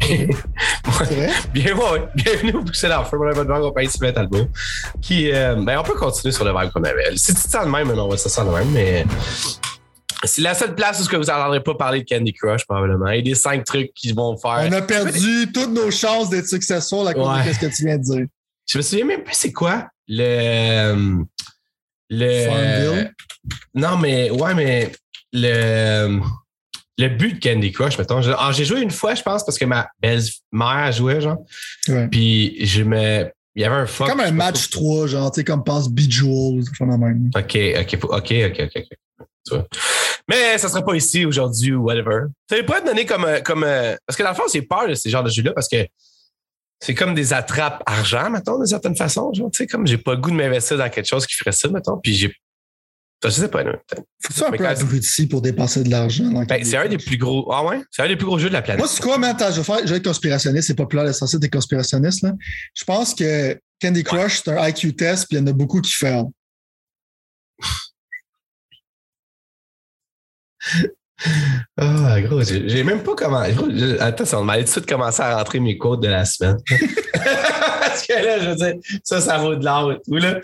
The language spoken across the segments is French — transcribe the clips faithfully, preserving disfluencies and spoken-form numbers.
Bien, ouais, bien, ouais, bienvenue au Pousser la Feu, mon abonnement compagnie de Sylvain Talbot. Qui, euh, ben, on peut continuer sur le verbe qu'on avait. C'est tout ça de même, non, ouais, ça sent le même, mais c'est la seule place où que vous n'entendrez pas parler de Candy Crush, probablement. Et des cinq trucs qu'ils vont faire. On a perdu des... toutes nos chances d'être successful à cause de ce que tu viens de dire. Je me souviens même plus c'est quoi le. Le. Farmville? Non, mais, ouais, mais le. Le but de Candy Crush, mettons. Alors, j'ai joué une fois, je pense, parce que ma belle-mère jouait, genre. Ouais. Puis, je me. Il y avait un fuck. C'est comme un match trop. trois, genre, tu sais, comme passe Bejeweled, je pense, même. OK, OK, OK, OK, OK. Tu vois. Mais ça ne sera pas ici aujourd'hui ou whatever. Ça pourrait être donné comme, comme. Parce que dans le fond, c'est peur de ces genres de jeux-là, parce que c'est comme des attrapes argent, mettons, d'une certaine façon. Genre, tu sais, comme j'ai pas le goût de m'investir dans quelque chose qui ferait ça, mettons. Puis, j'ai. Je sais pas, non. Faut-tu un peu abruti pour dépenser de l'argent? Dans ben, c'est un des plus gros. Ah ouais? C'est un des plus gros jeux de la planète. Moi, c'est quoi, man? Je vais faire. Je vais être conspirationniste. C'est populaire, l'essentiel des conspirationnistes, là. Je pense que Candy Crush, c'est un I Q test, puis il y en a beaucoup qui ferment. Ah, oh, gros, j'ai, j'ai même pas commencé. Attends, on m'a tout de suite commencer à rentrer mes quotes de la semaine. Parce que là, je veux dire, ça, ça vaut de l'or et tout, là.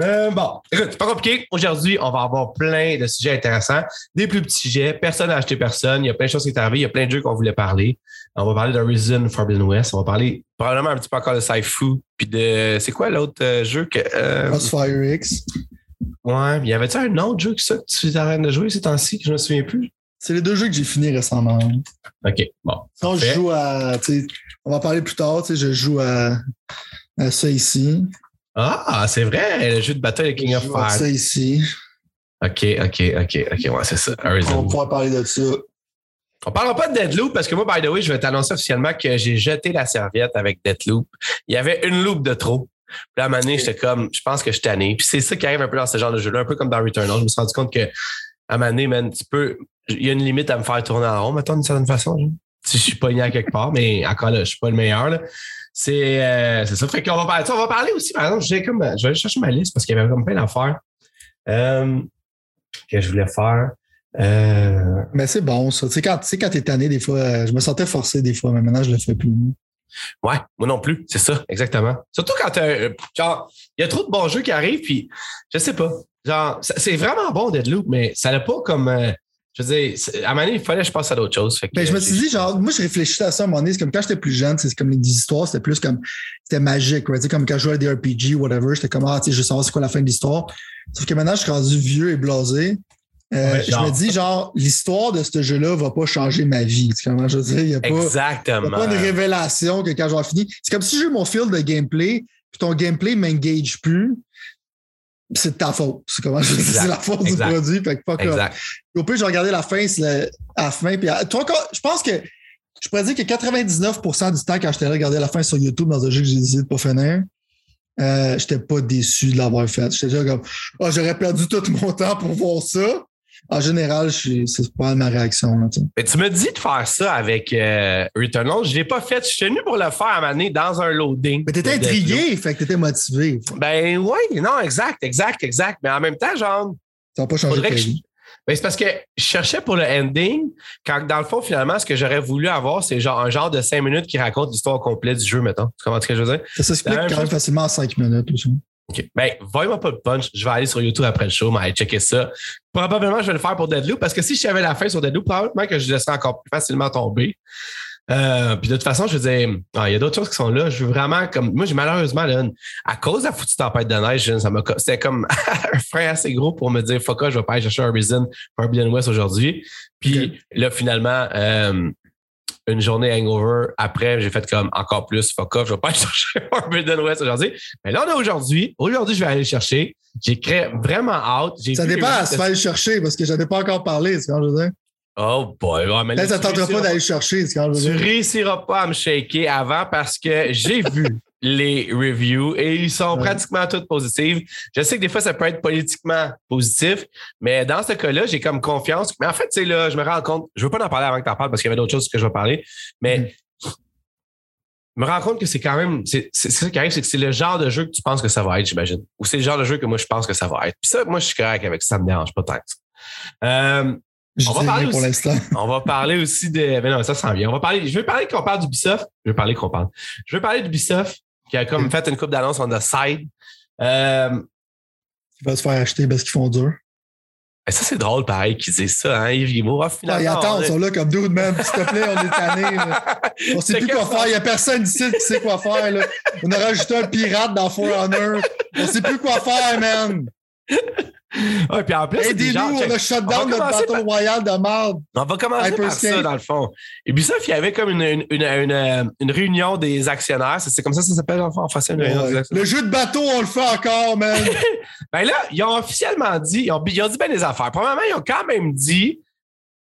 Euh, bon, écoute, c'est pas compliqué. Aujourd'hui, on va avoir plein de sujets intéressants, des plus petits sujets. Personne n'a acheté personne. Il y a plein de choses qui sont arrivées. Il y a plein de jeux qu'on voulait parler. On va parler de Horizon Forbidden West. On va parler probablement un petit peu encore de Sci-Fi. Puis de. C'est quoi l'autre jeu que. Euh... Crossfire X. Ouais, il y avait-tu un autre jeu que ça que tu es en train de jouer ces temps-ci que je me souviens plus? C'est les deux jeux que j'ai finis récemment. OK, bon. Donc, je joue à... On va en parler plus tard. Je joue à, à ça ici. Ah, c'est vrai. Le jeu de bataille de King of Fire. Ça ici. OK, OK, OK. OK, ouais, c'est ça. Horizon. On va pouvoir parler de ça. On ne parlera pas de Deathloop parce que moi, by the way, je vais t'annoncer officiellement que j'ai jeté la serviette avec Deathloop. Il y avait une loupe de trop. Puis là, à un moment donné, j'étais comme... Je pense que je suis tanné. Puis c'est ça qui arrive un peu dans ce genre de jeu-là. Un peu comme dans Returnal. Je me suis rendu compte que à un moment donné, man, tu peux... Il y a une limite à me faire tourner en rond, mettons, d'une certaine façon. Genre. Si je suis pogné à quelque part, mais encore là, je ne suis pas le meilleur. Là. C'est, euh, c'est ça. Fait qu'on va parler. On va parler aussi, par exemple, j'ai comme, je vais aller chercher ma liste parce qu'il y avait comme plein d'affaires euh, que je voulais faire. Euh... Mais c'est bon, ça. Tu sais, quand tu es tanné, des fois, je me sentais forcé des fois, mais maintenant, je ne le fais plus. Ouais, moi non plus. C'est ça, exactement. Surtout quand euh, genre, il y a trop de bons jeux qui arrivent, puis je sais pas. Genre, c'est vraiment bon d'être loup, mais ça n'a pas comme. Euh, Je veux dire, à un moment donné, il fallait que je passe à d'autres choses. Fait que, ben, je me suis dit, genre, moi, je réfléchissais à ça à un moment donné. C'est comme quand j'étais plus jeune, c'est comme les histoires, c'était plus comme, c'était magique, right? Comme quand je jouais à des R P G, whatever, j'étais comme, ah, tu sais, je veux savoir c'est quoi la fin de l'histoire. Sauf que maintenant, je suis rendu vieux et blasé. Euh, ouais, je me dis, genre, l'histoire de ce jeu-là va pas changer ma vie. Tu comprends? Je veux dire, il n'y a, a pas une révélation que quand j'aurai fini. C'est comme si j'ai eu mon fil de gameplay, puis ton gameplay ne m'engage plus. C'est de ta faute. C'est, comment je dis, c'est la faute exact. Du produit. Fait que pas comme. Au pire, j'ai regardé la fin, c'est le, à la fin. Puis à, toi, je pense que je pourrais dire que quatre-vingt-dix-neuf pour cent du temps, quand j'étais allé regarder la fin sur YouTube dans un jeu que j'ai décidé de pas finir, euh, j'étais pas déçu de l'avoir fait. J'étais déjà comme, oh, j'aurais perdu tout mon temps pour voir ça. En général, je suis, c'est pas ma réaction. Là, mais tu me dis de faire ça avec euh, Returnal. Je ne l'ai pas fait. Je suis tenu pour le faire à Mané dans un loading. Mais tu étais intrigué, fait que tu étais motivé. Fait. Ben oui, non, exact, exact, exact. Mais en même temps, genre. Ça n'a pas changé de vie. Ben, c'est parce que je cherchais pour le ending, quand dans le fond, finalement, ce que j'aurais voulu avoir, c'est genre un genre de cinq minutes qui raconte l'histoire complète du jeu, mettons. Tu comprends ce que je veux dire? Ça s'explique quand même facilement en cinq minutes aussi. OK. Ben, voyez-moi pas le punch. Je vais aller sur YouTube après le show, mais allez checker ça. Probablement, je vais le faire pour Deadloop parce que si je savais la fin sur Deadloop, probablement que je laissais encore plus facilement tomber. Euh, puis de toute façon, je veux dire, ah, il y a d'autres choses qui sont là. Je veux vraiment, comme, moi, j'ai malheureusement, là, à cause de la foutue tempête de neige, ça m'a, c'était comme un frein assez gros pour me dire, fuck, je vais pas aller chercher Horizon Forbidden West aujourd'hui. Puis okay. Là, finalement, euh, une journée hangover. Après, j'ai fait comme encore plus fuck off. Je vais pas aller chercher Forbidden West aujourd'hui. Mais là, on est aujourd'hui. Aujourd'hui, je vais aller le chercher. J'ai créé vraiment hâte. J'ai ça dépend à se faire le chercher parce que j'en ai pas encore parlé. C'est quand je veux dire. Oh boy. Ouais, mais là, ça ne tentera pas d'aller chercher. C'est quand je veux dire. Tu réussiras pas à me shaker avant parce que j'ai vu les reviews et ils sont ouais. pratiquement toutes positives. Je sais que des fois, ça peut être politiquement positif, mais dans ce cas-là, j'ai comme confiance. Mais en fait, tu sais, là, je me rends compte, je veux pas en parler avant que tu en parles parce qu'il y avait d'autres choses que je vais parler, mais mm. je me rends compte que c'est quand même, c'est, c'est, c'est ça qui arrive, c'est que c'est le genre de jeu que tu penses que ça va être, j'imagine. Ou c'est le genre de jeu que moi, je pense que ça va être. Puis ça, moi, je suis correct avec ça, ça me dérange pas tant que ça. Euh, On va, parler aussi, on va parler aussi de. Mais non, ça s'en vient. On va parler, je veux parler qu'on parle d'Ubisoft. Je veux parler qu'on parle. Je veux parler d'Ubisoft qui a comme fait une coupe d'annonce on the side. Euh, qui va se faire acheter parce qu'ils font dur. Mais ça, c'est drôle, pareil, qu'ils disent ça, hein, Yves Guillemot. Ah, ils attendent, ils sont là comme dude, man. S'il te plaît, on est tannés. On ne sait plus quoi faire. Il n'y a personne ici qui sait quoi faire. Là. On a rajouté un pirate dans For Honor. On ne sait plus quoi faire, man. Ouais, puis en plus, aidez-nous, gens, on a shutdown notre Battle Royale de merde. On va commencer Hyper par Scape. Ça, dans le fond. Ubisoft, il y avait comme une, une, une, une, une réunion des actionnaires. C'est comme ça que ça s'appelle, en français, une ouais. réunion des actionnaires. Le jeu de bateau, on le fait encore, man. Ben là, ils ont officiellement dit, ils ont, ils ont dit bien des affaires. Premièrement, ils ont quand même dit,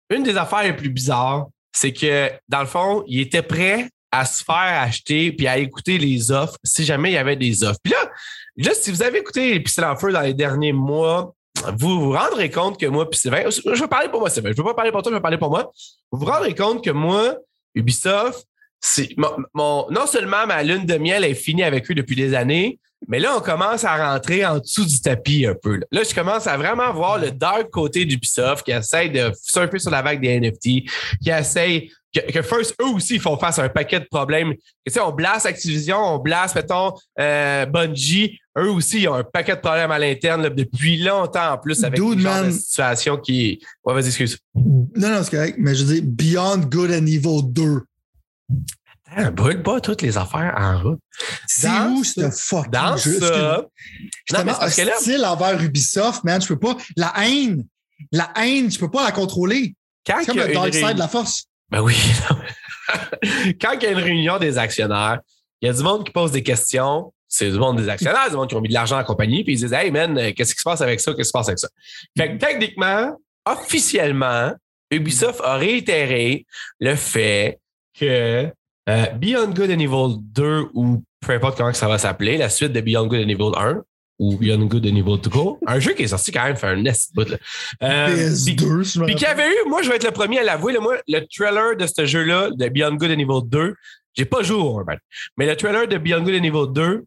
une des affaires les plus bizarres, c'est que, dans le fond, ils étaient prêts à se faire acheter puis à écouter les offres si jamais il y avait des offres. Puis là, juste si vous avez écouté les Pixel en feu dans les derniers mois, vous vous rendrez compte que moi, puis Sylvain, je vais parler pour moi, Sylvain, je ne veux pas parler pour toi, je vais parler pour moi. Vous vous rendrez compte que moi, Ubisoft, c'est mon, mon, non seulement ma lune de miel est finie avec eux depuis des années, mais là, on commence à rentrer en dessous du tapis un peu. Là, là je commence à vraiment voir le dark côté d'Ubisoft qui essaye de surfer sur la vague des N F T, qui essaye. Que, que first, eux aussi, ils font face à un paquet de problèmes. Tu sais, on blasse Activision, on blasse, mettons, euh, Bungie. Eux aussi, ils ont un paquet de problèmes à l'interne là, depuis longtemps en plus avec Dude, genre de situation qui... Ouais, vas-y, excuse. Non, non, c'est correct, mais je dis Beyond Good and Evil deux. Attends, brûle pas toutes les affaires en route. C'est dans où ce fucking dans jeu? Dans ça... Je suis tellement hostile envers Ubisoft, man. Je peux pas... La haine, la haine, je peux pas la contrôler. Quand c'est comme le dark side de la force. Ben oui. Quand il y a une réunion des actionnaires, il y a du monde qui pose des questions. C'est du monde des actionnaires, du monde qui ont mis de l'argent à la compagnie, puis ils disent « Hey, man, qu'est-ce qui se passe avec ça? Qu'est-ce qui se passe avec ça? » Fait que techniquement, officiellement, Ubisoft a réitéré le fait que euh, Beyond Good and Evil deux, ou peu importe comment ça va s'appeler, la suite de Beyond Good and Evil un, ou Beyond Good and Evil two, un jeu qui est sorti quand même fait un nest bout là. Euh, P S deux, puis qu'il y avait eu, moi je vais être le premier à l'avouer, le, moi, le trailer de ce jeu-là, de Beyond Good and Evil deux, j'ai pas joué au Urban, mais le trailer de Beyond Good and Evil deux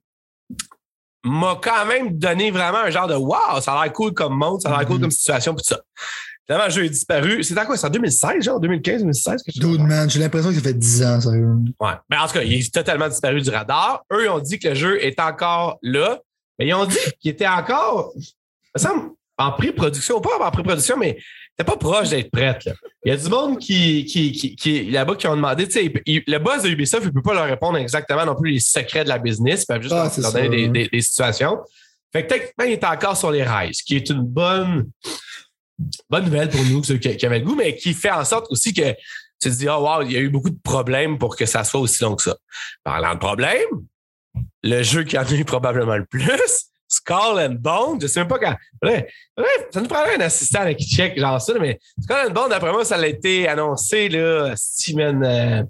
m'a quand même donné vraiment un genre de wow, ça a l'air cool comme monde, ça a l'air mm-hmm. cool comme situation, puis tout ça. Finalement, le jeu est disparu. C'est en quoi? C'est en deux mille seize, genre deux mille quinze, deux mille seize? Dude, man, j'ai l'impression que ça fait dix ans, sérieux. Ouais, mais en tout cas, il est totalement disparu du radar. Eux, ils ont dit que le jeu est encore là. Mais ils ont dit qu'il était encore, me semble, en pré-production, pas en pré-production, mais c'était pas proche d'être prêt. Là. Il y a du monde qui, qui, qui, qui là-bas qui ont demandé, tu sais, le boss de Ubisoft, il ne peut pas leur répondre exactement non plus les secrets de la business, il peut juste ah, leur donner des, des, des situations. Fait que techniquement, il est encore sur les rails, ce qui est une bonne, bonne nouvelle pour nous, ceux qui, qui avaient le goût, mais qui fait en sorte aussi que tu te dis, oh wow, il y a eu beaucoup de problèmes pour que ça soit aussi long que ça. Parlant de problèmes, le jeu qui en a eu probablement le plus, Skull and Bones, je ne sais même pas quand. Ouais, ouais, ça nous prendrait un assistant là, qui check genre ça, mais Skull and Bones, d'après moi, ça a été annoncé là, semaine, euh,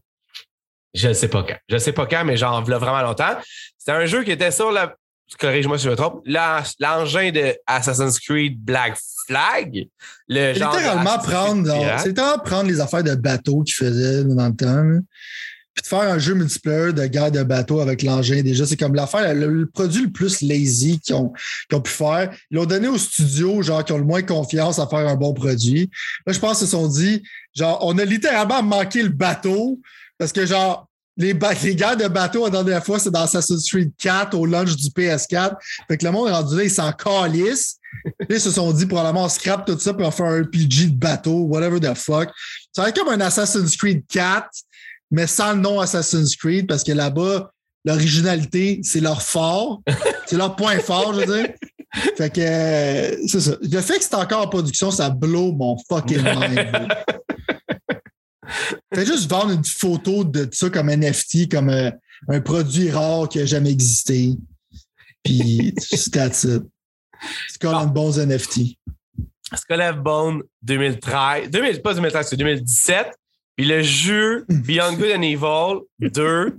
je ne sais pas quand. Je ne sais pas quand, mais genre, là, vraiment longtemps. C'était un jeu qui était sur la. Corrige-moi si je me trompe. La, l'engin de Assassin's Creed Black Flag. Le c'est genre littéralement prendre, genre, c'est littéralement prendre les affaires de bateau qu'ils faisaient dans le temps. Puis de faire un jeu multiplayer de guerre de bateau avec l'engin, déjà, c'est comme l'affaire, le, le produit le plus lazy qu'ils ont, qu'ils ont pu faire. Ils l'ont donné aux studios, genre, qui ont le moins confiance à faire un bon produit. Là, je pense qu'ils se sont dit, genre, on a littéralement manqué le bateau parce que, genre, les, ba- les guerres de bateau, la dernière fois, c'est dans Assassin's Creed quatre au launch du P S quatre. Fait que le monde est rendu là, ils s'en calissent. Ils se sont dit, probablement, on scrape tout ça pour en faire un R P G de bateau, whatever the fuck. Ça va être comme un Assassin's Creed quatre. Mais sans le nom Assassin's Creed, parce que là-bas, l'originalité, c'est leur fort. C'est leur point fort, je veux dire. Fait que, euh, c'est ça. Le fait que c'est encore en production, ça blow mon fucking mind. Fait juste vendre une photo de ça comme N F T, comme euh, un produit rare qui n'a jamais existé. Puis, that's it. Skull and Bones N F T. Skull and Bones deux mille treize. deux mille, pas deux mille treize, c'est deux mille dix-sept. Puis le jeu Beyond Good and Evil deux,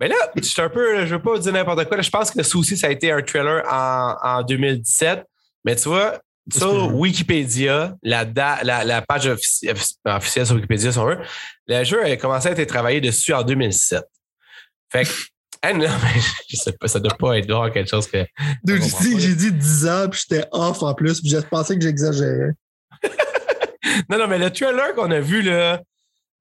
mais là, je suis un peu, je veux pas dire n'importe quoi. Là, je pense que ça aussi, ça a été un trailer en, en deux mille dix-sept. Mais tu vois, sur Wikipédia, la, da, la, la page offici- officielle sur Wikipédia, si on veut, le jeu a commencé à être travaillé dessus en deux mille sept. Fait que, hey, non, mais je sais pas, ça doit pas être genre quelque chose que. Donc, j'ai, dit, j'ai dit dix ans, puis j'étais off en plus, puis je pensais que j'exagérais. Non, non, mais le trailer qu'on a vu, là,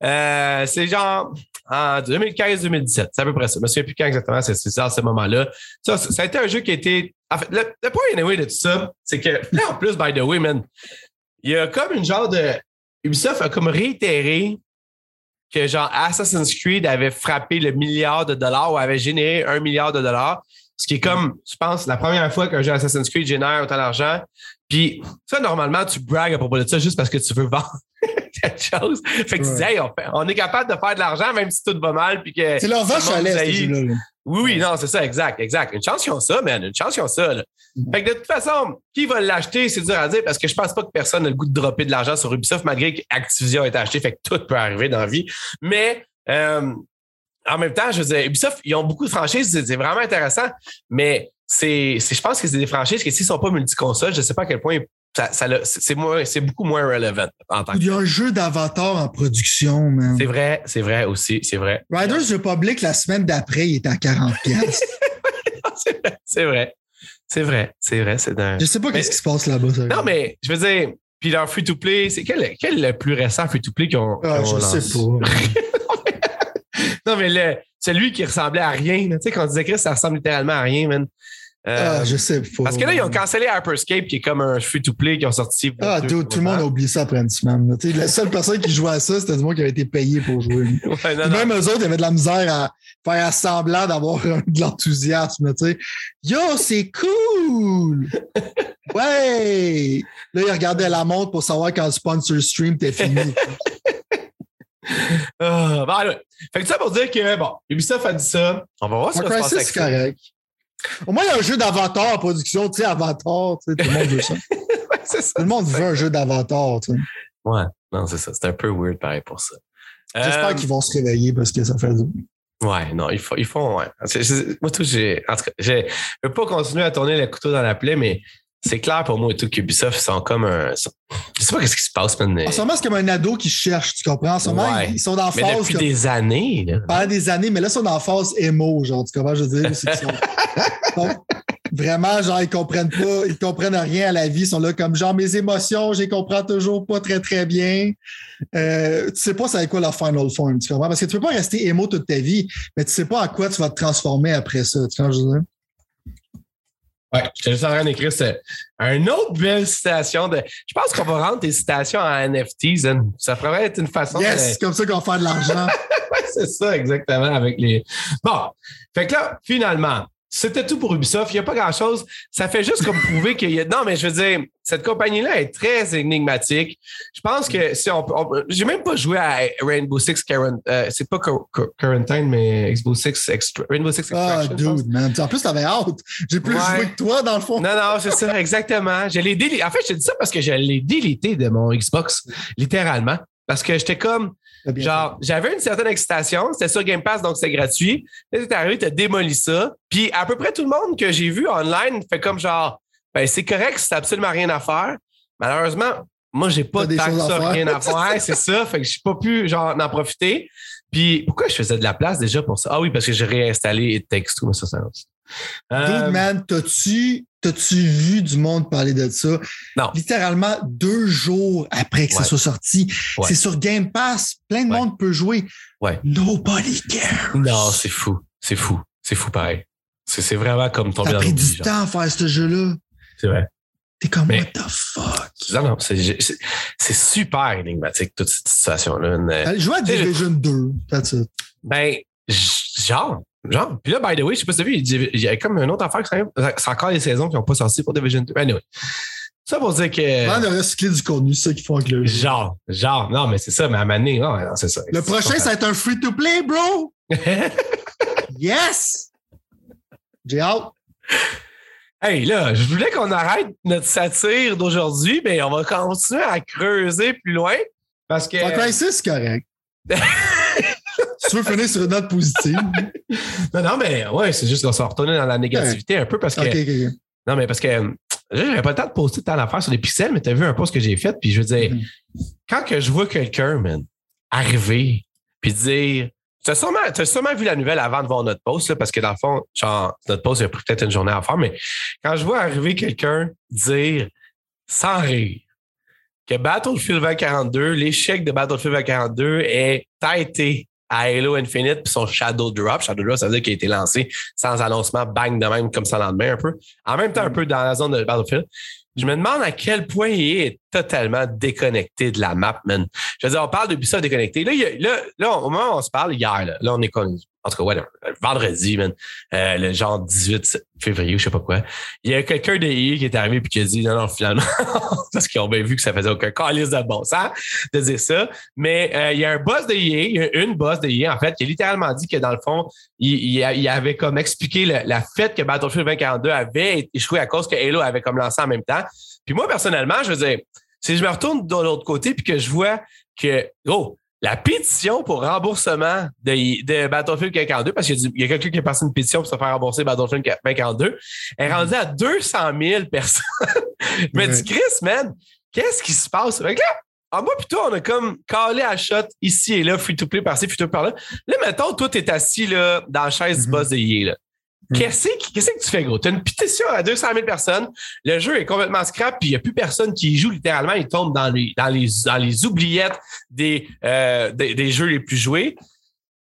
euh, c'est genre en deux mille quinze deux mille dix-sept. C'est à peu près ça. Je me souviens plus quand exactement, c'est, c'est ça, à ce moment-là. Ça, ça a été un jeu qui a été... En fait, le, le point anyway de tout ça, c'est que là, en plus, by the way, man, il y a comme une genre de... Ubisoft a comme réitéré que genre Assassin's Creed avait frappé le milliard de dollars ou avait généré un milliard de dollars, ce qui est comme, je pense, la première fois qu'un jeu Assassin's Creed génère autant d'argent. Puis ça, normalement, tu bragues à propos de ça juste parce que tu veux vendre quelque chose. Fait que ouais. tu dis, hey, on, fait, on est capable de faire de l'argent même si tout va mal. Puis que c'est leur vache à l'aise, ces jeux-là. Oui, oui, non, c'est ça, exact, exact. Une chance qu'ils ont ça, man, une chance qu'ils ont ça. Là. Fait que de toute façon, qui va l'acheter, c'est dur à dire parce que je pense pas que personne n'a le goût de dropper de l'argent sur Ubisoft malgré qu'Activision est acheté. Fait que tout peut arriver dans la vie. Mais euh, en même temps, je veux dire, Ubisoft, ils ont beaucoup de franchises, c'est, c'est vraiment intéressant, mais c'est, c'est, je pense que c'est des franchises qui, s'ils sont pas multiconsoles, je sais pas à quel point ça, ça c'est, moins, c'est beaucoup moins relevant en tant que... Il y a un jeu d'avatar en production, man. C'est vrai, c'est vrai aussi, c'est vrai. Riders Republic, la semaine d'après, il est à quarante dollars$. C'est vrai, c'est vrai. C'est vrai, c'est vrai, c'est dingue. Je sais pas mais, qu'est-ce qui se passe là-bas. Ça, non, mais je veux dire, puis leur free-to-play, c'est quel, quel le plus récent free-to-play qu'ils ont... Ah, je lancé? sais pas. Non, mais le, celui qui ressemblait à rien. Tu sais, quand on disait que ça ressemble littéralement à rien, man. Euh, ah, je sais pas. Parce que là, ils ont cancellé Hyperscape, qui est comme un free-to-play qu'ils ont sorti. Ah, dude, tout le monde a oublié ça après une semaine. La seule personne qui jouait à ça, c'était du monde qui avait été payé pour jouer. Ouais, non, même non. Eux autres, ils avaient de la misère à faire semblant d'avoir de l'enthousiasme. T'sais. Yo, c'est cool! Ouais! Là, ils regardaient la montre pour savoir quand le sponsor stream était fini. Ah, ben, alors, fait que ça pour dire que, bon, Ubisoft a dit ça. On va voir ce que ça se passe. C'est correct. Au moins, il y a un jeu d'avatar en production, tu sais, Avatar, tu sais, tout le monde veut ça. Ouais, c'est ça. Tout le monde veut ça. Un jeu d'avatar, tu sais. Ouais, non, c'est ça. C'est un peu weird, pareil, pour ça. J'espère euh... qu'ils vont se réveiller parce que ça fait du... Ouais, non, ils font, ils font ouais. C'est, c'est, moi, tout, j'ai... En tout cas, j'ai, je veux pas continuer à tourner le couteau dans la plaie, mais c'est clair pour moi et tout qu'Ubisoft sont comme un... Sont, je sais pas qu'est-ce qui se passe, mais... En ce moment, c'est comme un ado qui cherche, tu comprends? En ce moment, ouais. ils, ils sont dans la phase... depuis comme, des années, là. Pendant des années, mais là, ils sont dans la phase émo, genre, tu comprends? Je veux dire, c'est qu'ils sont... Donc, vraiment, genre, ils comprennent pas, ils comprennent rien à la vie. Ils sont là comme genre mes émotions, je les comprends toujours pas très, très bien. Euh, tu sais pas c'est quoi leur final form, tu comprends? Parce que tu peux pas rester émo toute ta vie, mais tu sais pas à quoi tu vas te transformer après ça. Tu comprends, je veux dire? Ouais, j'étais juste en train d'écrire c'est une autre belle citation de. Je pense qu'on va rendre tes citations en N F T. Ça pourrait être une façon yes, de. Yes, c'est comme ça qu'on va faire de l'argent. Ouais, c'est ça, exactement, avec les. Bon. Fait que là, finalement. C'était tout pour Ubisoft. Il n'y a pas grand-chose. Ça fait juste comme prouver qu'il y a... Non, mais je veux dire, cette compagnie-là est très énigmatique. Je pense que si on... on j'ai même pas joué à Rainbow Six... Quarant, euh, c'est pas Quarantine, mais Rainbow Six Extraction. Rainbow Six Extraction, ah, dude, man. En plus, t'avais hâte. J'ai plus ouais. joué que toi, dans le fond. Non, non, c'est ça, exactement. Je l'ai déli... En fait, je te dis ça parce que je l'ai délité de mon Xbox, littéralement. Parce que j'étais comme... Genre, fait. J'avais une certaine excitation, c'était sur Game Pass, donc c'était gratuit. Là, t'es arrivé, t'as démoli ça. Puis à peu près tout le monde que j'ai vu online fait comme genre, ben c'est correct, c'est absolument rien à faire. Malheureusement, moi, j'ai pas tant que ça, rien à faire, c'est ça. Fait que j'ai pas pu, genre, en profiter. Puis pourquoi je faisais de la place déjà pour ça? Ah oui, parce que j'ai réinstallé It Takes Two, mais ça, ça. Dude, man, t'as-tu, t'as-tu vu du monde parler de ça? Non. Littéralement deux jours après que ouais. ça soit sorti. Ouais. C'est sur Game Pass. Plein de ouais. monde peut jouer. Ouais. Nobody cares. Non, c'est fou. C'est fou. C'est fou pareil. C'est, c'est vraiment comme tomber dans le... T'as pris du genre. temps à faire ce jeu-là. C'est vrai. T'es comme, mais, what the fuck? Non, non, c'est, c'est, c'est super énigmatique, toute cette situation-là. Allez, jouer à Division deux. That's it. Ben, genre... Genre, puis là, by the way, je sais pas si t'as vu, il y a comme une autre affaire que ça, c'est encore les saisons qui n'ont pas sorti pour Division deux. Anyway. Ça pour dire que. On a recyclé du contenu, c'est ça qu'ils font avec le jeu. Genre, genre, non, mais c'est ça, mais à Mané, non, non, c'est ça. Le c'est prochain, ça va être un free-to-play, bro! Yes! J'ai hâte! Hey, là, je voulais qu'on arrête notre satire d'aujourd'hui, mais on va continuer à creuser plus loin. Parce que. Far Cry six, c'est correct. Tu veux finir sur une note positive? Non, non, mais ouais, c'est juste qu'on s'est retourné dans la négativité ouais. un peu parce que. Okay, okay. Non, mais parce que là, j'avais pas le temps de poster tant d'affaires sur les pixels, mais t'as vu un post que j'ai fait, puis je veux dire, mm. quand que je vois quelqu'un, man, arriver, puis dire. T'as sûrement, t'as sûrement vu la nouvelle avant de voir notre post, là, parce que dans le fond, genre, notre post, il a pris peut-être une journée à faire, mais quand je vois arriver quelqu'un dire sans rire, que Battlefield vingt quarante-deux, l'échec de Battlefield vingt quarante-deux est têté à Halo Infinite puis son Shadow Drop. Shadow Drop, ça veut dire qu'il a été lancé sans annoncement, bang de même, comme ça le lendemain un peu. En même temps, un peu dans la zone de Battlefield. Je me demande à quel point il est totalement déconnecté de la map, man. Je veux dire, on parle d'Ubisoft déconnecté. Là, il y a, là, là, au moment où on se parle, hier, là, là on est comme... En tout cas, ouais, vendredi, man, euh, le genre dix-huit février, je sais pas quoi, il y a quelqu'un de E A qui est arrivé et qui a dit non, non, finalement, parce qu'ils ont bien vu que ça faisait aucun calice de bon sens de dire ça. Mais euh, il y a un boss de E A, il y a une boss de E A, en fait, qui a littéralement dit que dans le fond, il, il, il avait comme expliqué le, la fête que Battlefield vingt quarante-deux avait échoué à cause que Halo avait comme lancé en même temps. Puis moi, personnellement, je veux dire, si je me retourne de l'autre côté puis que je vois que, oh, la pétition pour remboursement de, de Battlefield vingt quarante-deux, parce qu'il y a, a quelqu'un qui a passé une pétition pour se faire rembourser Battlefield vingt quarante-deux, elle est rendue à deux cent mille personnes. Je me dis, Chris, man, qu'est-ce qui se passe? Fait que là, en bas, plutôt, on a comme calé à shot ici et là, free to play par-ci, free to play par-là. Là, mettons, toi, t'es assis là, dans la chaise mm-hmm. du boss de E A, là. Qu'est-ce que, qu'est-ce que tu fais, gros? Tu as une pétition à deux cent mille personnes, le jeu est complètement scrap, puis il n'y a plus personne qui y joue, littéralement, il tombe dans les, dans les, dans les oubliettes des, euh, des, des jeux les plus joués.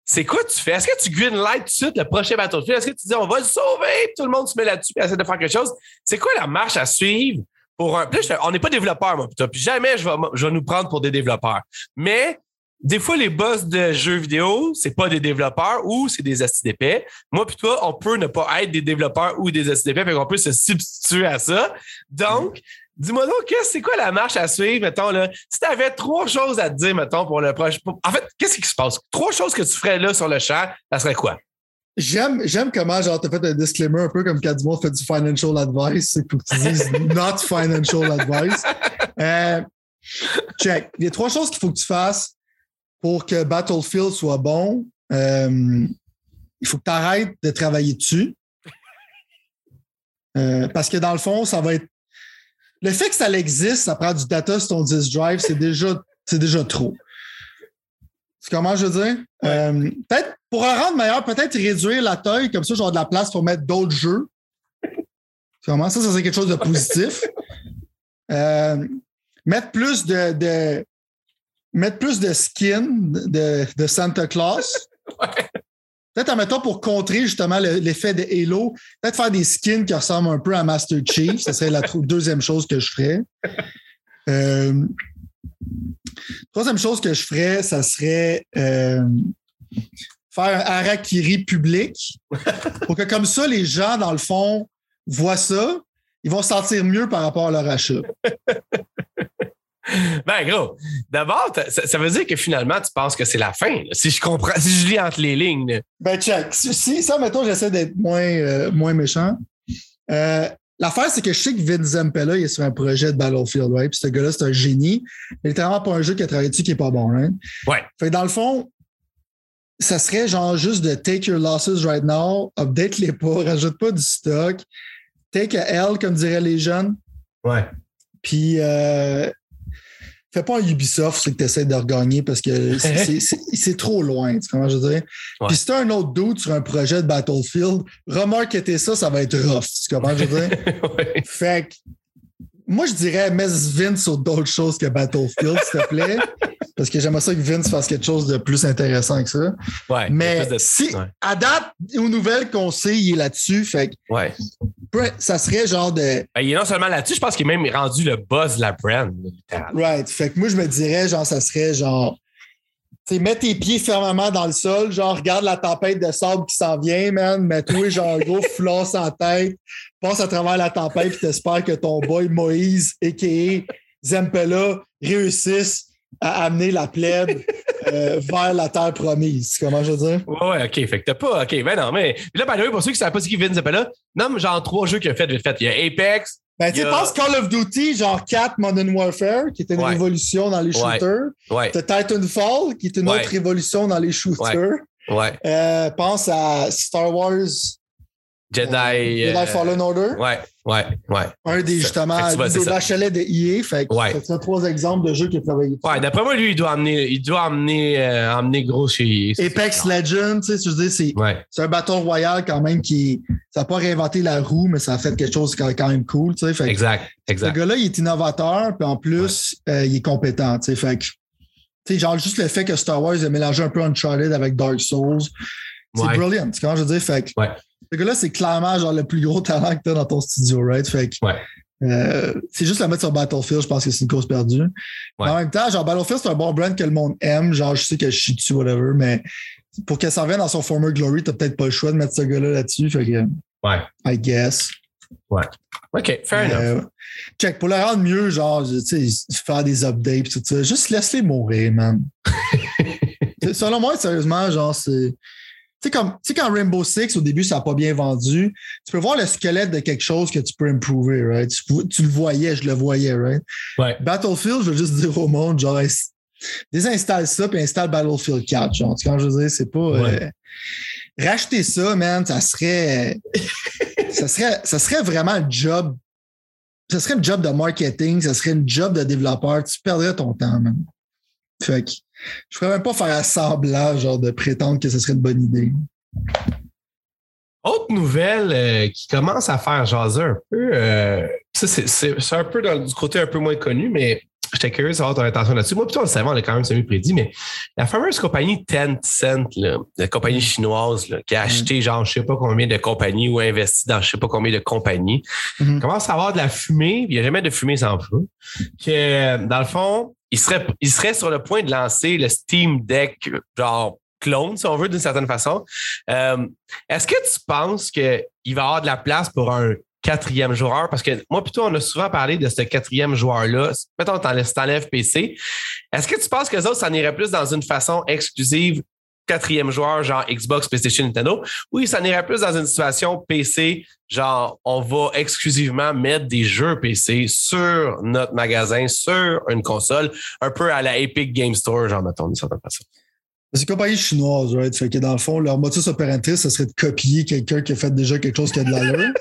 C'est quoi tu fais? Est-ce que tu green light tout de suite le prochain Battlefield? Est-ce que tu dis on va le sauver, puis tout le monde se met là-dessus et essaie de faire quelque chose? C'est quoi la marche à suivre pour un. Puis là, on n'est pas développeur, moi, putain, puis jamais je vais, je vais nous prendre pour des développeurs. Mais. Des fois, les boss de jeux vidéo, c'est pas des développeurs ou c'est des assis d'épais. Moi pis toi, on peut ne pas être des développeurs ou des assis d'épais, fait qu'on peut se substituer à ça. Donc, dis-moi donc, c'est quoi la marche à suivre, mettons, là? Si t'avais trois choses à te dire, mettons, pour le prochain... En fait, qu'est-ce qui se passe? Trois choses que tu ferais là sur le champ, ça serait quoi? J'aime, j'aime comment, genre, t'as fait un disclaimer un peu comme quand du monde fait du financial advice, c'est pour que tu dises « not financial advice euh, ». Check. Il y a trois choses qu'il faut que tu fasses pour que Battlefield soit bon, euh, il faut que tu arrêtes de travailler dessus. Euh, parce que dans le fond, ça va être... Le fait que ça existe, ça prend du data sur ton disk drive, c'est déjà, c'est déjà trop. Tu comprends, je veux dire? Ouais. Euh, peut-être, pour le rendre meilleur, peut-être réduire la taille, comme ça, genre de la place pour mettre d'autres jeux. Tu comprends? Ça, ça c'est quelque chose de positif. Euh, mettre plus de... de Mettre plus de skin de, de Santa Claus. Ouais. Peut-être, admettons, pour contrer justement le, l'effet de Halo, peut-être faire des skins qui ressemblent un peu à Master Chief. Ce serait la tro- deuxième chose que je ferais. Euh, troisième chose que je ferais, ça serait euh, faire un harakiri public pour que comme ça, les gens, dans le fond, voient ça. Ils vont se sentir mieux par rapport à leur achat. Ben, gros, d'abord, ça, ça veut dire que finalement, tu penses que c'est la fin, là, si je comprends, si je lis entre les lignes. Là. Ben, check. Si, ça, mettons, j'essaie d'être moins, euh, moins méchant. Euh, l'affaire, c'est que je sais que Vince Zampella, il est sur un projet de Battlefield, ouais, puis ce gars-là, c'est un génie. Il est tellement pas un jeu qui a travaillé dessus qui est pas bon, hein. Ouais. Fait que dans le fond, ça serait genre juste de take your losses right now, update-les pas, rajoute pas du stock, take a L, comme diraient les jeunes. Ouais. Puis, euh, fais pas un Ubisoft, c'est que tu essaies de regagner parce que c'est, c'est, c'est, c'est trop loin. Tu sais comment je veux dire? Ouais. Puis si t'as un autre dude sur un projet de Battlefield, remarquez ça, ça va être rough. Tu comprends je veux dire? Ouais. Fait que moi, je dirais, mets Vince sur d'autres choses que Battlefield, s'il te plaît. Parce que j'aimerais ça que Vince fasse quelque chose de plus intéressant que ça. Ouais, mais de... si, ouais. à date, aux nouvelles qu'on sait, il est là-dessus. Fait que ouais. ça serait genre de... Il est non seulement là-dessus, je pense qu'il est même rendu le boss de la brand. Right. Fait que moi, je me dirais, genre, ça serait genre... Tu sais, mets tes pieds fermement dans le sol, genre, regarde la tempête de sable qui s'en vient, man. Mets-toi, genre, un gros foulard sans tête. Passe à travers la tempête et t'espères que ton boy Moïse, a k a. Zampella, réussisse à amener la plèbe euh, vers la terre promise. Comment je veux dire? Ouais, OK. Fait que t'as pas... OK, ben non, mais... Puis là, by the way, pour ceux qui savent pas ce qui vient de Zampella, nomme genre trois jeux qu'il a fait, vite fait. Il y a Apex... Ben, tu sais, pense Call of Duty, genre quatre Modern Warfare, qui était une ouais. révolution dans les shooters. Ouais. T'as Titanfall, qui était une ouais. autre révolution dans les shooters. Ouais. Ouais. Euh, pense à Star Wars... Jedi... Euh, Jedi Fallen Order. Ouais. Ouais, ouais. Un des, justement, des bachelets de I A. Fait que ouais. C'est trois exemples de jeux qu'il a travaillé. Ouais, d'après moi, lui, il doit amener, il doit amener, euh, amener gros chez I A. Apex Legends, tu sais, je veux dire, c'est, ouais. c'est un bâton royal quand même qui. Ça n'a pas réinventé la roue, mais ça a fait quelque chose qui est quand même cool, tu sais. Fait que, exact, exact. Ce gars-là, il est innovateur, puis en plus, ouais. euh, il est compétent, tu sais. Fait que, tu sais, genre, juste le fait que Star Wars a mélangé un peu Uncharted avec Dark Souls, c'est ouais. brilliant. Tu sais, je veux dire, fait que. Ouais. Ce gars-là, c'est clairement genre le plus gros talent que tu as dans ton studio, right? Fait que, ouais. euh, c'est juste la mettre sur Battlefield, je pense que c'est une cause perdue. Ouais. En même temps, genre Battlefield, c'est un bon brand que le monde aime. Genre, je sais que je suis dessus, whatever, mais pour qu'elle s'en vienne dans son former glory, t'as peut-être pas le choix de mettre ce gars-là là-dessus. Fait que, ouais. I guess. Ouais. OK, fair euh, enough. Check, pour le rendre mieux, genre, tu sais, faire des updates, tout ça. Juste laisse-les mourir, man. Selon moi, sérieusement, genre, c'est. Tu sais, comme, tu sais, quand Rainbow Six, au début, ça n'a pas bien vendu, tu peux voir le squelette de quelque chose que tu peux improver, right? Tu, tu le voyais, je le voyais, right? Ouais. Battlefield, je veux juste dire au monde, genre, désinstalle ça puis installe Battlefield quatre, genre. Quand je veux dire, c'est pas... Ouais. Euh, racheter ça, man, ça serait... ça serait ça serait vraiment un job... Ça serait un job de marketing, ça serait un job de développeur. Tu perdrais ton temps, man. Fait que... Je ne pourrais même pas faire semblant genre de prétendre que ce serait une bonne idée. Autre nouvelle euh, qui commence à faire jaser un peu, euh, ça, c'est, c'est, c'est un peu dans, du côté un peu moins connu, mais j'étais curieux de savoir ton attention là-dessus. Moi, plutôt, on le savait, on l'a quand même semi-prédit, mais la fameuse compagnie Tencent, là, la compagnie chinoise, là, qui a acheté, mmh. genre, je ne sais pas combien de compagnies ou investi dans je ne sais pas combien de compagnies, mmh. commence à avoir de la fumée, il n'y a jamais de fumée sans feu, que dans le fond, Il serait, il serait sur le point de lancer le Steam Deck, genre clone, si on veut, d'une certaine façon. Euh, est-ce que tu penses qu'il va y avoir de la place pour un quatrième joueur? Parce que moi, plutôt, on a souvent parlé de ce quatrième joueur-là. Mettons, t'enlèves, t'enlèves P C. Est-ce que tu penses que les autres, ça en irait plus dans une façon exclusive, quatrième joueur, genre Xbox, PlayStation, Nintendo, ou ça en irait plus dans une situation P C, genre on va exclusivement mettre des jeux P C sur notre magasin, sur une console, un peu à la Epic Game Store, genre, mettons, d'une certaine façon. C'est une compagnie chinoise, right? Fait que dans le fond, leur modus operandi, ce serait de copier quelqu'un qui a fait déjà quelque chose qui a de l'allure.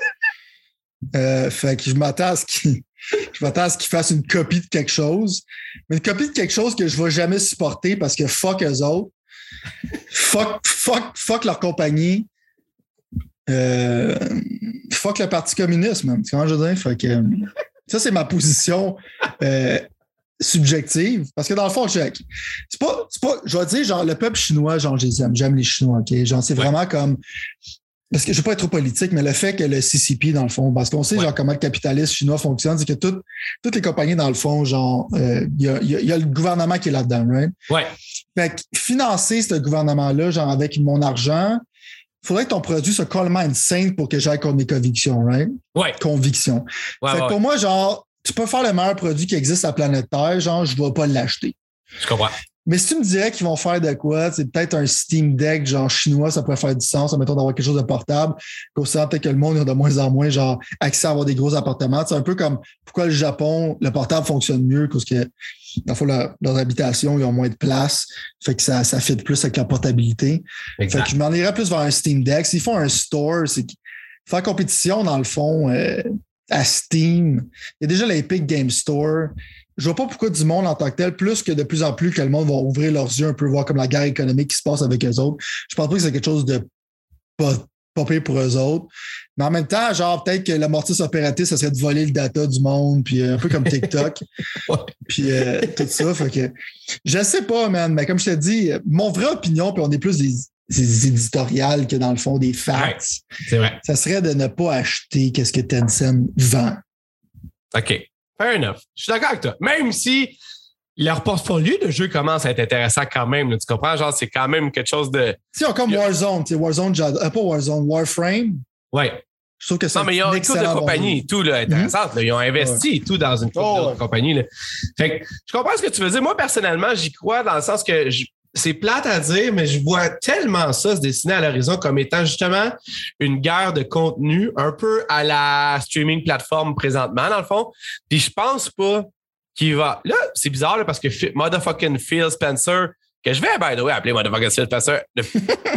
euh, fait que je m'attends à ce qu'ils je m'attends à ce qu'ils fassent une copie de quelque chose, mais une copie de quelque chose que je ne vais jamais supporter parce que fuck eux autres. Fuck, fuck, fuck leur compagnie. Euh, fuck le Parti communiste, même. Tu comprends, je veux dire? Fait que, ça, c'est ma position euh, subjective. Parce que dans le fond, check. C'est pas, c'est pas, je vais dire, genre, le peuple chinois, genre, j'aime, j'aime les Chinois, OK? Genre, c'est ouais. vraiment comme. Parce que je ne veux pas être trop politique, mais le fait que le C C P, dans le fond, parce qu'on sait ouais. genre comment le capitalisme chinois fonctionne, c'est que tout, toutes les compagnies, dans le fond, genre, il euh, y, a, y, a, y a le gouvernement qui est là-dedans, right? Ouais. Fait que financer ce gouvernement-là, genre avec mon argent, il faudrait que ton produit soit complètement insane pour que j'aille contre mes convictions, right? Ouais. Convictions. Ouais, fait ouais. que pour moi, genre, tu peux faire le meilleur produit qui existe sur la planète Terre, genre, je ne vais pas l'acheter. Je comprends. Mais si tu me dirais qu'ils vont faire de quoi, c'est peut-être un Steam Deck genre chinois, ça pourrait faire du sens, mettons d'avoir quelque chose de portable, considérant peut-être que le monde a de moins en moins genre accès à avoir des gros appartements. C'est un peu comme pourquoi le Japon, le portable fonctionne mieux parce que dans leur, leur habitation, ils ont moins de place, fait que ça, ça fit plus avec la portabilité. Exact. Fait que je m'en irais plus vers un Steam Deck. S'ils font un store, c'est faire compétition dans le fond euh, à Steam. Il y a déjà l'Epic Game Store. Je vois pas pourquoi du monde en tant que tel, plus que de plus en plus que le monde va ouvrir leurs yeux un peu, voir comme la guerre économique qui se passe avec eux autres. Je pense pas que c'est quelque chose de pas, pas pire pour eux autres. Mais en même temps, genre, peut-être que le mortis opératif, ça serait de voler le data du monde, puis euh, un peu comme TikTok. ouais. Puis euh, tout ça. Fait que, je sais pas, man, mais comme je te dis, mon vraie opinion, puis on est plus des, des éditoriales que dans le fond des facts. Ouais, c'est vrai. Ça serait de ne pas acheter qu'est-ce que Tencent vend. OK. Fair enough. Je suis d'accord avec toi. Même si leur portfolio de jeux commence à être intéressant quand même, là, tu comprends? Genre, c'est quand même quelque chose de. Tu sais, comme Warzone, tu sais, Warzone, euh, pas Warzone, Warframe. Ouais. Je trouve que ça. Non, mais ils ont une couple de compagnies et tout, là, intéressantes. Mm-hmm. Ils ont investi et ouais. tout dans une couple oh, de ouais. compagnies, là. Fait que je comprends ce que tu veux dire. Moi, personnellement, j'y crois dans le sens que je. C'est plate à dire, mais je vois tellement ça se dessiner à l'horizon comme étant justement une guerre de contenu un peu à la streaming plateforme présentement, dans le fond. Puis je pense pas qu'il va... Là, c'est bizarre là, parce que motherfucking Phil Spencer, que je vais, by the way, appeler motherfucking Phil Spencer, le...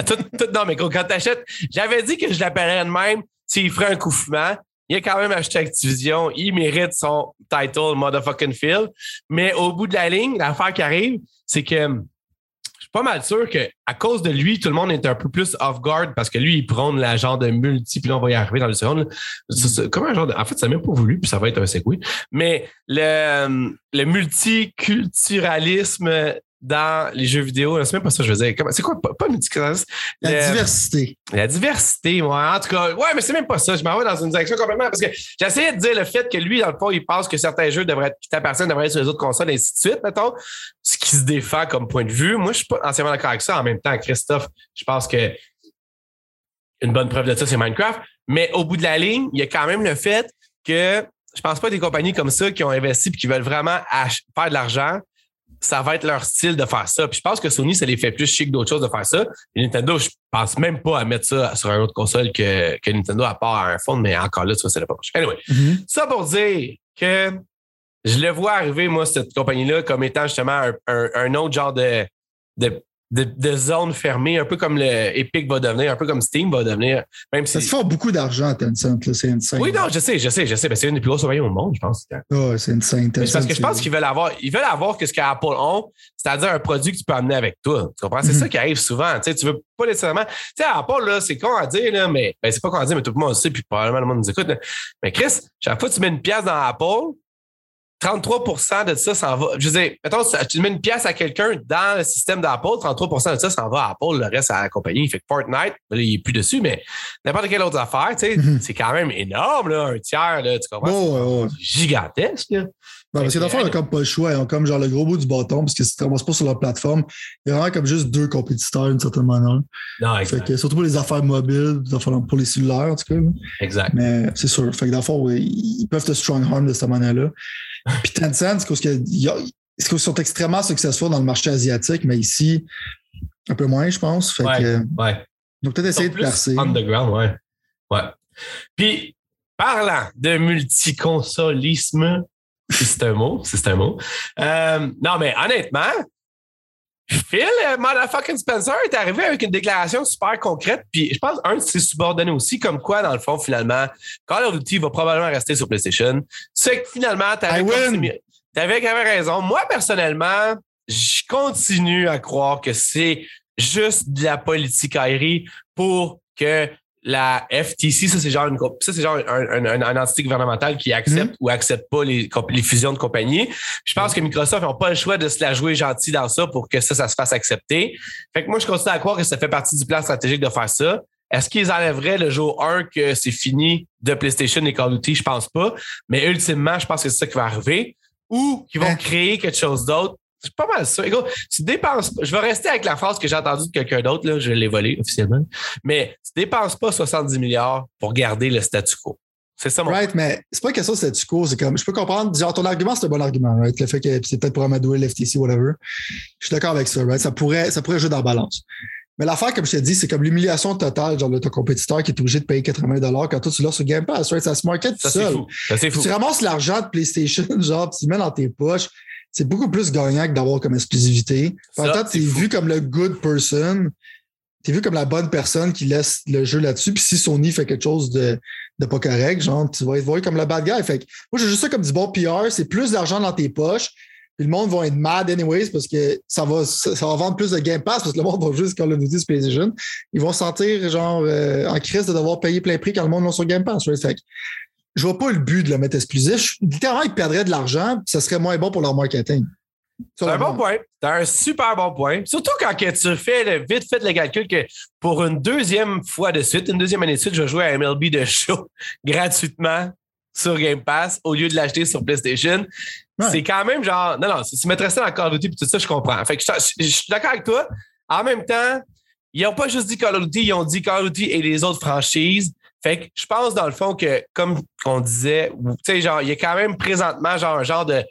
tout, tout dans mes gros, quand t'achètes, j'avais dit que je l'appellerais de même s'il ferait un coup fumant. il a quand même acheté Activision, il mérite son title motherfucking field. Mais au bout de la ligne, l'affaire qui arrive, c'est que je suis pas mal sûr qu'à cause de lui, tout le monde est un peu plus off-guard parce que lui, il prône la genre de multi, puis là, on va y arriver dans le seconde. C'est, c'est comme un genre de, en fait, ça n'a même pas voulu, puis ça va être un segway. Mais le, le multiculturalisme dans les jeux vidéo, c'est même pas ça que je veux dire. C'est quoi? Pas, pas multiculturalisme. La le, diversité. La diversité, moi. En tout cas, ouais, mais c'est même pas ça. Je m'en vais dans une direction complètement. Parce que j'essayais de dire le fait que lui, dans le fond, il pense que certains jeux devraient être, qui t'appartiennent devraient être sur les autres consoles, et ainsi de suite, mettons. Ce qui se défend comme point de vue. Moi, je suis pas entièrement d'accord avec ça. En même temps, Christophe, je pense que une bonne preuve de ça, c'est Minecraft. Mais au bout de la ligne, il y a quand même le fait que je pense pas à des compagnies comme ça qui ont investi et qui veulent vraiment ach- faire de l'argent. Ça va être leur style de faire ça. Puis je pense que Sony, ça les fait plus chic d'autres choses de faire ça. Et Nintendo, je pense même pas à mettre ça sur une autre console que, que Nintendo, à part à un fond, mais encore là, tu vois, c'est la poche. Anyway, mm-hmm. Ça pour dire que je le vois arriver, moi, cette compagnie-là, comme étant justement un, un, un autre genre de, de, de, de zone fermée, un peu comme le Epic va devenir, un peu comme Steam va devenir. Même si... Ça se fait beaucoup d'argent, Tencent, là, c'est insane. Oui, non, je sais, je sais, je sais. Mais c'est une des plus grosses compagnies au monde, je pense. Oh, c'est insane. Tencent, parce que je pense c'est... qu'ils veulent avoir, ils veulent avoir que ce qu'Apple ont, c'est-à-dire un produit que tu peux amener avec toi. Tu comprends? C'est mm-hmm. ça qui arrive souvent. Tu sais, tu veux pas nécessairement. Tu sais, Apple, là, c'est con à dire, là, mais ben, c'est pas con à dire, mais tout le monde le sait, puis probablement le monde nous écoute. Là. Mais Chris, chaque fois que tu mets une pièce dans Apple, trente-trois pour cent de ça s'en va. Je veux dire, mettons, tu mets une pièce à quelqu'un dans le système d'Apple, trente-trois pour cent de ça s'en va à Apple, le reste à la compagnie. Fait que Fortnite, là, il n'est plus dessus, mais n'importe quelle autre affaire, tu sais, mm-hmm. c'est quand même énorme, là, un tiers, là, tu comprends? Oh, ouais, ouais. C'est gigantesque, là. Ben, parce que d'abord, ils n'ont comme pas le choix. Ils ont comme genre le gros bout du bâton, parce que si tu ne commences pas sur leur plateforme, il y a vraiment comme juste deux compétiteurs d'une certaine manière. Non, exact. Fait que, surtout pour les affaires mobiles, pour les cellulaires, en tout cas. Exact. Mais c'est sûr. Fait que dans le fond, ils peuvent te strong harm de cette manière-là. Puis Tencent, c'est parce qu'ils sont extrêmement successful dans le marché asiatique, mais ici, un peu moins, je pense. Fait ouais, que, ouais. Donc, peut-être essayer de percer. Underground, ouais. Ouais. Puis, parlant de multiconsolisme, si c'est un mot, si c'est un mot. Euh, non, mais honnêtement, Phil, euh, motherfucking Spencer est arrivé avec une déclaration super concrète, puis je pense un de ses subordonnés aussi, comme quoi, dans le fond, finalement, Call of Duty va probablement rester sur PlayStation. C'est que finalement, t'avais, t'avais, t'avais raison. Moi, personnellement, je continue à croire que c'est juste de la politicaillerie pour que la F T C, ça c'est genre une ça c'est genre un, un, un, un entité gouvernementale qui accepte mmh. ou accepte pas les, les fusions de compagnies. Je pense mmh. que Microsoft n'ont pas le choix de se la jouer gentille dans ça pour que ça, ça se fasse accepter. Fait que moi, je continue à croire que ça fait partie du plan stratégique de faire ça. Est-ce qu'ils enlèveraient le jour un que c'est fini de PlayStation et Call of Duty? Je pense pas. Mais ultimement, je pense que c'est ça qui va arriver. Ou qu'ils vont mmh. créer quelque chose d'autre. C'est pas mal ça. Écoute, tu dépenses pas. Je vais rester avec la phrase que j'ai entendue de quelqu'un d'autre, là, je l'ai volée officiellement. Mais tu dépenses pas soixante-dix milliards pour garder le statu quo. C'est ça mon right, point. Mais c'est pas une question de statu quo. C'est comme, je peux comprendre. Genre, ton argument, c'est un bon argument, right? Le fait que c'est peut-être pour amadouer l'F T C, whatever. Je suis d'accord avec ça, right? Ça pourrait, ça pourrait jouer dans la balance. Mais l'affaire, comme je te dis, c'est comme l'humiliation totale, genre de ton compétiteur qui est obligé de payer quatre-vingts dollars quand toi tu l'as sur Game Pass, right? Ça se market tout seul. Ça, c'est fou. Tu ramasses l'argent de PlayStation, genre, tu le mets dans tes poches. C'est beaucoup plus gagnant que d'avoir comme exclusivité. En même temps, t'es vu comme le good person. T'es vu comme la bonne personne qui laisse le jeu là-dessus. Puis si Sony fait quelque chose de, de pas correct, genre, tu vas être vu comme le bad guy. Fait que moi, j'ai juste ça comme du bon P R. C'est plus d'argent dans tes poches. Puis le monde va être mad anyways parce que ça va, ça, ça va vendre plus de Game Pass parce que le monde va juste quand le dit PlayStation. Ils vont se sentir, genre, euh, en crise de devoir payer plein prix quand le monde l'a sur Game Pass. Right? Fait que, je vois pas le but de le mettre exclusif. Littéralement, ils perdraient de l'argent, puis ça serait moins bon pour leur marketing. C'est un bon point. C'est un super bon point. Surtout quand tu fais le, vite fait le calcul que pour une deuxième fois de suite, une deuxième année de suite, je vais jouer à M L B de show gratuitement sur Game Pass au lieu de l'acheter sur PlayStation. Ouais. C'est quand même genre... Non, non, si tu mettrais ça dans Call of Duty et tout ça, je comprends. Fait que je, je, je suis d'accord avec toi. En même temps, ils n'ont pas juste dit Call of Duty, ils ont dit Call of Duty et les autres franchises. Fait que je pense dans le fond que, comme on disait, tu sais, genre, il y a quand même présentement genre un genre de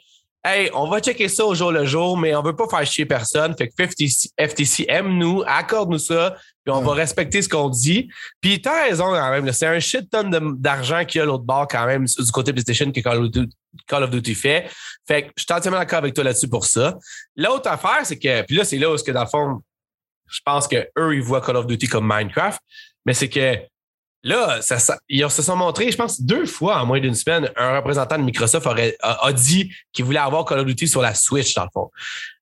hey, on va checker ça au jour le jour, mais on veut pas faire chier personne. Fait que F T C, F T C aime-nous, accorde-nous ça, puis on ouais. va respecter ce qu'on dit. Puis t'as raison quand même, là, c'est un shit tonne de, d'argent qu'il y a à l'autre bord quand même du côté PlayStation que Call of Duty, Call of Duty fait. Fait que je suis entièrement d'accord avec toi là-dessus pour ça. L'autre affaire, c'est que, puis là, c'est là où, que dans le fond, je pense que eux ils voient Call of Duty comme Minecraft, mais c'est que Là, ça, ça, ils se sont montrés, je pense, deux fois en moins d'une semaine, un représentant de Microsoft aurait, a, a dit qu'il voulait avoir Call of Duty sur la Switch, dans le fond.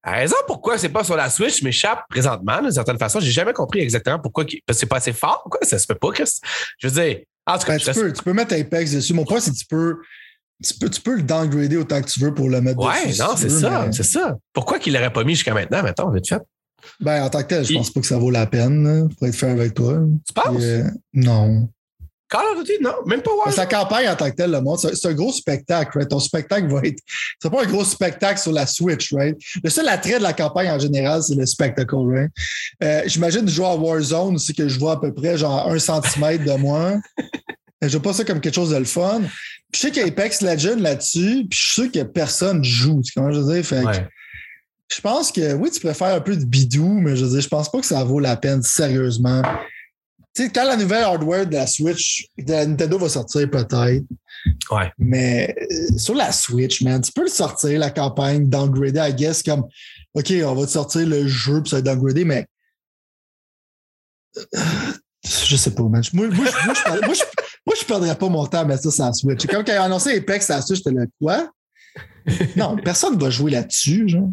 La raison pourquoi c'est pas sur la Switch m'échappe présentement, d'une certaine façon. J'ai jamais compris exactement pourquoi. Parce que c'est pas assez fort, quoi. Ça se peut pas, Chris. Je veux dire, en tout cas, ben, tu, peux, tu peux mettre Apex dessus. Mon point, c'est que tu peux. Tu peux, tu peux le downgrader autant que tu veux pour le mettre ouais, dessus. Ouais, non, si c'est veux, ça, mais... c'est ça. Pourquoi qu'il l'aurait pas mis jusqu'à maintenant, mettons, vite fait? Ben, en tant que tel, je pense pas que ça vaut la peine, pour être fair avec toi. Tu penses? Euh, non. Call of Duty, non, même pas Warzone. Sa campagne en tant que telle, le monde, c'est, c'est un gros spectacle, right? Ton spectacle va être. C'est pas un gros spectacle sur la Switch, right? Le seul attrait de la campagne en général, c'est le spectacle, right? Euh, j'imagine jouer à Warzone, c'est que je vois à peu près genre un centimètre de moi. Je vois pas ça comme quelque chose de le fun. Puis je sais qu'il y a Apex Legends là-dessus, puis je suis sûr que personne joue. Tu sais comment je veux dire? Fait que. Ouais. Je pense que, oui, tu préfères un peu de bidou, mais je veux dire, je pense pas que ça vaut la peine, sérieusement. Tu sais, quand la nouvelle hardware de la Switch, de la Nintendo va sortir peut-être. Ouais. Mais euh, sur la Switch, man, tu peux le sortir, la campagne, downgrader, I guess, comme, OK, on va te sortir le jeu, puis ça va downgrader, mais. Euh, je sais pas, man. Moi, moi, je, moi, je, moi, je, moi, je, moi, je perdrais pas mon temps à mettre ça sur la Switch. Comme quand ils ont annoncé Apex sur la Switch, j'étais là, quoi? Non, personne va jouer là-dessus, genre.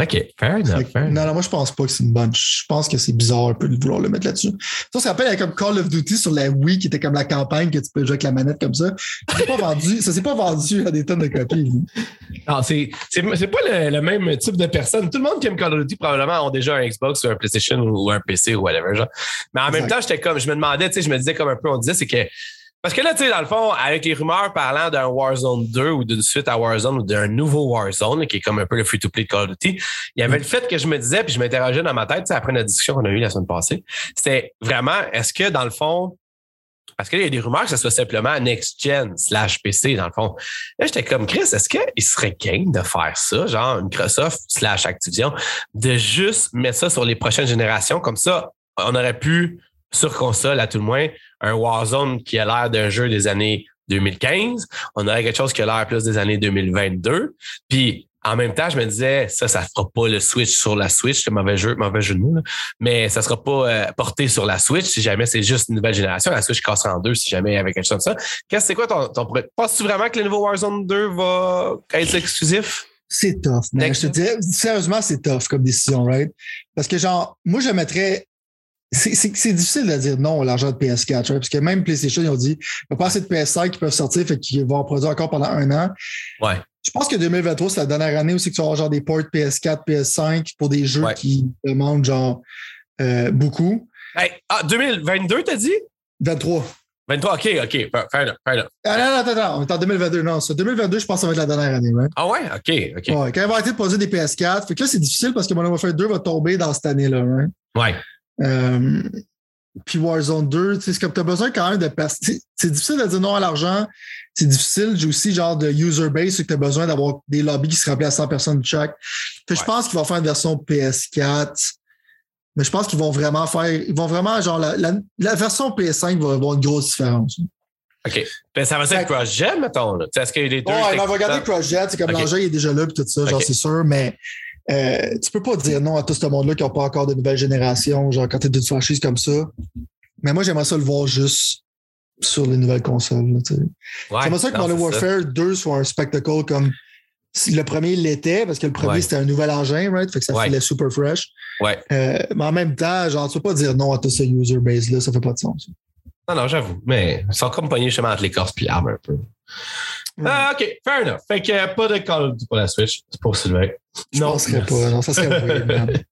OK, fair enough. Fair non, non, moi, je pense pas que c'est une bonne. Je pense que c'est bizarre un peu de vouloir le mettre là-dessus. Ça se rappelle, il y a comme Call of Duty sur la Wii qui était comme la campagne que tu peux jouer avec la manette comme ça. C'est pas vendu, ça s'est pas vendu à des tonnes de copies. Non, c'est, c'est, c'est pas le, le même type de personne. Tout le monde qui aime Call of Duty probablement ont déjà un Xbox ou un PlayStation ou un P C ou whatever. Genre. Mais en exact. Même temps, j'étais comme, je me demandais, tu sais, je me disais comme un peu, on disait, c'est que. Parce que là, tu sais, dans le fond, avec les rumeurs parlant d'un Warzone deux ou d'une suite à Warzone ou d'un nouveau Warzone, qui est comme un peu le free-to-play de Call of Duty, il y avait le fait que je me disais, puis je m'interrogeais dans ma tête, tu sais, après notre discussion qu'on a eue la semaine passée, c'était vraiment, est-ce que dans le fond, parce qu'il y a des rumeurs que ce soit simplement next-gen slash P C, dans le fond. Là, j'étais comme, Chris, est-ce qu'il serait game de faire ça, genre Microsoft slash Activision, de juste mettre ça sur les prochaines générations, comme ça, on aurait pu... sur console, à tout le moins, un Warzone qui a l'air d'un jeu des années deux mille quinze. On aurait quelque chose qui a l'air plus des années deux mille vingt-deux. Puis, en même temps, je me disais, ça, ça fera pas le Switch sur la Switch, le mauvais jeu, mauvais jeu de nous, là. Mais ça sera pas euh, porté sur la Switch si jamais c'est juste une nouvelle génération. La Switch cassera en deux si jamais il y avait quelque chose comme ça. Qu'est-ce que c'est quoi ton, ton, penses-tu vraiment que le nouveau Warzone deux va être exclusif? C'est tough, man. Next- je te dirais, sérieusement, c'est tough comme décision, right? Parce que genre, moi, je mettrais, C'est, c'est, c'est difficile de dire non à l'argent de P S quatre, right? Parce que même PlayStation, ils ont dit, il n'y a pas assez de P S cinq qui peuvent sortir, fait qu'ils vont en produire encore pendant un an. Ouais. Je pense que deux mille vingt-trois, c'est la dernière année où c'est que tu vas avoir genre des ports P S quatre, P S cinq pour des jeux ouais. qui demandent genre euh, beaucoup. Hey, ah, deux mille vingt-deux, t'as dit? vingt-trois. vingt-trois, OK, OK. Fair enough, fair enough. Ah, non, non, attends, attends, on est en deux mille vingt-deux. Non, c'est deux mille vingt-deux, je pense que ça va être la dernière année. Right? Ah ouais? OK, OK. Ouais, quand ils vont arrêter de produire des P S quatre, fait que là, c'est difficile parce que mon Warfare deux va tomber dans cette année-là. Right? Ouais. Euh, puis Warzone deux, tu sais, c'est comme tu as besoin quand même de passer. C'est difficile de dire non à l'argent. C'est difficile. J'ai aussi genre de user base, c'est que tu as besoin d'avoir des lobbies qui se rappellent à cent personnes chaque. Fait, ouais. Je pense qu'ils vont faire une version P S quatre. Mais je pense qu'ils vont vraiment faire. Ils vont vraiment, genre, la, la, la version P S cinq va avoir une grosse différence. OK. Ben, ça va être cross-gen, mettons. Là. Est-ce que les deux. Ouais, on va regarder cross-gen. C'est comme okay. L'enjeu, il est déjà là, puis tout ça, okay. Genre, c'est sûr, mais. Euh, tu peux pas dire non à tout ce monde-là qui n'a pas encore de nouvelle génération, genre quand t'es d'une franchise comme ça. Mais moi, j'aimerais ça le voir juste sur les nouvelles consoles. Là, ouais, j'aimerais ça que Modern Warfare ça. deux soit un spectacle comme le premier l'était, parce que le premier, ouais. c'était un nouvel engin, right? Fait que ça ouais. filait super fresh. Ouais. Euh, mais en même temps, genre, tu peux pas dire non à tout ce user base-là, ça fait pas de sens. Non, non, j'avoue. Mais ils sont comme pognés justement entre les corps et l'arme un peu. Ah, OK, fair enough. Fait que euh, pas de Call of Duty pour la Switch, c'est pour Sylvain. Non, ça serait pas. Non, ça serait weird.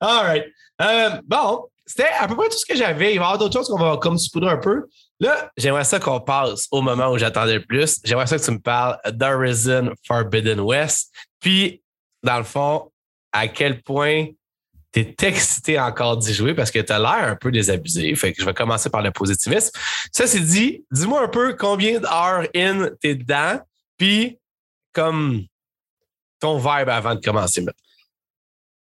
All right. Euh, bon, c'était à peu près tout ce que j'avais. Il va y avoir d'autres choses qu'on va comme saupoudrer un peu. Là, j'aimerais ça qu'on passe au moment où j'attendais le plus. J'aimerais ça que tu me parles d'Horizon Forbidden West. Puis, dans le fond, à quel point t'es excité encore d'y jouer parce que t'as l'air un peu désabusé. Fait que je vais commencer par le positivisme. Ça, c'est dit, dis-moi un peu combien d'heures in t'es dedans, puis comme ton vibe avant de commencer.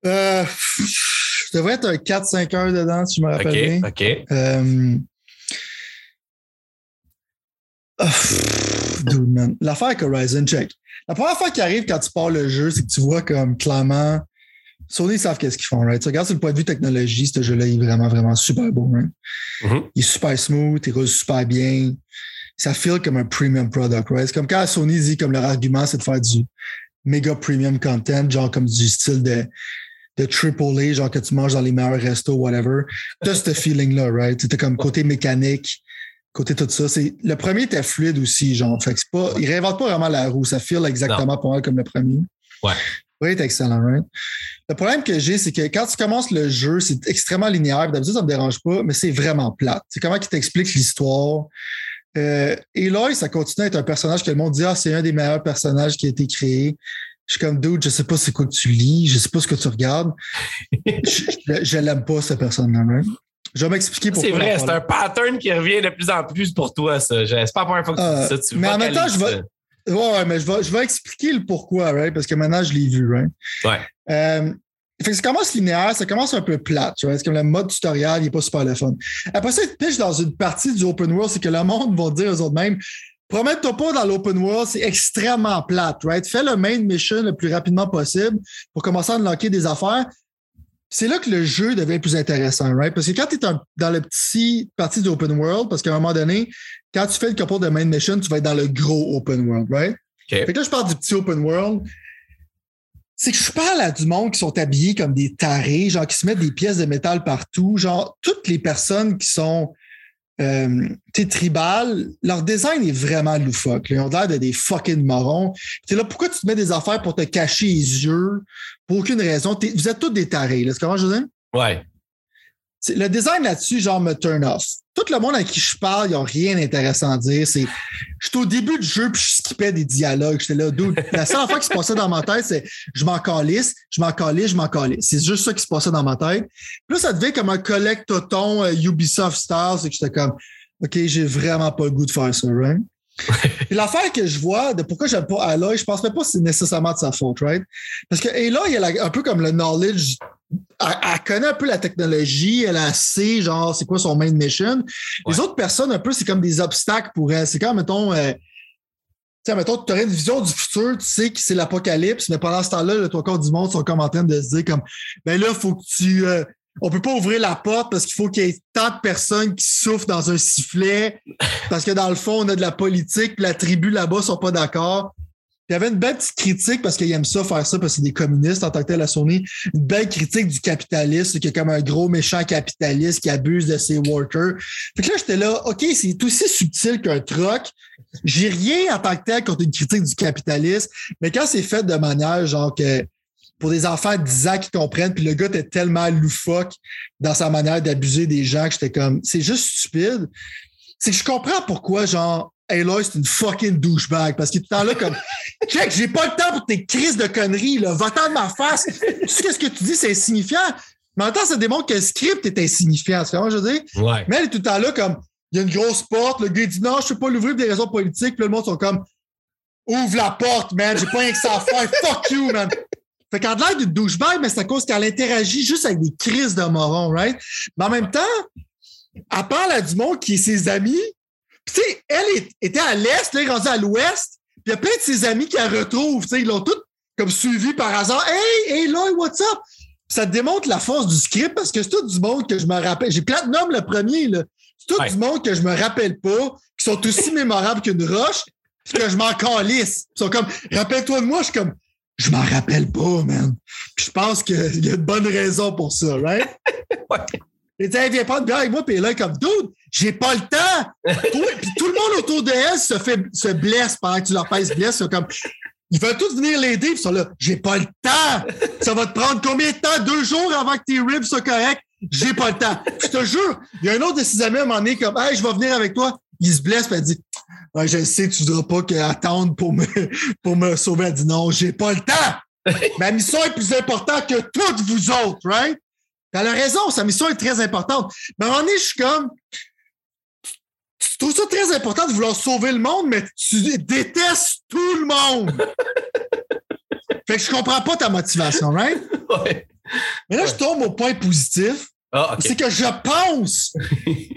Euh, je devrais être un quatre cinq heures dedans, si je me rappelle okay, bien. OK, OK. Euh... Oh, dude, man. L'affaire avec Horizon, check. La première fois qui arrive quand tu pars le jeu, c'est que tu vois comme clairement Sony savent qu'est-ce qu'ils font, right? Tu regardes sur le point de vue technologie, ce jeu-là est vraiment, vraiment super beau, right? Mm-hmm. Il est super smooth, il roule super bien. Ça feel comme un premium product, right? C'est comme quand Sony dit, comme leur argument, c'est de faire du méga premium content, genre comme du style de, de triple A, genre que tu manges dans les meilleurs restos, whatever. T'as ce feeling-là, right? C'était comme côté mécanique, côté tout ça. C'est, le premier était fluide aussi, genre. Fait que c'est pas, ils réinventent pas vraiment la roue. Ça feel exactement non. pas mal comme le premier. Ouais. Oui, c'est excellent, right? Le problème que j'ai, c'est que quand tu commences le jeu, c'est extrêmement linéaire. D'habitude, ça me dérange pas, mais c'est vraiment plate. C'est comment qu'ils t'expliquent l'histoire. Euh, Aloy, ça continue à être un personnage que le monde dit « Ah, c'est un des meilleurs personnages qui a été créé. » Je suis comme « Dude, je sais pas c'est quoi que tu lis, je sais pas ce que tu regardes. » Je, je, je l'aime pas, cette personne-là, right? Je vais m'expliquer pourquoi. C'est vrai, c'est un pattern qui revient de plus en plus pour toi, ça. C'est pas la première fois que tu dis euh, ça. Tu mais en même temps, je vais... Ouais, ouais, mais je vais, je vais expliquer le pourquoi, right? Parce que maintenant, je l'ai vu, right? Ouais. Euh, fait que ça commence linéaire, ça commence un peu plate, right? C'est comme le mode tutoriel, il n'est pas super le fun. Après ça, ils te pitchent dans une partie du open world, c'est que le monde va dire aux autres mêmes, promets-toi pas dans l'open world, c'est extrêmement plate, right? Fais le main mission le plus rapidement possible pour commencer à unlocker des affaires. C'est là que le jeu devient plus intéressant, right? Parce que quand tu es dans le petit partie du open world, parce qu'à un moment donné, quand tu fais le couple de main mission, tu vas être dans le gros open world, right? Okay. Fait que là, je parle du petit open world. C'est que je parle à du monde qui sont habillés comme des tarés, genre qui se mettent des pièces de métal partout. Genre, toutes les personnes qui sont euh, tribales, leur design est vraiment loufoque. Là. Ils ont l'air de des fucking morons. T'es là, pourquoi tu te mets des affaires pour te cacher les yeux? Pour aucune raison. T'es, vous êtes tous des tarés, là. C'est comment je veux dire? Ouais. C'est, le design là-dessus, genre, me turn off. Tout le monde à qui je parle, ils n'ont rien d'intéressant à dire. C'est, j'étais au début du jeu puis je skippais des dialogues. J'étais là, dude. La seule affaire qui se passait dans ma tête, c'est je m'en calisse, je m'en calisse, je m'en calisse. C'est juste ça qui se passait dans ma tête. Puis là, ça devait comme un collectoton euh, Ubisoft Stars. C'est que j'étais comme, OK, j'ai vraiment pas le goût de faire ça, right? Puis l'affaire que je vois de pourquoi j'aime pas Aloy, je pense même pas que c'est nécessairement de sa faute, right? Parce que Aloy, elle a un peu comme le knowledge, elle, elle connaît un peu la technologie, elle a sait, genre, c'est quoi son main mission. Ouais. Les autres personnes, un peu, c'est comme des obstacles pour elle. C'est quand, mettons, euh, tu sais, mettons, tu aurais une vision du futur, tu sais que c'est l'apocalypse, mais pendant ce temps-là, le trois quarts du monde sont comme en train de se dire, comme, ben là, faut que tu. Euh, On peut pas ouvrir la porte parce qu'il faut qu'il y ait tant de personnes qui souffrent dans un sifflet parce que dans le fond, on a de la politique puis la tribu là-bas sont pas d'accord. Il y avait une belle petite critique parce qu'ils aiment ça faire ça parce que c'est des communistes en tant que tel à Sony. Une belle critique du capitalisme qui est comme un gros méchant capitaliste qui abuse de ses workers. Fait que là, j'étais là, OK, c'est aussi subtil qu'un troc. J'ai rien en tant que tel contre une critique du capitalisme, mais quand c'est fait de manière genre que pour des enfants de dix ans qui comprennent, puis le gars était tellement loufoque dans sa manière d'abuser des gens que j'étais comme, c'est juste stupide. C'est que je comprends pourquoi, genre, Aloy, c'est une fucking douchebag, parce qu'il est tout le temps là comme, check, j'ai pas le temps pour tes crises de conneries, là, va-t'en de ma face. Tu sais, qu'est-ce que tu dis, c'est insignifiant. Mais en même temps, ça démontre que le script est insignifiant, c'est vraiment, je veux dire. Ouais. Mais elle est tout le temps là comme, il y a une grosse porte, le gars dit, non, je peux pas l'ouvrir pour des raisons politiques, puis le monde sont comme, ouvre la porte, man, j'ai pas rien que ça à faire, fuck you, man. Fait qu'en l'air d'une douchebag, mais c'est à cause qu'elle interagit juste avec des crises de morons, right? Mais en même temps, elle parle à du monde qui est ses amis. Puis tu sais, elle est, était à l'est, là, elle est rendue à l'ouest. Puis il y a plein de ses amis qui la retrouvent. Tu sais, ils l'ont toutes comme suivi par hasard. Hey, hey, Aloy, what's up? Pis ça démontre la force du script parce que c'est tout du monde que je me rappelle. J'ai Platinum le premier, là. C'est tout ouais. du monde que je me rappelle pas, qui sont aussi mémorables qu'une roche, puis que je m'en calisse. Ils sont comme, rappelle-toi de moi, je suis comme, je m'en rappelle pas, man. Puis je pense qu'il y a de bonnes raisons pour ça, right? Ouais. Et tu sais, elle vient prendre bien avec moi, puis là, comme, dude, j'ai pas le temps. Puis tout le monde autour de elle se, fait, se blesse pendant que tu leur pèses blesse. Ils sont comme, ils veulent tous venir l'aider, puis ils sont là, j'ai pas le temps. Ça va te prendre combien de temps? Deux jours avant que tes ribs soient corrects? J'ai pas le temps. Je te jure, il y a un autre de ses amis à un moment donné, comme, hey, je vais venir avec toi. Il se blesse, puis elle dit, ouais, je sais, tu ne voudras pas qu'attendre pour me, pour me sauver. Elle dit non, j'ai pas le temps. Ma mission est plus importante que toutes vous autres, right? Elle a raison, sa mission est très importante. Mais à un moment donné, je suis comme, tu trouves ça très important de vouloir sauver le monde, mais tu détestes tout le monde. Fait que je comprends pas ta motivation, right? Ouais. Mais là, ouais. je tombe au point positif. Ah, okay. C'est que je pense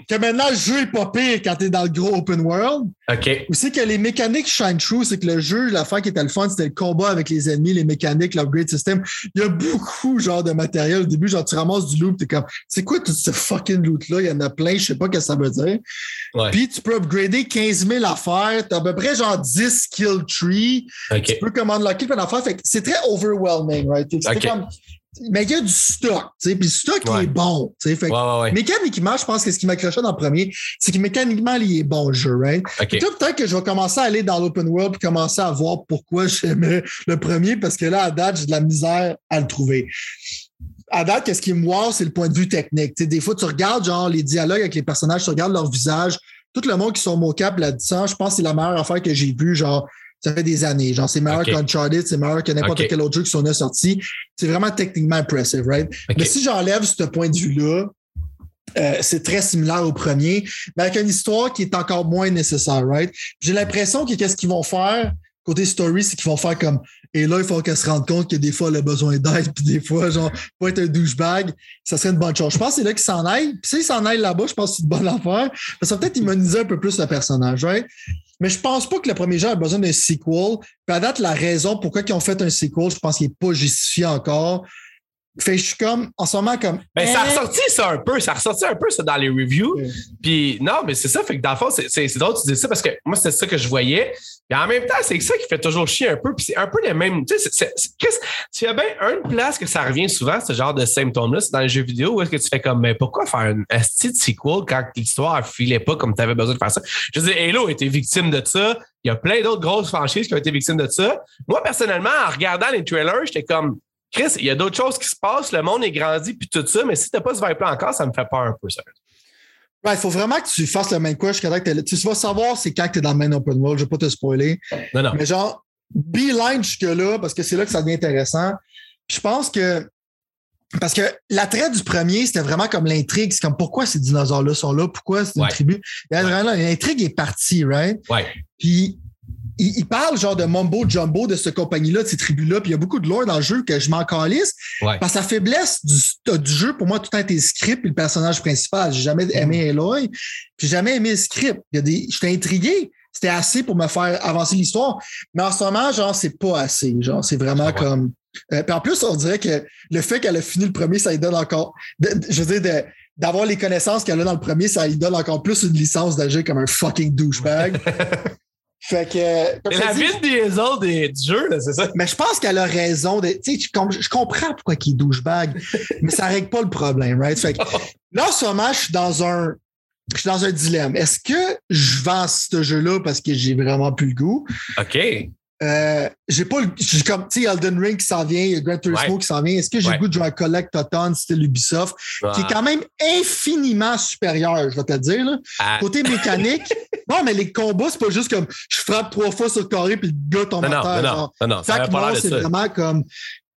que maintenant, le jeu est pas pire quand t'es dans le gros open world. OK. Ou c'est que les mécaniques shine through, c'est que le jeu, l'affaire qui était le fun, c'était le combat avec les ennemis, les mécaniques, l'upgrade system. Il y a beaucoup, genre, de matériel. Au début, genre, tu ramasses du loot, t'es comme, c'est quoi tout ce fucking loot-là? Il y en a plein, je sais pas ce que ça veut dire. Ouais. Puis, tu peux upgrader quinze mille affaires. T'as à peu près, genre, dix skill trees. Okay. Tu peux commander la kill, une affaire. Fait que c'est très overwhelming, right? C'est okay. comme... Mais il y a du stock, tu sais, puis le stock, ouais. il est bon, tu sais. Fait que, ouais, ouais, ouais. mécaniquement, je pense que ce qui m'accrochait dans le premier, c'est que mécaniquement, il est bon, le jeu, right? Okay. Puis peut-être que je vais commencer à aller dans l'open world puis commencer à voir pourquoi j'aimais le premier, parce que là, à date, j'ai de la misère à le trouver. À date, qu'est-ce qui me wow, c'est le point de vue technique. Tu sais, des fois, tu regardes, genre, les dialogues avec les personnages, tu regardes leur visage, tout le monde qui sont mocap là-dedans, je pense que c'est la meilleure affaire que j'ai vue, genre, ça fait des années. Genre, c'est meilleur okay. qu'Uncharted, c'est meilleur que n'importe okay. quel autre jeu qui s'en est sorti. C'est vraiment techniquement impressive, right? Okay. Mais si j'enlève ce point de vue-là, euh, c'est très similaire au premier, mais avec une histoire qui est encore moins nécessaire, right? J'ai l'impression que qu'est-ce qu'ils vont faire côté story, c'est qu'ils vont faire comme... Et là, il faut qu'elle se rende compte que des fois, elle a besoin d'aide, puis des fois, genre, pas être un douchebag, ça serait une bonne chose. Je pense que c'est là qu'ils s'en aillent. Puis s'ils s'en aillent là-bas, je pense que c'est une bonne affaire. Ça va peut-être immuniser un peu plus le personnage, right? Mais je pense pas que le premier jeu a besoin d'un sequel. Puis à date, la raison pourquoi ils ont fait un sequel, je pense qu'il n'est pas justifié encore. Fait que je suis comme, en ce moment, comme... Ben, hey! ça a ressorti ça un peu, ça a ressorti un peu ça dans les reviews. Okay. Puis non, mais c'est ça, fait que dans le fond, c'est, c'est, c'est drôle que tu dis ça, parce que moi, c'est ça que je voyais. Et en même temps, c'est ça qui fait toujours chier un peu, puis c'est un peu les mêmes... Tu sais, c'est, c'est, c'est, qu'est-ce, tu as bien une place que ça revient souvent, ce genre de symptômes-là, c'est dans les jeux vidéo, où est-ce que tu fais comme, mais pourquoi faire une asti de sequel quand l'histoire ne filait pas comme tu avais besoin de faire ça? Je veux dire, Halo était victime de ça, il y a plein d'autres grosses franchises qui ont été victimes de ça. Moi, personnellement, en regardant les trailers, j'étais comme... Chris, il y a d'autres choses qui se passent, le monde est grandi, puis tout ça, mais si t'as pas ce vibe-là encore, ça me fait peur un peu, ça. Ouais, il faut vraiment que tu fasses le main quest. Tu vas savoir c'est quand que t'es dans le main open world, je vais pas te spoiler. Non, non. Mais genre, beeline jusque-là, parce que c'est là que ça devient intéressant. Puis je pense que, parce que l'attrait du premier, c'était vraiment comme l'intrigue, c'est comme pourquoi ces dinosaures-là sont là, pourquoi c'est une ouais. tribu. Ouais. L'intrigue est partie, right? Ouais. Puis... Il, il parle genre de mumbo jumbo de cette compagnie-là, de ces tribus-là, puis il y a beaucoup de lore dans le jeu que je m'en calisse. Ouais. Parce que la faiblesse du, du jeu, pour moi, tout le temps était le script et le personnage principal. J'ai jamais aimé Eloy, j'ai jamais aimé le script. Il y a des, j'étais intrigué. C'était assez pour me faire avancer l'histoire. Mais en ce moment, genre, c'est pas assez. Genre, c'est vraiment ouais. comme. Euh, puis en plus, on dirait que le fait qu'elle a fini le premier, ça lui donne encore. De, de, je veux dire, de. D'avoir les connaissances qu'elle a dans le premier, ça lui donne encore plus une licence d'agir comme un fucking douchebag. Fait que. Comme la vie des autres du jeu, là, c'est ça. Mais je pense qu'elle a raison. Tu sais, je, je comprends pourquoi qu'il est douchebag, mais ça ne règle pas le problème, right? Fait que là, en ce moment, je suis dans un. Je suis dans un dilemme. Est-ce que je vends ce jeu-là parce que j'ai vraiment plus le goût? OK. Euh, j'ai pas le. J'ai comme, tu sais, Elden Ring qui s'en vient, il y a Gran Turismo ouais. qui s'en vient. Est-ce que j'ai ouais. le goût de jouer à Collect-Auton, style Ubisoft, ah. qui est quand même infiniment supérieur, je vais te le dire, là. Ah. Côté mécanique, non, mais les combats, c'est pas juste comme je frappe trois fois sur le carré puis le gars tombe à terre. Non, non, non, non. Ça moi, c'est ça. Vraiment comme.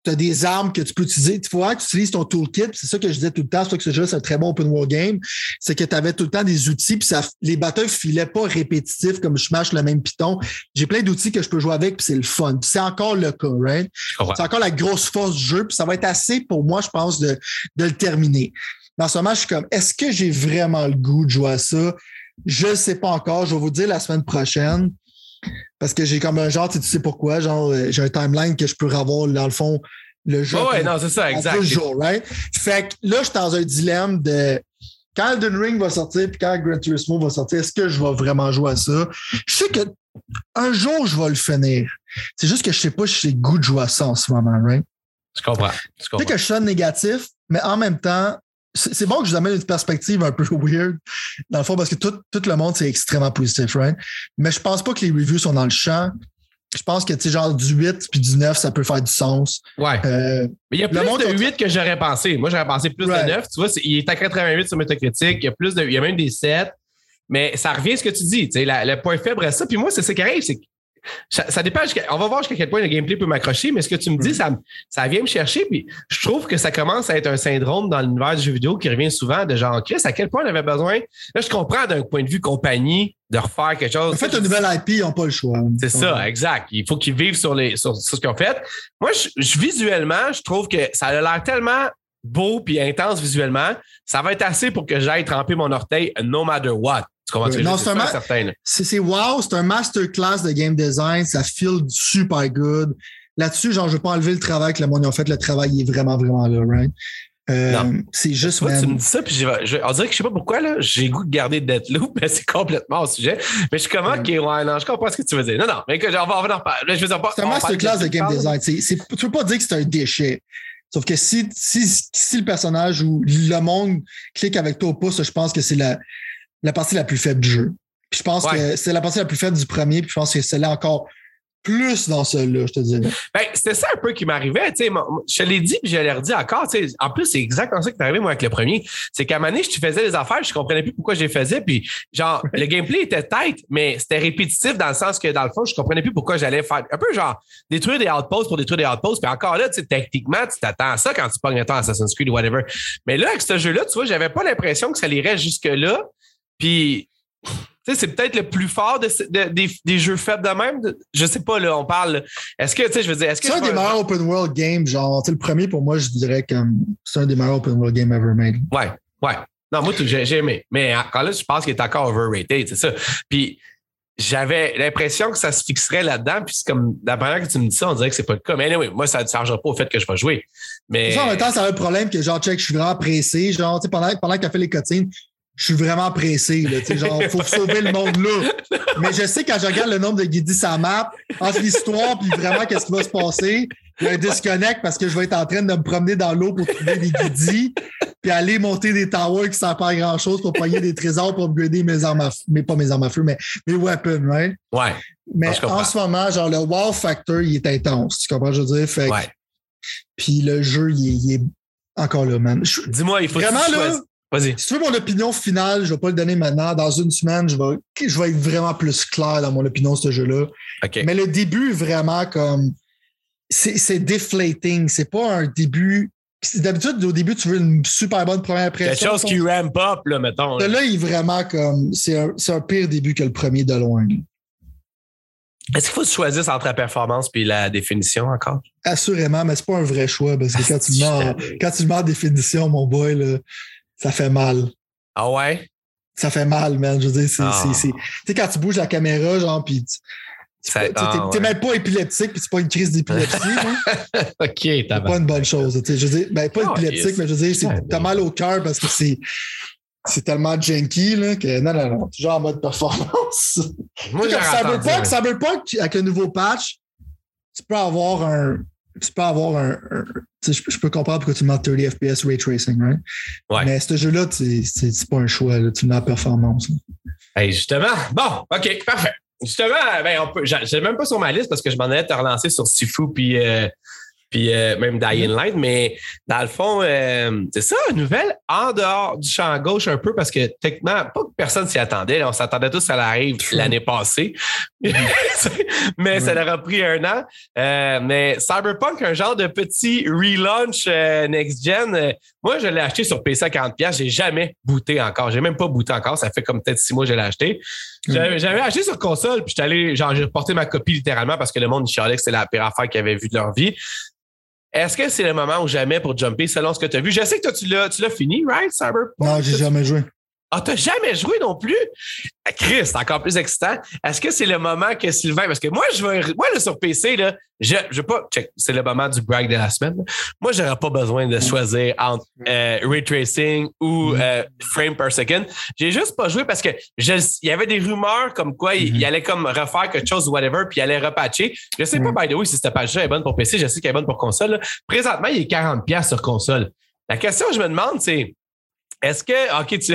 Tu as des armes que tu peux utiliser. Il faut que tu utilises ton toolkit. C'est ça que je disais tout le temps. C'est que ce jeu, c'est un très bon open world game. C'est que tu avais tout le temps des outils. Puis ça, les battles filaient pas répétitifs comme je mâche le même piton. J'ai plein d'outils que je peux jouer avec. Puis c'est le fun. Puis c'est encore le cas, right? Oh ouais. C'est encore la grosse force du jeu. Puis ça va être assez pour moi, je pense, de, de le terminer. Mais en ce moment, je suis comme, est-ce que j'ai vraiment le goût de jouer à ça? Je ne sais pas encore. Je vais vous dire la semaine prochaine. Parce que j'ai comme un genre, tu sais, tu sais pourquoi, genre, j'ai un timeline que je peux avoir, dans le fond, le jeu. Oh ouais, non, c'est ça, exact. Le jour, right? Fait que là, je suis dans un dilemme de quand Elden Ring va sortir puis quand Gran Turismo va sortir, est-ce que je vais vraiment jouer à ça? Je sais que un jour, je vais le finir. C'est juste que je sais pas si j'ai le goût de jouer à ça en ce moment, right? Je comprends. Je comprends. Tu sais que je sonne négatif, mais en même temps, c'est bon que je vous amène une perspective un peu weird, dans le fond, parce que tout, tout le monde, c'est extrêmement positif, right? Mais je pense pas que les reviews sont dans le champ. Je pense que, tu sais, genre du huit puis du neuf, ça peut faire du sens. Ouais. Euh, mais il y a plus de huit que j'aurais pensé. Moi, j'aurais pensé plus right. de neuf. Tu vois, il est à quatre-vingt-huit sur Metacritic. Il y a plus de, il y a même des sept. Mais ça revient à ce que tu dis. Tu sais, la, le point faible à ça. Puis moi, c'est ça qui arrive. C'est Ça, ça dépend, on va voir jusqu'à quel point le gameplay peut m'accrocher, mais ce que tu me dis, ça, ça vient me chercher, puis je trouve que ça commence à être un syndrome dans l'univers du jeu vidéo qui revient souvent de genre, Chris, à quel point on avait besoin, là je comprends d'un point de vue compagnie, de refaire quelque chose. En fait, une nouvelle I P, ils n'ont pas le choix. C'est ça, exact. Il faut qu'ils vivent sur, les, sur, sur ce qu'ils ont fait. Moi, je, je, visuellement, je trouve que ça a l'air tellement beau puis intense visuellement, ça va être assez pour que j'aille tremper mon orteil no matter what. Tu comprends? Euh, non, c'est, c'est, ma- certain, c'est, c'est wow, c'est un masterclass de game design, ça feel super good. Là-dessus, genre, je veux pas enlever le travail que le monde a fait, le travail il est vraiment, vraiment là, right? Euh, non. C'est juste. Tu, vois, même... tu me dis ça, puis je, je, on dirait que je sais pas pourquoi, là, j'ai goût de garder Deathloop, mais c'est complètement au sujet. Mais je suis comme, ok, ouais, non, je comprends ce que tu veux dire. Non, non, mais écoute, on va en reparler. Je veux dire, pas. C'est un masterclass de, de game design. C'est, c'est, tu peux pas dire que c'est un déchet. Sauf que si, si, si le personnage ou le monde clique avec toi au pouce, je pense que c'est la, la partie la plus faible du jeu. Puis je pense ouais. que c'est la partie la plus faible du premier, puis je pense que c'est là encore. Plus dans celui-là, je te dis. Ben, c'était ça un peu qui m'arrivait. T'sais, je l'ai dit et je l'ai redit encore. T'sais. En plus, c'est exactement ça qui est arrivé, moi, avec le premier. C'est qu'à un moment donné, je faisais des affaires, je comprenais plus pourquoi je les faisais. Puis, genre, le gameplay était tight, mais c'était répétitif dans le sens que, dans le fond, je comprenais plus pourquoi j'allais faire. Un peu genre, détruire des outposts pour détruire des outposts. Puis encore là, techniquement, tu t'attends à ça quand tu pognes le temps Assassin's Creed ou whatever. Mais là, avec ce jeu-là, tu vois, j'avais pas l'impression que ça irait jusque-là. Puis. Tu sais, c'est peut-être le plus fort de, de, des, des jeux faibles de même. Je sais pas, là, on parle. Est-ce que, tu sais, je veux dire, est-ce que. C'est un des meilleurs un... open world games, genre, tu sais, le premier, pour moi, je dirais que um, c'est un des meilleurs open world games ever made. Ouais, ouais. Non, moi, j'ai, j'ai aimé. Mais encore là, je pense qu'il est encore overrated, c'est ça. Puis, j'avais l'impression que ça se fixerait là-dedans. Puis, c'est comme, la première que tu me dis ça, on dirait que c'est pas le cas. Mais anyway, moi, ça ne changera pas au fait que je vais jouer. Mais. Ça, en même temps, ça a un problème que, genre, check, je suis vraiment pressé. Genre, tu sais, pendant, pendant que tu as fait les cutscenes, je suis vraiment pressé, là, tu sais, genre, faut sauver le monde là. Mais je sais, quand je regarde le nombre de guidis sur la map, entre l'histoire puis vraiment qu'est-ce qui va se passer, il y a un disconnect parce que je vais être en train de me promener dans l'eau pour trouver des guidis puis aller monter des towers qui servent pas à grand-chose pour pogner des trésors pour upgrader mes armes à feu, mais pas mes armes à feu, mais mes weapons, right? Ouais. Mais en ce moment, genre, le wow factor, il est intense, tu comprends, je veux dire? Fait que... Ouais. Puis le jeu, il est, il est encore là, man. Je... Dis-moi, il faut vraiment, que tu là, vas-y. Si tu veux mon opinion finale, je ne vais pas le donner maintenant. Dans une semaine, je vais, je vais être vraiment plus clair dans mon opinion de ce jeu-là. Okay. Mais le début, vraiment, comme c'est, c'est deflating. C'est pas un début. D'habitude, au début, tu veux une super bonne première impression. Quelque chose qui ramp up, là, mettons. Là, là il est vraiment comme. C'est un, c'est un pire début que le premier de loin. Est-ce qu'il faut que tu choisisses entre la performance et la définition encore? Assurément, mais c'est pas un vrai choix parce que quand tu le mets en, quand tu le mets en définition, mon boy, là. Ça fait mal. Ah ouais? Ça fait mal, man. Je veux dire, c'est. Oh. c'est, c'est... Tu sais, quand tu bouges la caméra, genre, pis tu. tu ça... pas, t'es, oh, t'es ouais. même pas épileptique, pis c'est pas une crise d'épilepsie, hein? OK, c'est pas mal. Une bonne chose. Je veux dire, ben, pas oh, épileptique, yes. mais je veux dire, c'est, t'as mal au cœur parce que c'est. C'est tellement janky, là, que non, non, non. Toujours en mode performance. Moi, j'ai Cyberpunk, Cyberpunk, avec le nouveau patch, tu peux avoir un. Tu peux avoir un. un je, je peux comprendre pourquoi tu mets trente F P S ray tracing, right? Ouais. Mais ce jeu-là, c'est, c'est, c'est pas un choix, là, tu mets la performance. Hey, justement, bon, OK, parfait. Justement, ben, on peut. J'ai même pas sur ma liste parce que je m'en allais te relancer sur Sifu puis, euh, puis euh, même Dying Light, mais dans le fond, euh, c'est ça, une nouvelle en dehors du champ gauche un peu parce que techniquement, pas que personne s'y attendait. Là, on s'attendait tous à la rive l'année passée. mais oui. Ça leur a pris un an. Euh, mais Cyberpunk, un genre de petit relaunch euh, next-gen. Euh, moi, je l'ai acheté sur P C à quarante dollars. J'ai jamais booté encore. J'ai même pas booté encore. Ça fait comme peut-être six mois que je l'ai acheté. J'avais, j'avais acheté sur console, puis j'étais allé, genre, j'ai reporté ma copie littéralement parce que le monde chialait que c'était la pire affaire qu'ils avaient vue de leur vie. Est-ce que c'est le moment ou jamais pour jumper selon ce que tu as vu? Je sais que toi, tu l'as, tu l'as fini, right, Cyberpunk? Non, j'ai jamais joué. Ah, t'as jamais joué non plus? Chris, c'est encore plus excitant. Est-ce que c'est le moment que Sylvain... Parce que moi, je vais, moi là, sur P C, là, je ne veux pas... Check, c'est le moment du break de la semaine. Là. Moi, je n'aurais pas besoin de choisir entre euh, ray tracing ou mm-hmm. euh, frame per second. J'ai juste pas joué parce que je, il y avait des rumeurs comme quoi il, mm-hmm. il allait comme refaire quelque chose ou whatever, puis il allait repatcher. Je ne sais mm-hmm. pas, by the way, si cette patch-là est bonne pour P C. Je sais qu'elle est bonne pour console. Là. Présentement, il est quarante dollars sur console. La question que je me demande, c'est... Est-ce que, OK, tu...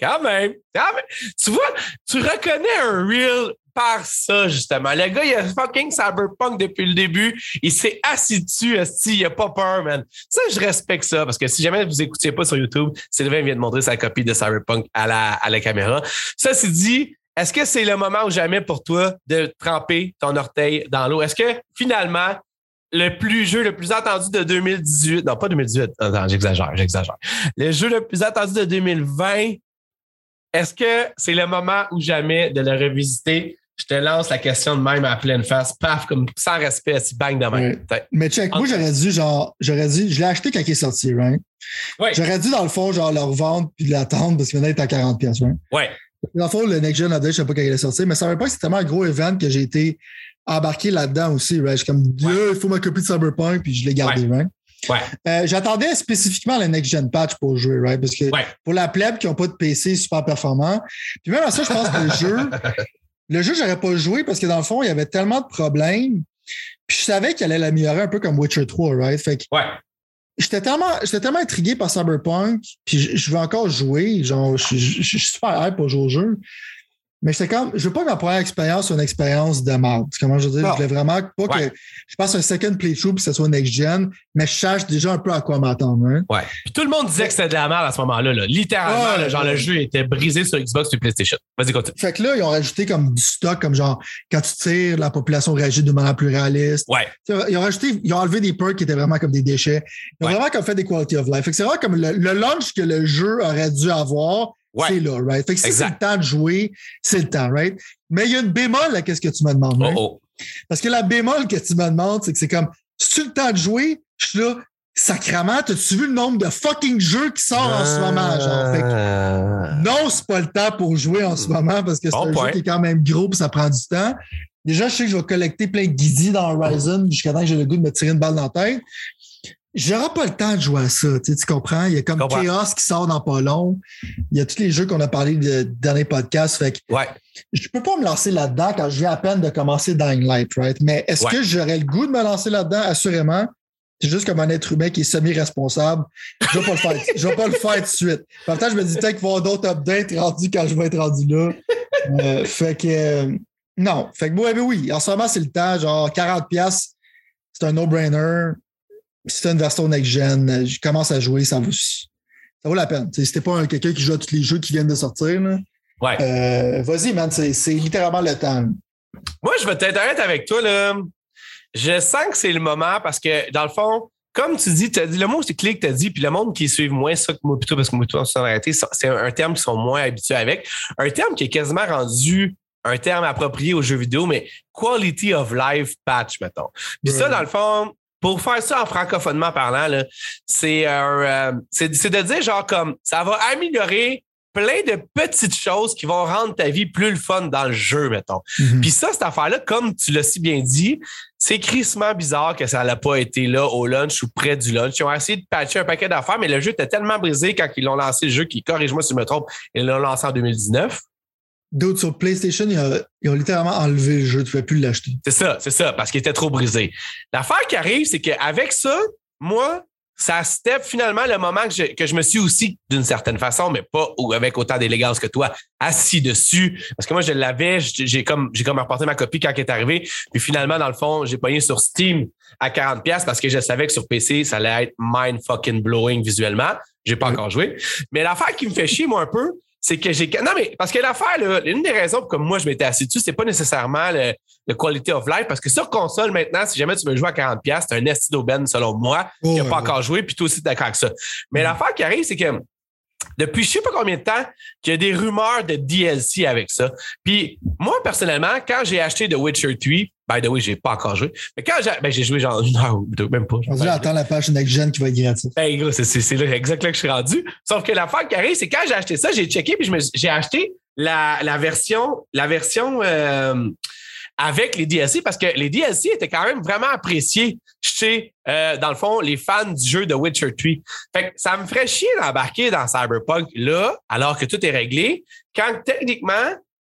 quand même, quand même. Tu vois, tu reconnais un reel par ça, justement. Le gars, il a fucking Cyberpunk depuis le début. Il s'est assis dessus, assis, il a pas peur, man. Ça, je respecte ça, parce que si jamais vous écoutiez pas sur YouTube, Sylvain vient de montrer sa copie de Cyberpunk à la, à la caméra. Ça, c'est dit... Est-ce que c'est le moment ou jamais pour toi de tremper ton orteil dans l'eau? Est-ce que, finalement... Le plus jeu le plus attendu de deux mille dix-huit. Non, pas deux mille dix-huit. Attends, j'exagère, j'exagère. Le jeu le plus attendu de deux mille vingt. Est-ce que c'est le moment ou jamais de le revisiter? Je te lance la question de même à pleine face. Paf, comme sans respect, si bang de même. Oui. Mais check, okay. Moi, j'aurais dû, genre, j'aurais dû, je l'ai acheté quand il est sorti, right? Oui. J'aurais dû, dans le fond, genre, le revendre puis l'attendre parce qu'il venait d'être à quarante dollars, right? Oui. Dans le fond, le Next Gen Update, je ne sais pas quand il est sorti, mais ça ne veut pas que c'est tellement un gros event que j'ai été embarqué là-dedans aussi, right? Je suis comme, Dieu, ouais. Il faut ma copie de Cyberpunk, puis je l'ai gardé, ouais. Right? Ouais. Euh, j'attendais spécifiquement le Next Gen Patch pour jouer, right? Parce que ouais. Pour la plèbe qui n'ont pas de P C super performant. Puis même à ça, je pense que le jeu, le jeu, j'aurais pas joué parce que dans le fond, il y avait tellement de problèmes. Puis je savais qu'il allait l'améliorer un peu comme Witcher trois, right? Fait que. Ouais. J'étais tellement, j'étais tellement intrigué par Cyberpunk, puis je, je veux encore jouer. Genre, je, je, je suis super hype pour jouer au jeu. Mais j'étais comme, je veux pas que ma première expérience soit une expérience de merde. Comment je veux dire? Je voulais vraiment pas que ouais. je passe un second playthrough et que ce soit next-gen, mais je cherche déjà un peu à quoi m'attendre. Hein? Ouais. Puis tout le monde disait que c'était de la merde à ce moment-là. Là. Littéralement, ouais, là, genre ouais. Le jeu était brisé sur Xbox et PlayStation. Vas-y, continue. Fait que là, ils ont rajouté comme du stock, comme genre, quand tu tires, la population réagit de manière plus réaliste. Ouais. Ils ont rajouté, ils ont enlevé des perks qui étaient vraiment comme des déchets. Ils ont ouais. vraiment comme fait des quality of life. Fait que c'est vraiment comme le, le launch que le jeu aurait dû avoir. Ouais. C'est là, right? Fait que si exact. C'est le temps de jouer, c'est le temps, right? Mais il y a une bémol à qu'est-ce que tu me demandes, right? Oh oh. Parce que la bémol que tu me demandes, c'est que c'est comme, si tu le temps de jouer, je suis là, sacrament, as-tu vu le nombre de fucking jeux qui sortent ah. en ce moment, genre? Fait que, non, c'est pas le temps pour jouer en ce moment parce que c'est bon un point. Jeu qui est quand même gros et ça prend du temps. Déjà, je sais que je vais collecter plein de guidis dans Horizon jusqu'à temps que j'ai le goût de me tirer une balle dans la tête. J'aurai pas le temps de jouer à ça, tu comprends? Il y a comme comprends. Chaos qui sort dans pas long. Il y a tous les jeux qu'on a parlé de, de dernier podcast. Fait que ouais. Je peux pas me lancer là-dedans quand je viens à peine de commencer Dying Light, right? Mais est-ce ouais. que j'aurais le goût de me lancer là-dedans? Assurément. C'est juste comme un être humain qui est semi-responsable. Je vais pas le faire. Je vais pas le faire tout de suite. En même temps, je me dis peut-être qu'il va y avoir d'autres updates rendus quand je vais être rendu là. Euh, fait que euh, non. Fait que ouais, mais oui, en ce moment, c'est le temps. Genre quarante dollars, c'est un no-brainer. Si t'as une version next-gen, je commence à jouer, ça vaut, ça vaut la peine. T'sais, si t'es pas un, quelqu'un qui joue à tous les jeux qui viennent de sortir, là, ouais. euh, vas-y, man, c'est, c'est littéralement le temps. Moi, je vais être honnête avec toi. Là. Je sens que c'est le moment parce que, dans le fond, comme tu dis, t'as dit, le mot c'est clé que tu as dit, puis le monde qui suit moins ça que moi, plutôt parce que moi, plutôt, c'est un terme qu'ils sont moins habitués avec. Un terme qui est quasiment rendu un terme approprié aux jeux vidéo, mais quality of life patch, mettons. Puis ouais. ça, dans le fond, pour faire ça en francophonement parlant, là, c'est, euh, c'est, c'est de dire genre comme ça va améliorer plein de petites choses qui vont rendre ta vie plus le fun dans le jeu, mettons. Mm-hmm. Puis ça, cette affaire-là, comme tu l'as si bien dit, c'est crissement bizarre que ça n'a pas été là au lunch ou près du lunch. Ils ont essayé de patcher un paquet d'affaires, mais le jeu était tellement brisé quand ils l'ont lancé, le jeu qui, corrige-moi si je me trompe, ils l'ont lancé en deux mille dix-neuf. D'autres sur PlayStation, ils ont, ils ont littéralement enlevé le jeu. Tu ne pouvais plus l'acheter. C'est ça, c'est ça, parce qu'il était trop brisé. L'affaire qui arrive, c'est qu'avec ça, moi, ça step finalement le moment que je, que je me suis aussi, d'une certaine façon, mais pas avec autant d'élégance que toi, assis dessus. Parce que moi, je l'avais, j'ai comme, j'ai comme reporté ma copie quand elle est arrivée. Puis finalement, dans le fond, j'ai pogné sur Steam à quarante dollars parce que je savais que sur P C, ça allait être mind-fucking-blowing visuellement. J'ai pas encore joué. Mais l'affaire qui me fait chier, moi, un peu, c'est que j'ai... Non, mais parce que l'affaire, là, une des raisons pour laquelle moi, je m'étais assis dessus, c'est pas nécessairement le, le quality of life, parce que sur console, maintenant, si jamais tu veux jouer à quarante dollars, c'est un esti d'aubaine, selon moi, oh, qui n'a pas ouais. encore joué, puis toi aussi, t'es d'accord avec ça. Mais mm. l'affaire qui arrive, c'est que depuis je sais pas combien de temps, qu'il y a des rumeurs de D L C avec ça. Puis moi, personnellement, quand j'ai acheté The Witcher trois, by the way, j'ai pas encore joué. Mais quand j'ai, ben, j'ai joué genre une heure ou deux, même pas. On dit, attends la page Next Gen qui va être gratuite. Ben, gros, c'est, c'est, c'est là, exact là que je suis rendu. Sauf que l'affaire qui arrive, c'est quand j'ai acheté ça, j'ai checké puis je me, j'ai acheté la, la version, la version, euh, avec les D L C, parce que les D L C étaient quand même vraiment appréciés chez, euh, dans le fond, les fans du jeu de Witcher trois. Fait que ça me ferait chier d'embarquer dans Cyberpunk là, alors que tout est réglé, quand techniquement,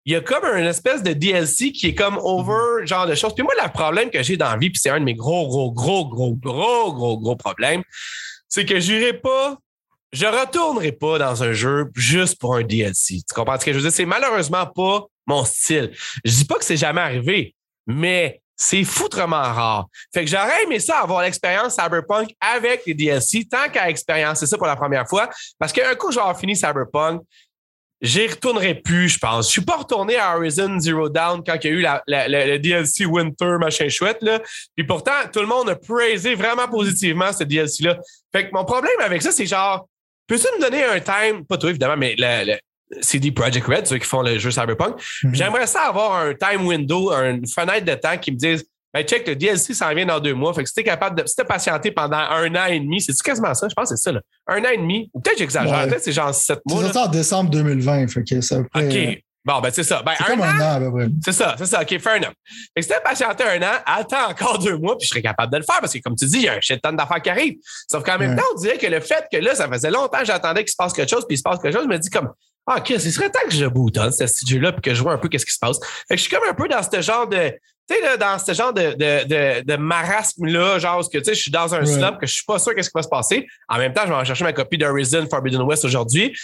il y a comme une espèce de D L C qui est comme over, mm-hmm. genre de choses. Puis moi, le problème que j'ai dans la vie, puis c'est un de mes gros, gros, gros, gros, gros, gros, gros problèmes, c'est que j'irai pas, je retournerai pas dans un jeu juste pour un D L C. Tu comprends ce que je veux dire? C'est malheureusement pas mon style. Je dis pas que c'est jamais arrivé, mais c'est foutrement rare. Fait que j'aurais aimé ça, avoir l'expérience Cyberpunk avec les D L C, tant qu'à expériencer ça pour la première fois, parce qu'un coup, j'aurai fini Cyberpunk, j'y retournerai plus, je pense. Je suis pas retourné à Horizon Zero Dawn quand il y a eu la, la, la, le D L C Winter, machin chouette, là. Puis pourtant, tout le monde a praisé vraiment positivement ce D L C-là. Fait que mon problème avec ça, c'est genre, peux-tu me donner un time, pas toi évidemment, mais le, le C D Projekt Red, ceux qui font le jeu Cyberpunk. Mm-hmm. J'aimerais ça avoir un time window, une fenêtre de temps qui me dise hey, check, le D L C s'en vient dans deux mois. Fait que si t'es capable de. Si t'es patienté pendant un an et demi, c'est-tu quasiment ça? Je pense que c'est ça, là. Un an et demi. Ou peut-être j'exagère, ouais. Peut-être c'est genre sept mois. C'est ça en décembre deux mille vingt. Fait que ça peut... OK. Bon, ben c'est ça. Ben, c'est un comme an, un an, ben, ouais. C'est ça, c'est ça. OK, fais un an. Fait que si t'es patienté un an, attends encore deux mois, puis je serais capable de le faire parce que, comme tu dis, il y a un shit ton d'affaires qui arrive. Sauf qu'en même ouais. temps, on dirait que le fait que là, ça faisait longtemps que j'attendais qu'il se passe quelque chose, puis il se passe quelque chose, je me dis comme. Ah, OK, ce serait temps que je boutonne ce studio-là puis que je vois un peu qu'est-ce qui se passe. Fait que je suis comme un peu dans ce genre de... Tu sais, là, dans ce genre de, de, de, de marasme-là, genre, que tu sais, je suis dans un ouais. slump que je suis pas sûr qu'est-ce qui va se passer. En même temps, je vais en chercher ma copie de Horizon Forbidden West aujourd'hui.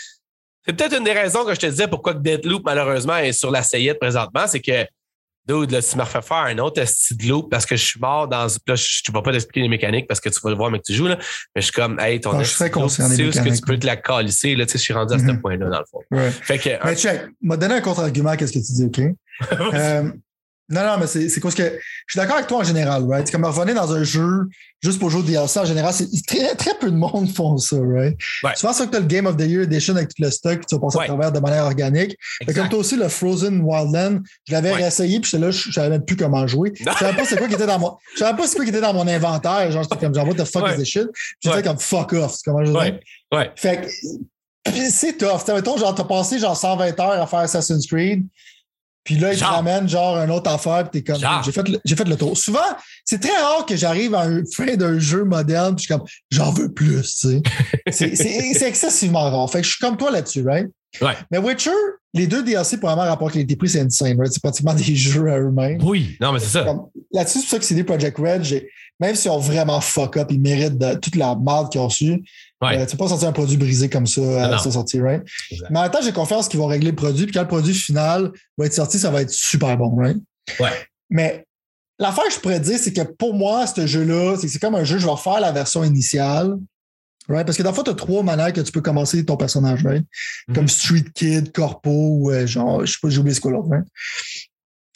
C'est peut-être une des raisons que je te disais pourquoi que Deathloop, malheureusement, est sur la sellette présentement, c'est que, dude, là, tu m'as refait faire un autre style loop parce que je suis mort dans... Là, je ne vais pas t'expliquer les mécaniques parce que tu vas le voir, mais que tu joues, là. Mais je suis comme, hey, ton esti loop, tu sais où ce que tu peux te la calisser, là, tu sais, je suis rendu à mm-hmm. ce point-là, dans le fond. Ouais. Fait que... Mais un... check, m'a donné un contre-argument à ce que tu dis, OK? euh, non, non, mais c'est, c'est parce que... Je suis d'accord avec toi en général, right? C'est comme revenir dans un jeu, juste pour jouer au D L C, en général, c'est très, très peu de monde font ça, right? Ouais. Souvent, c'est que tu as le Game of the Year Edition avec tout le stock, puis tu vas passer ouais. à travers de manière organique. Fait comme toi aussi, le Frozen Wildland, je l'avais ouais. réessayé, puis là, je savais même plus comment jouer. Je savais pas c'est quoi qui était dans mon, je savais pas c'est quoi qui était dans mon inventaire. Genre, j'étais comme, genre, what the fuck ouais. is this shit? J'étais ouais. comme, fuck off, c'est comment je ouais. dis. Ouais. Fait que, c'est tough. T'as, mettons, genre, t'as passé genre cent vingt heures à faire Assassin's Creed. Puis là, ils te ramènent genre un autre affaire, puis t'es comme, j'ai fait, le, j'ai fait le tour. Souvent, c'est très rare que j'arrive à la fin d'un jeu moderne, puis je suis comme, j'en veux plus, tu sais. c'est, c'est, c'est excessivement rare. Fait que je suis comme toi là-dessus, right? Ouais. Mais Witcher, les deux D L C, probablement, rapport qu'ils étaient pris, c'est insane, right? C'est pratiquement des jeux à eux-mêmes. Oui, non, mais c'est ça. Comme, là-dessus, c'est pour ça que C D Projekt Red, j'ai, même s'ils ont vraiment fuck up, ils méritent de, toute la merde qu'ils ont reçue. Ouais. Euh, tu ne peux pas sortir un produit brisé comme ça à non. sa sortie, right? Exact. Mais en même temps, j'ai confiance qu'ils vont régler le produit, puis quand le produit final va être sorti, ça va être super bon, right? Ouais. Mais l'affaire que je pourrais dire, c'est que pour moi, ce jeu-là, c'est, c'est comme un jeu, je vais refaire la version initiale, right? Parce que dans le fond, tu as trois manières que tu peux commencer ton personnage, right? Mm-hmm. Comme Street Kid, Corpo, ou euh, genre, je sais pas, j'ai oublié ce quoi l'autre, right?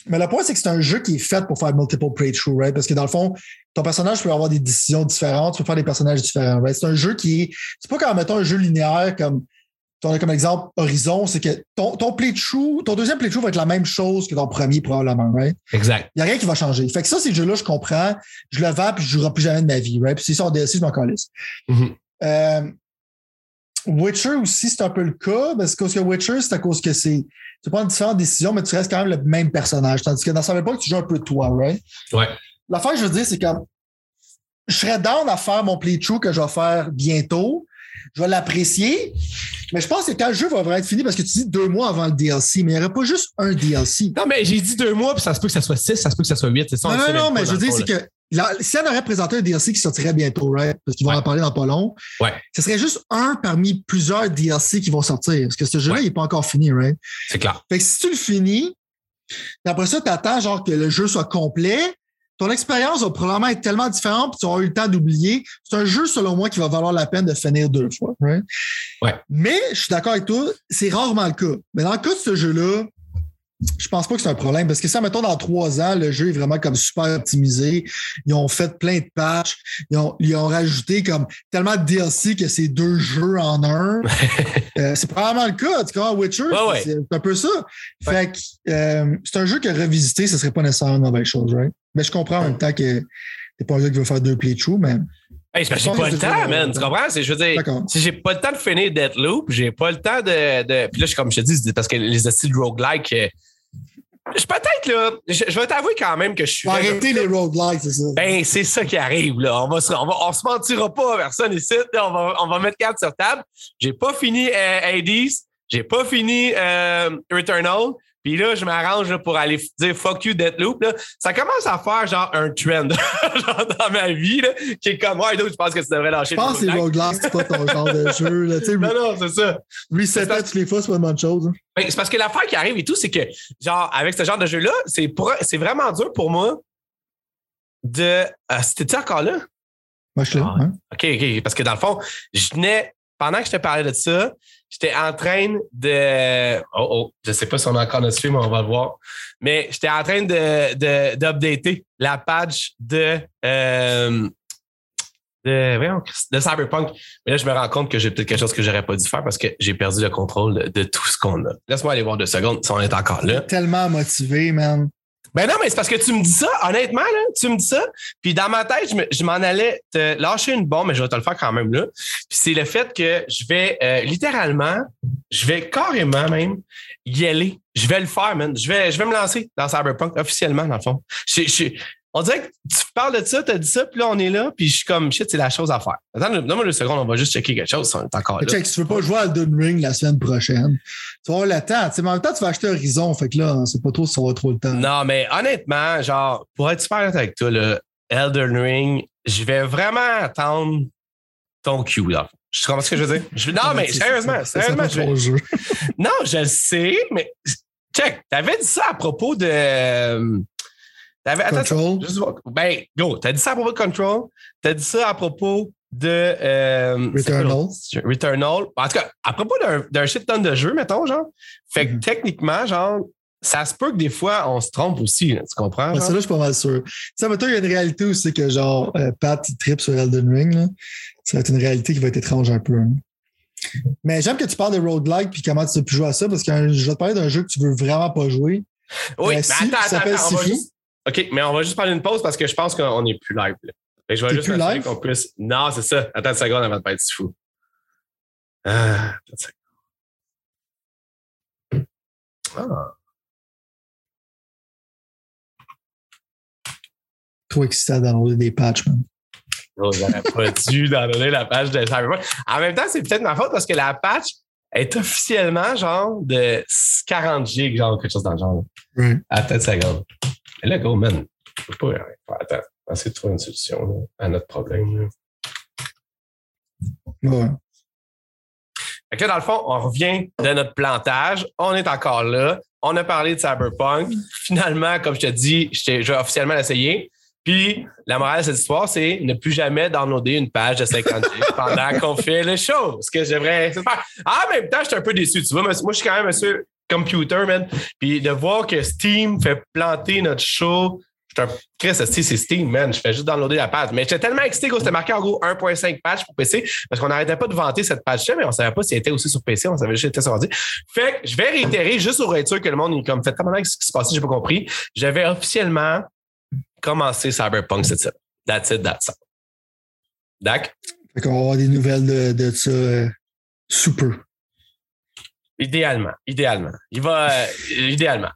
Mais le point, c'est que c'est un jeu qui est fait pour faire multiple playthroughs, right? Parce que dans le fond, ton personnage peut avoir des décisions différentes, tu peux faire des personnages différents, right? C'est un jeu qui est... C'est pas comme, mettons, un jeu linéaire comme... On a comme exemple Horizon, c'est que ton, ton playthrough, ton deuxième playthrough va être la même chose que ton premier, probablement, right? Exact. Il n'y a rien qui va changer. Fait que ça, ces jeux-là, je comprends, je le vends puis je ne jouerai plus jamais de ma vie, right? Puis si c'est en D L C, je m'en calisse. Mm-hmm. Euh, Witcher aussi, c'est un peu le cas, parce que, parce que Witcher, c'est à cause que c'est... Tu prends différentes décisions, mais tu restes quand même le même personnage. Tandis que dans Cyberpunk, tu joues un peu toi, right? Ouais. L'affaire que je veux dire, c'est que je serais down à faire mon playthrough que je vais faire bientôt. Je vais l'apprécier. Mais je pense que quand le jeu va vraiment être fini, parce que tu dis deux mois avant le D L C, mais il n'y aurait pas juste un D L C. Non, mais j'ai dit deux mois, puis ça se peut que ça soit six, ça se peut que ça soit huit. C'est ça, non, non, non, mais je veux dire, c'est que la, si on aurait présenté un D L C qui sortirait bientôt, right? Parce qu'ils vont ouais. en parler dans pas long, ouais. ce serait juste un parmi plusieurs D L C qui vont sortir. Parce que ce jeu-là, ouais. il n'est pas encore fini, right? C'est clair. Fait que si tu le finis, après ça, tu attends genre que le jeu soit complet. Ton expérience va probablement être tellement différente puis tu auras eu le temps d'oublier. C'est un jeu, selon moi, qui va valoir la peine de finir deux fois. Right? Ouais. Mais je suis d'accord avec toi, c'est rarement le cas. Mais dans le cas de ce jeu-là, je pense pas que c'est un problème. Parce que ça, mettons, dans trois ans, le jeu est vraiment comme super optimisé. Ils ont fait plein de patchs. Ils ont, ils ont rajouté comme tellement de D L C que c'est deux jeux en un. euh, c'est probablement le cas. Tu comprends, Witcher, ouais, ouais. C'est, c'est un peu ça. Ouais. Fait que euh, c'est un jeu que revisiter, ce serait pas nécessairement une mauvaise chose, right? Mais je comprends en même temps que t'es pas un gars qui veut faire deux playthroughs, mais. Hey, c'est parce que j'ai pas le temps, man. Tu comprends? C'est, je veux dire, d'accord. Si j'ai pas le temps de finir Deathloop, j'ai pas le temps de. de... Puis là, je, comme je te dis, parce que les styles roguelike. Je, peut-être, là, je, je vais t'avouer quand même que je suis... Arrêtez les roadblocks, c'est ça. Ben, c'est ça qui arrive, là. On va se, on va, on se mentira pas à personne ici. On va, on va mettre quatre sur table. J'ai pas fini euh, Hades. J'ai pas fini euh, Returnal. Puis là, je m'arrange là, pour aller dire « fuck you, Deathloop ». Ça commence à faire genre un trend genre, dans ma vie là, qui est comme « ouais, donc je pense que tu devrais lâcher le roguelike ». Je pense que roguelike, c'est pas ton genre de jeu. Là, non, non, c'est ça. Reset toutes les fois, c'est pas une bonne chose. Hein. Ben, c'est parce que l'affaire qui arrive et tout, c'est que genre avec ce genre de jeu-là, c'est, pour... c'est vraiment dur pour moi de... Euh, c'était-tu encore là? Moi, je suis là. Ah, hein? OK, OK. Parce que dans le fond, je venais... Pendant que je te parlais de ça, j'étais en train de... Oh, oh, je sais pas si on a encore notre film, on va le voir. Mais j'étais en train de, de, d'updater la page de... Euh, De, voyons, de Cyberpunk. Mais là, je me rends compte que j'ai peut-être quelque chose que j'aurais pas dû faire parce que j'ai perdu le contrôle de tout ce qu'on a. Laisse-moi aller voir deux secondes si on est encore là. T'es tellement motivé, man. Ben non, mais c'est parce que tu me dis ça, honnêtement, là, tu me dis ça. Puis dans ma tête, je, me, je m'en allais te lâcher une bombe, mais je vais te le faire quand même là. Puis c'est le fait que je vais euh, littéralement, je vais carrément même y aller. Je vais le faire, man. Je vais, je vais me lancer dans Cyberpunk officiellement, dans le fond. Je, je, On dirait que tu parles de ça, tu as dit ça, puis là, on est là, puis je suis comme, shit, c'est la chose à faire. Attends, donne-moi deux secondes, on va juste checker quelque chose, on est encore là. Check, si tu veux pas jouer à Elden Ring la semaine prochaine, tu vas avoir le temps. T'sais, mais en même temps, tu vas acheter Horizon, fait que là, c'est pas trop si on va trop le temps. Non, mais honnêtement, genre, pour être super honnête avec toi, là, Elden Ring, je vais vraiment attendre ton cue, là. Tu comprends ce que je veux dire? Je... Non, mais sérieusement, sérieusement, je vais... Non, je le sais, mais check, t'avais dit ça à propos de... Attends, Control. Juste, ben, go, t'as dit ça à propos de Control, t'as dit ça à propos de... Euh, Returnal. Returnal. En tout cas, à propos d'un, d'un shit tonne de jeu, mettons, genre. Fait que mm-hmm. techniquement, genre, ça se peut que des fois, on se trompe aussi, là, tu comprends? Ouais, ça, là, je suis pas mal sûr. Tu sais, mettons, il y a une réalité où c'est que, genre, euh, Pat, il tripe sur Elden Ring, là. Ça va être une réalité qui va être étrange un peu, hein. Mais j'aime que tu parles de roguelike puis comment tu peux jouer à ça, parce que hein, je vais te parler d'un jeu que tu veux vraiment pas jouer. Oui, euh, mais si, attends, ça attends, attends, OK, mais on va juste prendre une pause parce que je pense qu'on n'est plus live. Là. Fait que je vais T'es juste live? Qu'on puisse... Non, c'est ça. Attends une seconde avant de pas être si fou. Ah, attends une seconde. Ah. Trop excité à downloader des patchs, man. Non, j'aurais pas dû downloader la patch de Cyberpunk. En même temps, c'est peut-être ma faute parce que la patch est officiellement genre de quarante gigs, genre quelque chose dans le genre. Mm. Attends une seconde. Là, go, man. Je peux pas. Attends, essayer de trouver une solution là, à notre problème. Là. Ouais. Fait que là, dans le fond, on revient de notre plantage. On est encore là. On a parlé de Cyberpunk. Finalement, comme je te dis, je, je vais officiellement l'essayer. Puis, la morale de cette histoire, c'est ne plus jamais downloader une page de cinquante gigs pendant qu'on fait le show. Ce que j'aimerais faire. En même temps, je suis un peu déçu. Tu vois, moi, je suis quand même monsieur computer, man. Puis de voir que Steam fait planter notre show. Je suis un Christ, c'est Steam, man. Je fais juste downloader la patch. Mais j'étais tellement excité que c'était marqué en gros un virgule cinq patch pour P C parce qu'on n'arrêtait pas de vanter cette patch-là, mais on ne savait pas si elle était aussi sur P C. On savait juste qu'elle était sur ordi. Fait que je vais réitérer juste pour être sûr que le monde, comme fait tellement ce qui se passait, j'ai pas compris. J'avais officiellement commencé Cyberpunk cette semaine. That's it, that's it. D'accord? Fait qu'on va avoir des nouvelles de, de ça euh, sous peu. Idéalement, idéalement. Il va, euh, idéalement.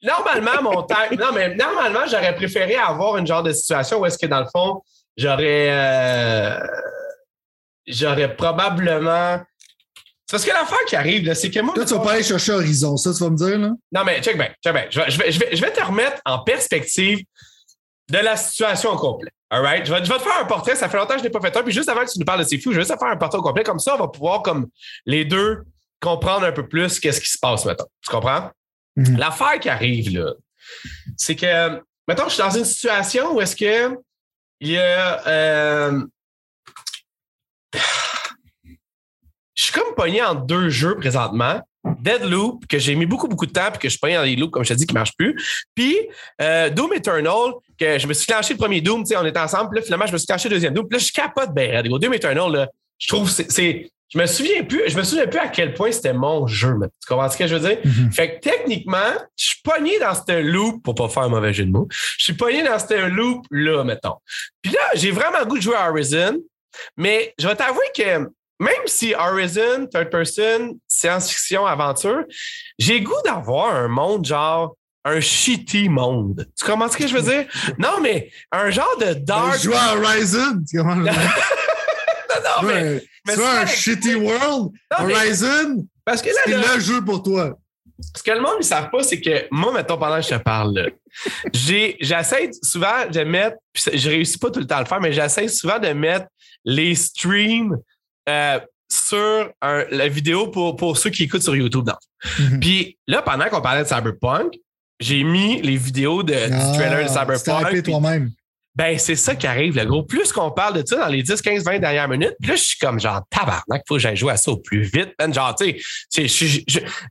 Normalement, mon temps, non, mais normalement, j'aurais préféré avoir une genre de situation où est-ce que, dans le fond, j'aurais, euh, j'aurais probablement. C'est parce que l'affaire qui arrive, là, c'est que moi. Là, tu vas pas aller chercher Horizon, ça, tu vas me dire, là? Non, mais check bien, check bien. Je vais, je vais, je vais, je vais te remettre en perspective de la situation au complet. All right? Je vais, je vais te faire un portrait, ça fait longtemps que je n'ai pas fait un, puis juste avant que tu nous parles de ces fous, je vais juste te faire un portrait au complet, comme ça, on va pouvoir, comme les deux, comprendre un peu plus qu'est-ce qui se passe, mettons. Tu comprends? Mmh. L'affaire qui arrive, là, c'est que, mettons, je suis dans une situation où est-ce que il y a... Euh, je suis comme pogné en deux jeux présentement. Deathloop, que j'ai mis beaucoup, beaucoup de temps puis que je suis pogné dans des loops, comme je te dis, qui ne marchent plus. Puis euh, Doom Eternal, que je me suis clenché le premier Doom, tu sais, on était ensemble, puis là, finalement, je me suis clenché le deuxième Doom. Puis là, je capote, ben, Doom Eternal, là, je trouve, c'est... c'est Je me souviens plus, je me souviens plus à quel point c'était mon jeu, man. Tu comprends ce que je veux dire? Mm-hmm. Fait que techniquement, je suis pogné dans ce loop, pour pas faire un mauvais jeu de mots, je suis pogné dans ce loop-là, mettons. Puis là, j'ai vraiment le goût de jouer à Horizon, mais je vais t'avouer que même si Horizon, third person, science-fiction, aventure, j'ai le goût d'avoir un monde genre un shitty monde. Tu comprends ce que je veux dire? Non, mais un genre de dark... Jouer à Horizon, tu comprends? Non, non, mais, mais c'est un shitty world, non, mais, Horizon, parce que là, c'est là, le jeu pour toi. Ce que le monde ne savent pas, c'est que moi, mettons, pendant que je te parle, là, j'ai, j'essaie souvent de mettre, je ne réussis pas tout le temps à le faire, mais j'essaie souvent de mettre les streams euh, sur un, la vidéo pour, pour ceux qui écoutent sur YouTube. Mm-hmm. Puis là, pendant qu'on parlait de Cyberpunk, j'ai mis les vidéos de, ah, du trailer de Cyberpunk. Tu toi-même. Ben, c'est ça qui arrive, le gros. Plus qu'on parle de ça dans les dix, quinze, vingt dernières minutes, plus je suis comme genre tabarnak, faut que j'aille jouer à ça au plus vite. Ben, genre, tu sais, j'ai,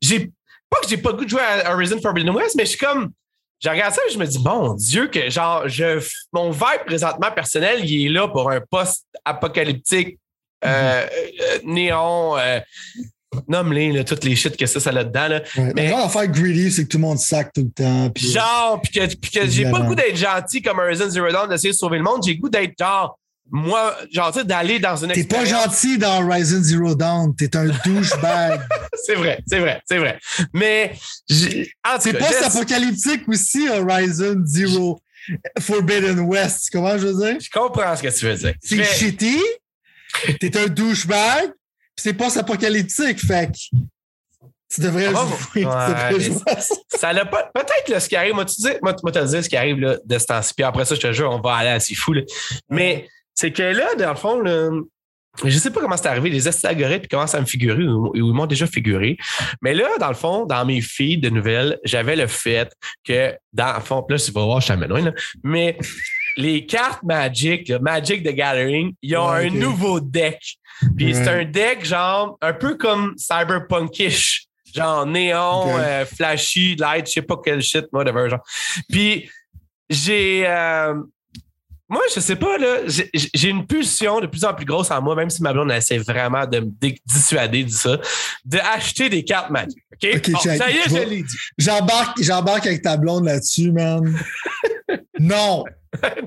j'ai pas que j'ai pas le goût de jouer à Horizon Forbidden West, mais je suis comme Je regarde ça et je me dis, mon Dieu, que genre, je, mon vibe présentement personnel, il est là pour un post-apocalyptique euh, mm-hmm. euh, néon. Euh, Nomme-les, là, toutes les shit que ça, ça là dedans. Là. Ouais, mais genre, l'affaire greedy, c'est que tout le monde sac tout le temps. Puis, genre, puis que, puis que j'ai pas le goût d'être gentil comme Horizon Zero Dawn, d'essayer de sauver le monde. J'ai le goût d'être genre, moi, genre, tu sais, d'aller dans une. T'es pas gentil dans Horizon Zero Dawn, t'es un douchebag. C'est vrai, c'est vrai, c'est vrai. Mais, j'ai... En c'est post-apocalyptique aussi, Horizon Zero Forbidden West, comment je veux dire? Je comprends ce que tu veux dire. C'est mais... shitty, t'es un douchebag. C'est post-apocalyptique, fait que tu devrais oh, jouer. Ouais, tu devrais jouer. Ça l'a pas. Peut-être là, ce qui arrive, moi, tu dis, moi, moi te le dis, ce qui arrive là, de ce temps-ci. Puis après ça, je te jure, on va aller à Sifu. Là. Mais c'est que là, dans le fond, là, je sais pas comment c'est arrivé, les algorithmes commencent à me figurer ou ils m'ont déjà figuré. Mais là, dans le fond, dans mes feeds de nouvelles, j'avais le fait que, dans le fond, là, tu vas voir, je t'amène loin, là, mais les cartes Magic, là, Magic the Gathering, ils ont ouais, un okay. nouveau deck. Puis ouais. c'est un deck, genre, un peu comme cyberpunkish, genre néon, okay. euh, flashy, light, je sais pas quel shit, whatever, genre. Puis j'ai... Euh, moi, je sais pas, là, j'ai, j'ai une pulsion de plus en plus grosse en moi, même si ma blonde essaie vraiment de me dissuader de ça, d'acheter des cartes Magic, OK? okay bon, ça y est, je l'ai dit. J'embarque, j'embarque avec ta blonde là-dessus, man. Non!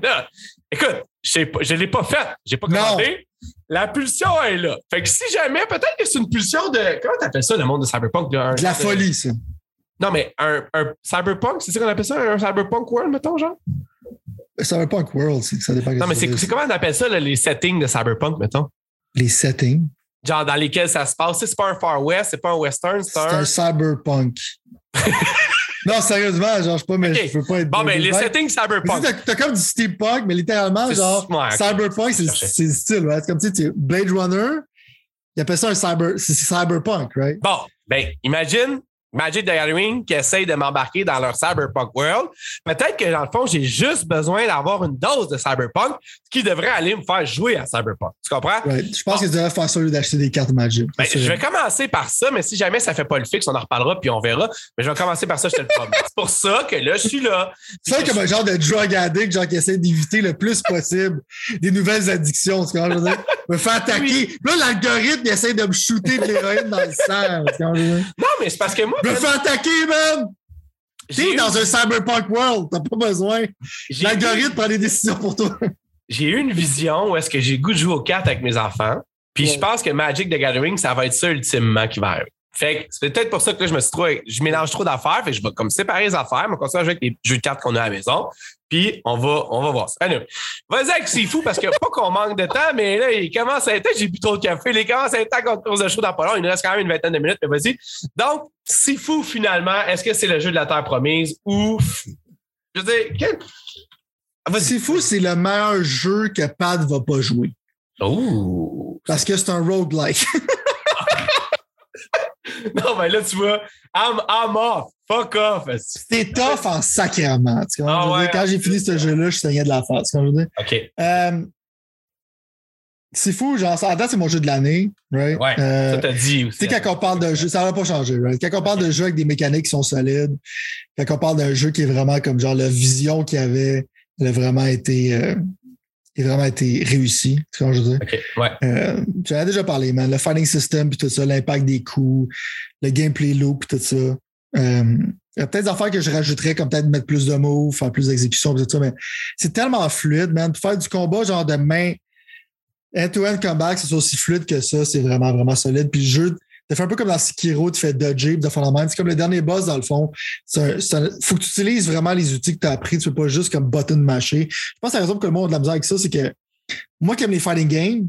Non! Écoute, pas, je ne l'ai pas faite, je n'ai pas commandé. Non. La pulsion est là. Fait que si jamais, peut-être que c'est une pulsion de... Comment t'appelles ça, le monde de Cyberpunk? Un, de la de, folie, ça. Non, mais un, un Cyberpunk, c'est ça qu'on appelle ça? Un Cyberpunk World, mettons, genre? Cyberpunk World, c'est que ça dépend. Non, mais c'est, c'est comment on appelle ça, là, les settings de Cyberpunk, mettons? Les settings? Genre dans lesquels ça se passe. C'est pas un Far West, c'est pas un Western, c'est, c'est un... C'est un Cyberpunk. Non, sérieusement, genre, je sais pas, mais okay. je veux pas être. Bon, mais ben, les settings cyberpunk. T'as, t'as comme du steampunk, mais littéralement, c'est genre, ouais, okay. cyberpunk, c'est, c'est le style, right? C'est comme tu sais, Blade Runner, ils appellent ça un cyber, c'est, c'est cyberpunk, right? Bon, ben, imagine Magic the Gathering qui essaye de m'embarquer dans leur cyberpunk world. Peut-être que, dans le fond, j'ai juste besoin d'avoir une dose de cyberpunk qui devrait aller me faire jouer à cyberpunk. Tu comprends? Right. Je pense bon. que tu devrais faire ça au lieu d'acheter des cartes Magic. Ben, je vais commencer par ça, mais si jamais ça ne fait pas le fixe, on en reparlera puis on verra. Mais je vais commencer par ça, je te le promets. C'est pour ça que là, je suis là. C'est ça comme un genre de drug addict, genre qui essaie d'éviter le plus possible des nouvelles addictions. Tu comprends? Je veux dire, me faire attaquer. Oui. Là, l'algorithme, il essaie de me shooter de l'héroïne dans le sang. Tu comprends? Non, mais c'est parce que moi, je me fais attaquer, man! T'es eu... dans un cyberpunk world, t'as pas besoin. J'ai L'algorithme eu... prend des décisions pour toi. J'ai eu une vision où est-ce que j'ai goût de jouer aux cartes avec mes enfants. Puis ouais. je pense que Magic the Gathering, ça va être ça ultimement qui va arriver. Fait que c'est peut-être pour ça que là, je me suis trop. Je mélange trop d'affaires. Fait que je vais comme séparer les affaires, mais on continue à jouer avec les jeux de cartes qu'on a à la maison. Puis on va, on va voir ça. Allez, vas-y avec c'est fou parce que pas qu'on manque de temps, mais là, il commence à être. J'ai bu trop de café. Il commence à être temps qu'on cause le show dans pas long. Il nous reste quand même une vingtaine de minutes, mais vas-y. Donc, c'est fou finalement, est-ce que c'est le jeu de la Terre promise ou. Je veux dire, quel. Vas-y. C'est fou, c'est le meilleur jeu que Pat va pas jouer. Oh! Parce que c'est un roguelike. Non, mais là, tu vois, I'm, I'm off, fuck off. C'était tough en sacrément. Tu ah ouais, quand j'ai fini ça. ce jeu-là, je saignais de la face. Okay. Euh, c'est fou, genre, en date, c'est mon jeu de l'année. Right? Ouais, euh, ça t'a dit aussi. Tu sais, quand on parle d'un jeu, ça n'a pas changé. Right? Quand on parle d'un jeu avec des mécaniques qui sont solides, quand on parle d'un jeu qui est vraiment comme genre la vision qu'il y avait, elle a vraiment été. Euh, Il a vraiment été réussi, tu vois ce que je veux dire? Okay, ouais. euh, j'en ai déjà parlé, man. Le fighting system, puis tout ça, l'impact des coups, le gameplay loop, puis tout ça. Euh, il y a peut-être des affaires que je rajouterais, comme peut-être mettre plus de moves, faire plus d'exécutions, puis tout ça, mais c'est tellement fluide, man. Faire du combat, genre de main, end-to-end comeback, c'est aussi fluide que ça, c'est vraiment, vraiment solide. Puis le jeu, tu fais un peu comme dans Sekiro, tu fais dodger, de faire la main. C'est comme le dernier boss, dans le fond. Il faut que tu utilises vraiment les outils que tu as appris. Tu ne peux pas juste comme button mâcher. Je pense que la raison pour que le monde a de la misère avec ça, c'est que moi qui aime les fighting games,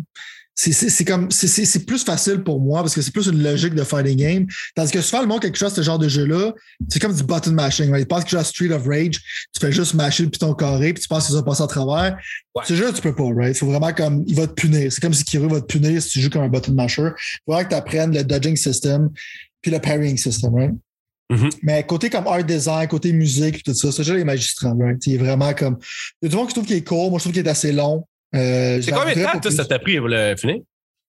c'est, c'est, c'est, comme, c'est, c'est, c'est plus facile pour moi parce que c'est plus une logique de fighting game. Tandis que souvent, le monde, quelque chose, ce genre de jeu-là, c'est comme du button mashing. Right? Tu penses que tu joues à Street of Rage, tu fais juste masher le piton carré, puis tu penses qu'ils ont passé à travers. Ouais. Ce jeu, tu peux pas, right? Faut vraiment comme, il va te punir. C'est comme si Kiro va te punir si tu joues comme un button masher. Faut vraiment que tu apprennes le dodging system, puis le parrying system, right? Mm-hmm. Mais côté comme art design, côté musique, puis tout ça, ce jeu est magistral, right? Il est vraiment comme, il y a du monde qui trouve qu'il est court, moi je trouve qu'il est assez long. Euh, c'est combien de temps que ça t'a pris pour le finir?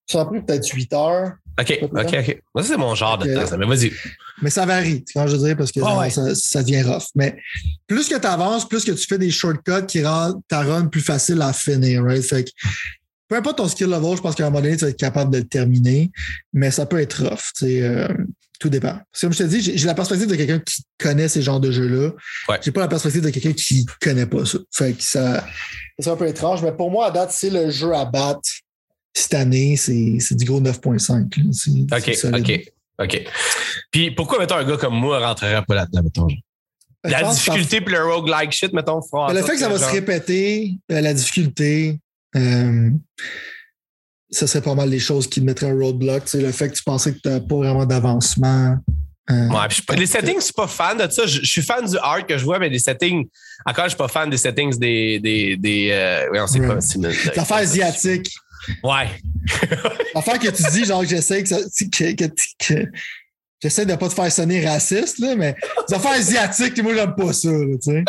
Ça a pris peut-être huit heures. OK, OK, OK. Moi, c'est mon genre okay. de temps, mais vas-y. Mais ça varie, quand je dirais, parce que oh, genre, ouais. ça, ça devient rough. Mais plus que tu avances, plus que tu fais des shortcuts qui rendent ta run plus facile à finir, right? Fait que peu importe ton skill level, je pense qu'à un moment donné, tu vas être capable de le terminer, mais ça peut être rough, tu sais. Euh, tout dépend. Parce que comme je te dis, j'ai, j'ai la perspective de quelqu'un qui connaît ces genres de jeux-là. Ouais. J'ai pas la perspective de quelqu'un qui connaît pas ça. Fait que ça, c'est un peu étrange, mais pour moi, à date, c'est le jeu à battre. Cette année, c'est, c'est du gros neuf virgule cinq. C'est, OK, c'est OK, OK. Puis pourquoi, mettons, un gars comme moi rentrerait pas là-dedans, mettons? La je difficulté puis le roguelike shit, mettons. Le fait que ça va genre... se répéter, la difficulté, euh, ça serait pas mal les choses qui te mettraient un roadblock. Le fait que tu pensais que tu n'as pas vraiment d'avancement. Euh, ouais, puis je, les settings, je suis pas fan de ça. Je, je suis fan du art que je vois, mais les settings, encore, je suis pas fan des settings des... des, des euh, oui, on sait ouais. pas. C'est, c'est, l'affaire asiatique. Ouais. L'affaire que tu dis, genre, j'essaie que, ça, que, que, que j'essaie de pas te faire sonner raciste, là, mais les affaires asiatiques, moi, j'aime pas ça, tu sais.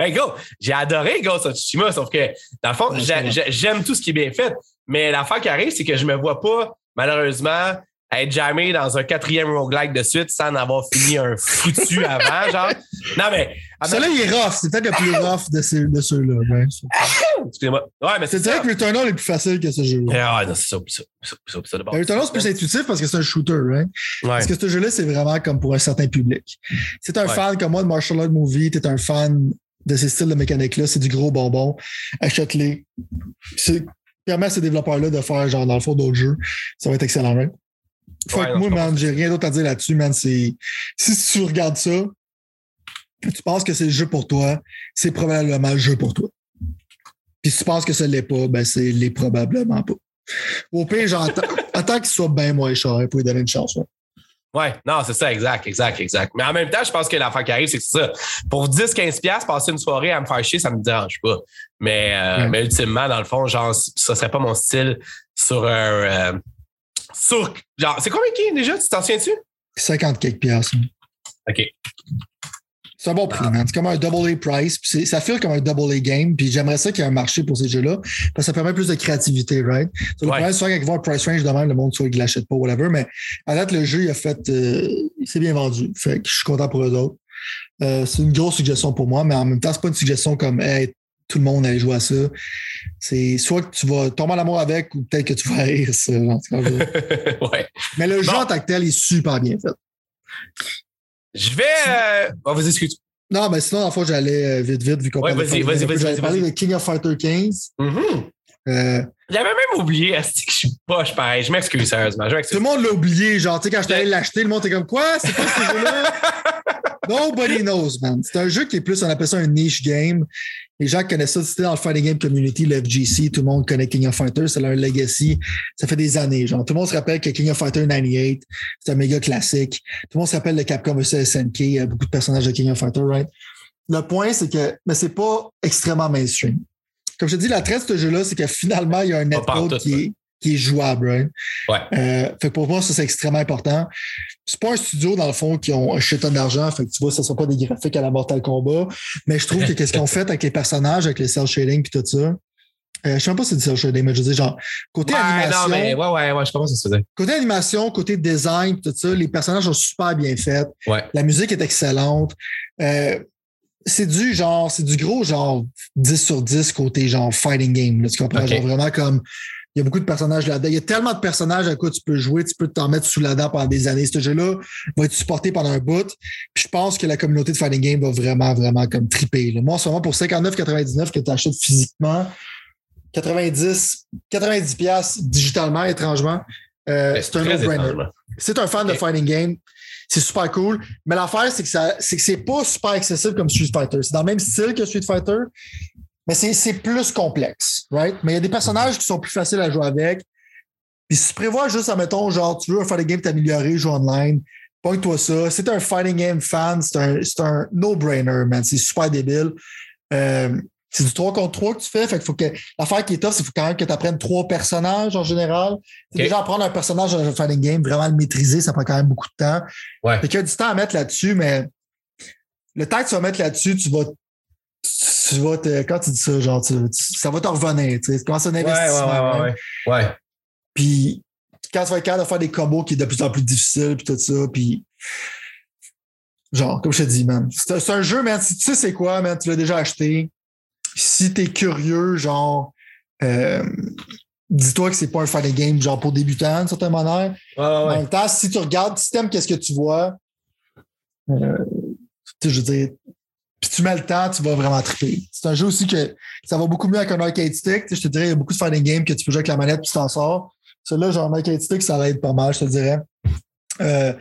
Hey, go! J'ai adoré Ghost of Tsushima, sauf que, dans le fond, ouais, j'a, j'a, j'aime tout ce qui est bien fait, mais l'affaire qui arrive, c'est que je me vois pas, malheureusement, être jamais dans un quatrième roguelike de suite sans avoir fini un foutu avant, genre. Non, mais... Celui-là, il est rough. C'est peut-être le plus rough de, ces, de ceux-là. Ouais. Excusez-moi. Ouais, mais c'est, c'est vrai que Returnal est plus facile que ce jeu-là. Ah, ouais, non, c'est ça. C'est ça, c'est ça, c'est ça de base. Returnal, c'est plus intuitif parce que c'est un shooter, right? Ouais. Parce que ce jeu-là, c'est vraiment comme pour un certain public. Si t'es un ouais. fan comme moi de martial art movie, t'es un fan de ces styles de mécanique-là, c'est du gros bonbon. Achète-les. C'est... Permet à ces développeurs-là de faire, genre, dans le fond, d'autres jeux. Ça va être excellent, right? Fuck ouais, moi, man, j'ai rien d'autre à dire là-dessus, man. C'est... Si tu regardes ça, tu penses que c'est le jeu pour toi, c'est probablement le jeu pour toi. Puis si tu penses que ça l'est pas, ben c'est l'est probablement pas. Au pire, genre, attends qu'il soit bien moins cher pour lui donner une chance. Hein. Ouais, non, c'est ça, exact, exact, exact. Mais en même temps, je pense que l'affaire qui arrive, c'est que c'est ça. Pour dix à quinze dollars, passer une soirée à me faire chier, ça me dérange pas. Mais, euh, ouais. mais ultimement, dans le fond, genre, ça serait pas mon style sur un... Euh, Sur, genre, c'est combien qui déjà? Tu t'en souviens-tu? cinquante quelques piastres. OK. C'est un bon prix, ah. man. C'est comme un double A price. Puis c'est, ça file comme un double A game. Puis j'aimerais ça qu'il y ait un marché pour ces jeux-là. Parce que ça permet plus de créativité, right? C'est le ouais. problème, souvent, quand ils voient un price range de même, le monde, soit il ne l'achète pas, whatever. Mais à date, le jeu, il a fait. Euh, il s'est bien vendu. Fait que je suis content pour eux autres. Euh, c'est une grosse suggestion pour moi, mais en même temps, c'est pas une suggestion comme hey, tout le monde allait jouer à ça. C'est soit que tu vas tomber en amour avec ou peut-être que tu vas rire ça. ouais. Mais le bon. jeu en tant que tel est super bien fait. Je vais... Euh... On vous excuse. Non, mais sinon, en fait, j'allais vite, vite, vu qu'on ouais, parlait... Vas-y, vas-y, vas-y. J'allais vas-y, parler vas-y. de King of Fire quinze. Mm-hmm. Euh... J'avais même oublié. Asti que je suis poche, pareil. Je m'excuse, sérieusement. Je m'excuse. Tout le monde l'a oublié. Genre, tu sais, quand je t'allais l'acheter, le monde était comme, quoi? C'est quoi ce jeu-là? Nobody knows, man. C'est un jeu qui est plus, on appelle ça un niche game. Les gens connaissent ça, c'était dans le fighting game community, le F G C, tout le monde connaît King of Fighters, c'est leur legacy. Ça fait des années, genre. Tout le monde se rappelle que King of Fighters quatre-vingt-dix-huit, c'est un méga classique. Tout le monde se rappelle le Capcom versus. S N K, il y a beaucoup de personnages de King of Fighters, right? Le point, c'est que, mais c'est pas extrêmement mainstream. Comme je te dis, la traite de ce jeu-là, c'est que finalement, il y a un netcode qui est, qui est jouable, right? Ouais. Euh, fait que pour moi, ça, c'est extrêmement important. C'est pas un studio, dans le fond, qui ont un shit-ton d'argent. Fait que tu vois, ce ne sont pas des graphiques à la Mortal Kombat. Mais je trouve que qu'est-ce qu'on fait avec les personnages, avec les cell shading et tout ça. Euh, je ne sais même pas si c'est du cell shading, mais je veux dire, genre, côté ouais, animation. Non, mais ouais, ouais, ouais, je comprends ce que ça se faisait. Côté animation, côté design, tout ça, les personnages sont super bien faits. Ouais. La musique est excellente. Euh, c'est du genre, c'est du gros genre dix sur dix côté genre fighting game. Là, tu comprends? Okay. Genre vraiment comme. Il y a beaucoup de personnages là-dedans. Il y a tellement de personnages à quoi tu peux jouer, tu peux t'en mettre sous la dent pendant des années. Ce jeu-là va être supporté pendant un bout. Puis je pense que la communauté de fighting game va vraiment, vraiment comme triper. Moi, en ce moment, pour cinquante-neuf quatre-vingt-dix-neuf que tu achètes physiquement, quatre-vingt-dix dollars digitalement, étrangement, euh, c'est, c'est un no-brainer. C'est un fan okay. de fighting game. C'est super cool. Mais l'affaire, c'est que, ça, c'est que c'est pas super accessible comme Street Fighter. C'est dans le même style que Street Fighter. Mais c'est, c'est plus complexe, right? Mais il y a des personnages qui sont plus faciles à jouer avec. Puis si tu prévois juste, admettons, genre, tu veux faire des games t'améliorer, jouer online, pointe-toi ça. Si t'es un fighting game fan, c'est un, c'est un no-brainer, man. C'est super débile. Euh, c'est du trois contre trois que tu fais. Fait qu'il faut que, l'affaire qui est tough, c'est qu'il faut quand même que tu apprennes trois personnages en général. Okay. Déjà, apprendre un personnage dans un fighting game, vraiment le maîtriser, ça prend quand même beaucoup de temps. Ouais. Fait qu'il y a du temps à mettre là-dessus, mais le temps que tu vas mettre là-dessus, tu vas Tu vas te, quand tu dis ça, genre, tu, tu, ça va te revenir. Tu sais, c'est comme un investissement. Ouais, ouais, ouais, ouais, ouais. Puis quand tu vas être capable de faire des combos qui est de plus en plus difficile, puis tout ça, puis genre, comme je te dis, man, c'est un, c'est un jeu, man, tu sais c'est quoi, man, tu l'as déjà acheté. Si t'es curieux, genre, euh, dis-toi que c'est pas un fighting game, genre pour débutants, d'une certaine manière. Ouais, ouais. En même temps, si tu regardes, si t'aimes qu'est-ce que tu vois, euh, je veux dire, puis tu mets le temps, tu vas vraiment triper. C'est un jeu aussi que ça va beaucoup mieux avec un arcade stick. Je te dirais, il y a beaucoup de fighting games que tu peux jouer avec la manette puis tu t'en sors. Celui-là, genre un arcade stick, ça va être pas mal, je te dirais. Euh,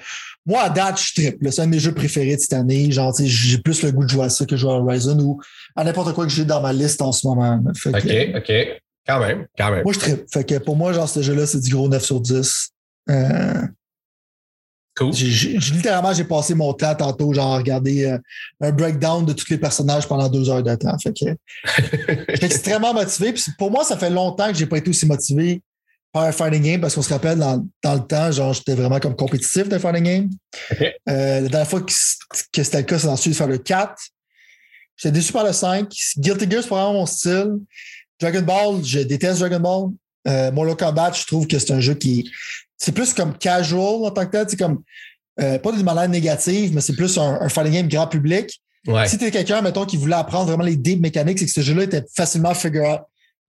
moi, à date, je tripe. C'est un de mes jeux préférés de cette année. Genre, j'ai plus le goût de jouer à ça que de jouer à Horizon ou à n'importe quoi que j'ai dans ma liste en ce moment. Fait que, OK, OK. Quand même, quand même. Moi, je tripe. Fait que pour moi, genre, ce jeu-là, c'est du gros neuf sur dix. Euh... Cool. J'ai, j'ai, littéralement, j'ai passé mon temps tantôt, genre, à regarder euh, un breakdown de tous les personnages pendant deux heures de temps. Fait que j'étais extrêmement motivé. Puis pour moi, ça fait longtemps que j'ai pas été aussi motivé par un fighting game parce qu'on se rappelle, dans, dans le temps, genre, j'étais vraiment comme compétitif d'un fighting game. Okay. Euh, la dernière fois que, que c'était le cas, c'est ensuite de faire le quatre. J'étais déçu par le cinq. Guilty Gear, c'est vraiment mon style. Dragon Ball, je déteste Dragon Ball. Euh, Mortal Kombat, je trouve que c'est un jeu qui... C'est plus comme casual en tant que tel. C'est comme... Euh, pas de manière négative, mais c'est plus un, un fighting game grand public. Ouais. Si t'es quelqu'un, mettons, qui voulait apprendre vraiment les deep mécaniques, c'est que ce jeu-là était facilement figure out.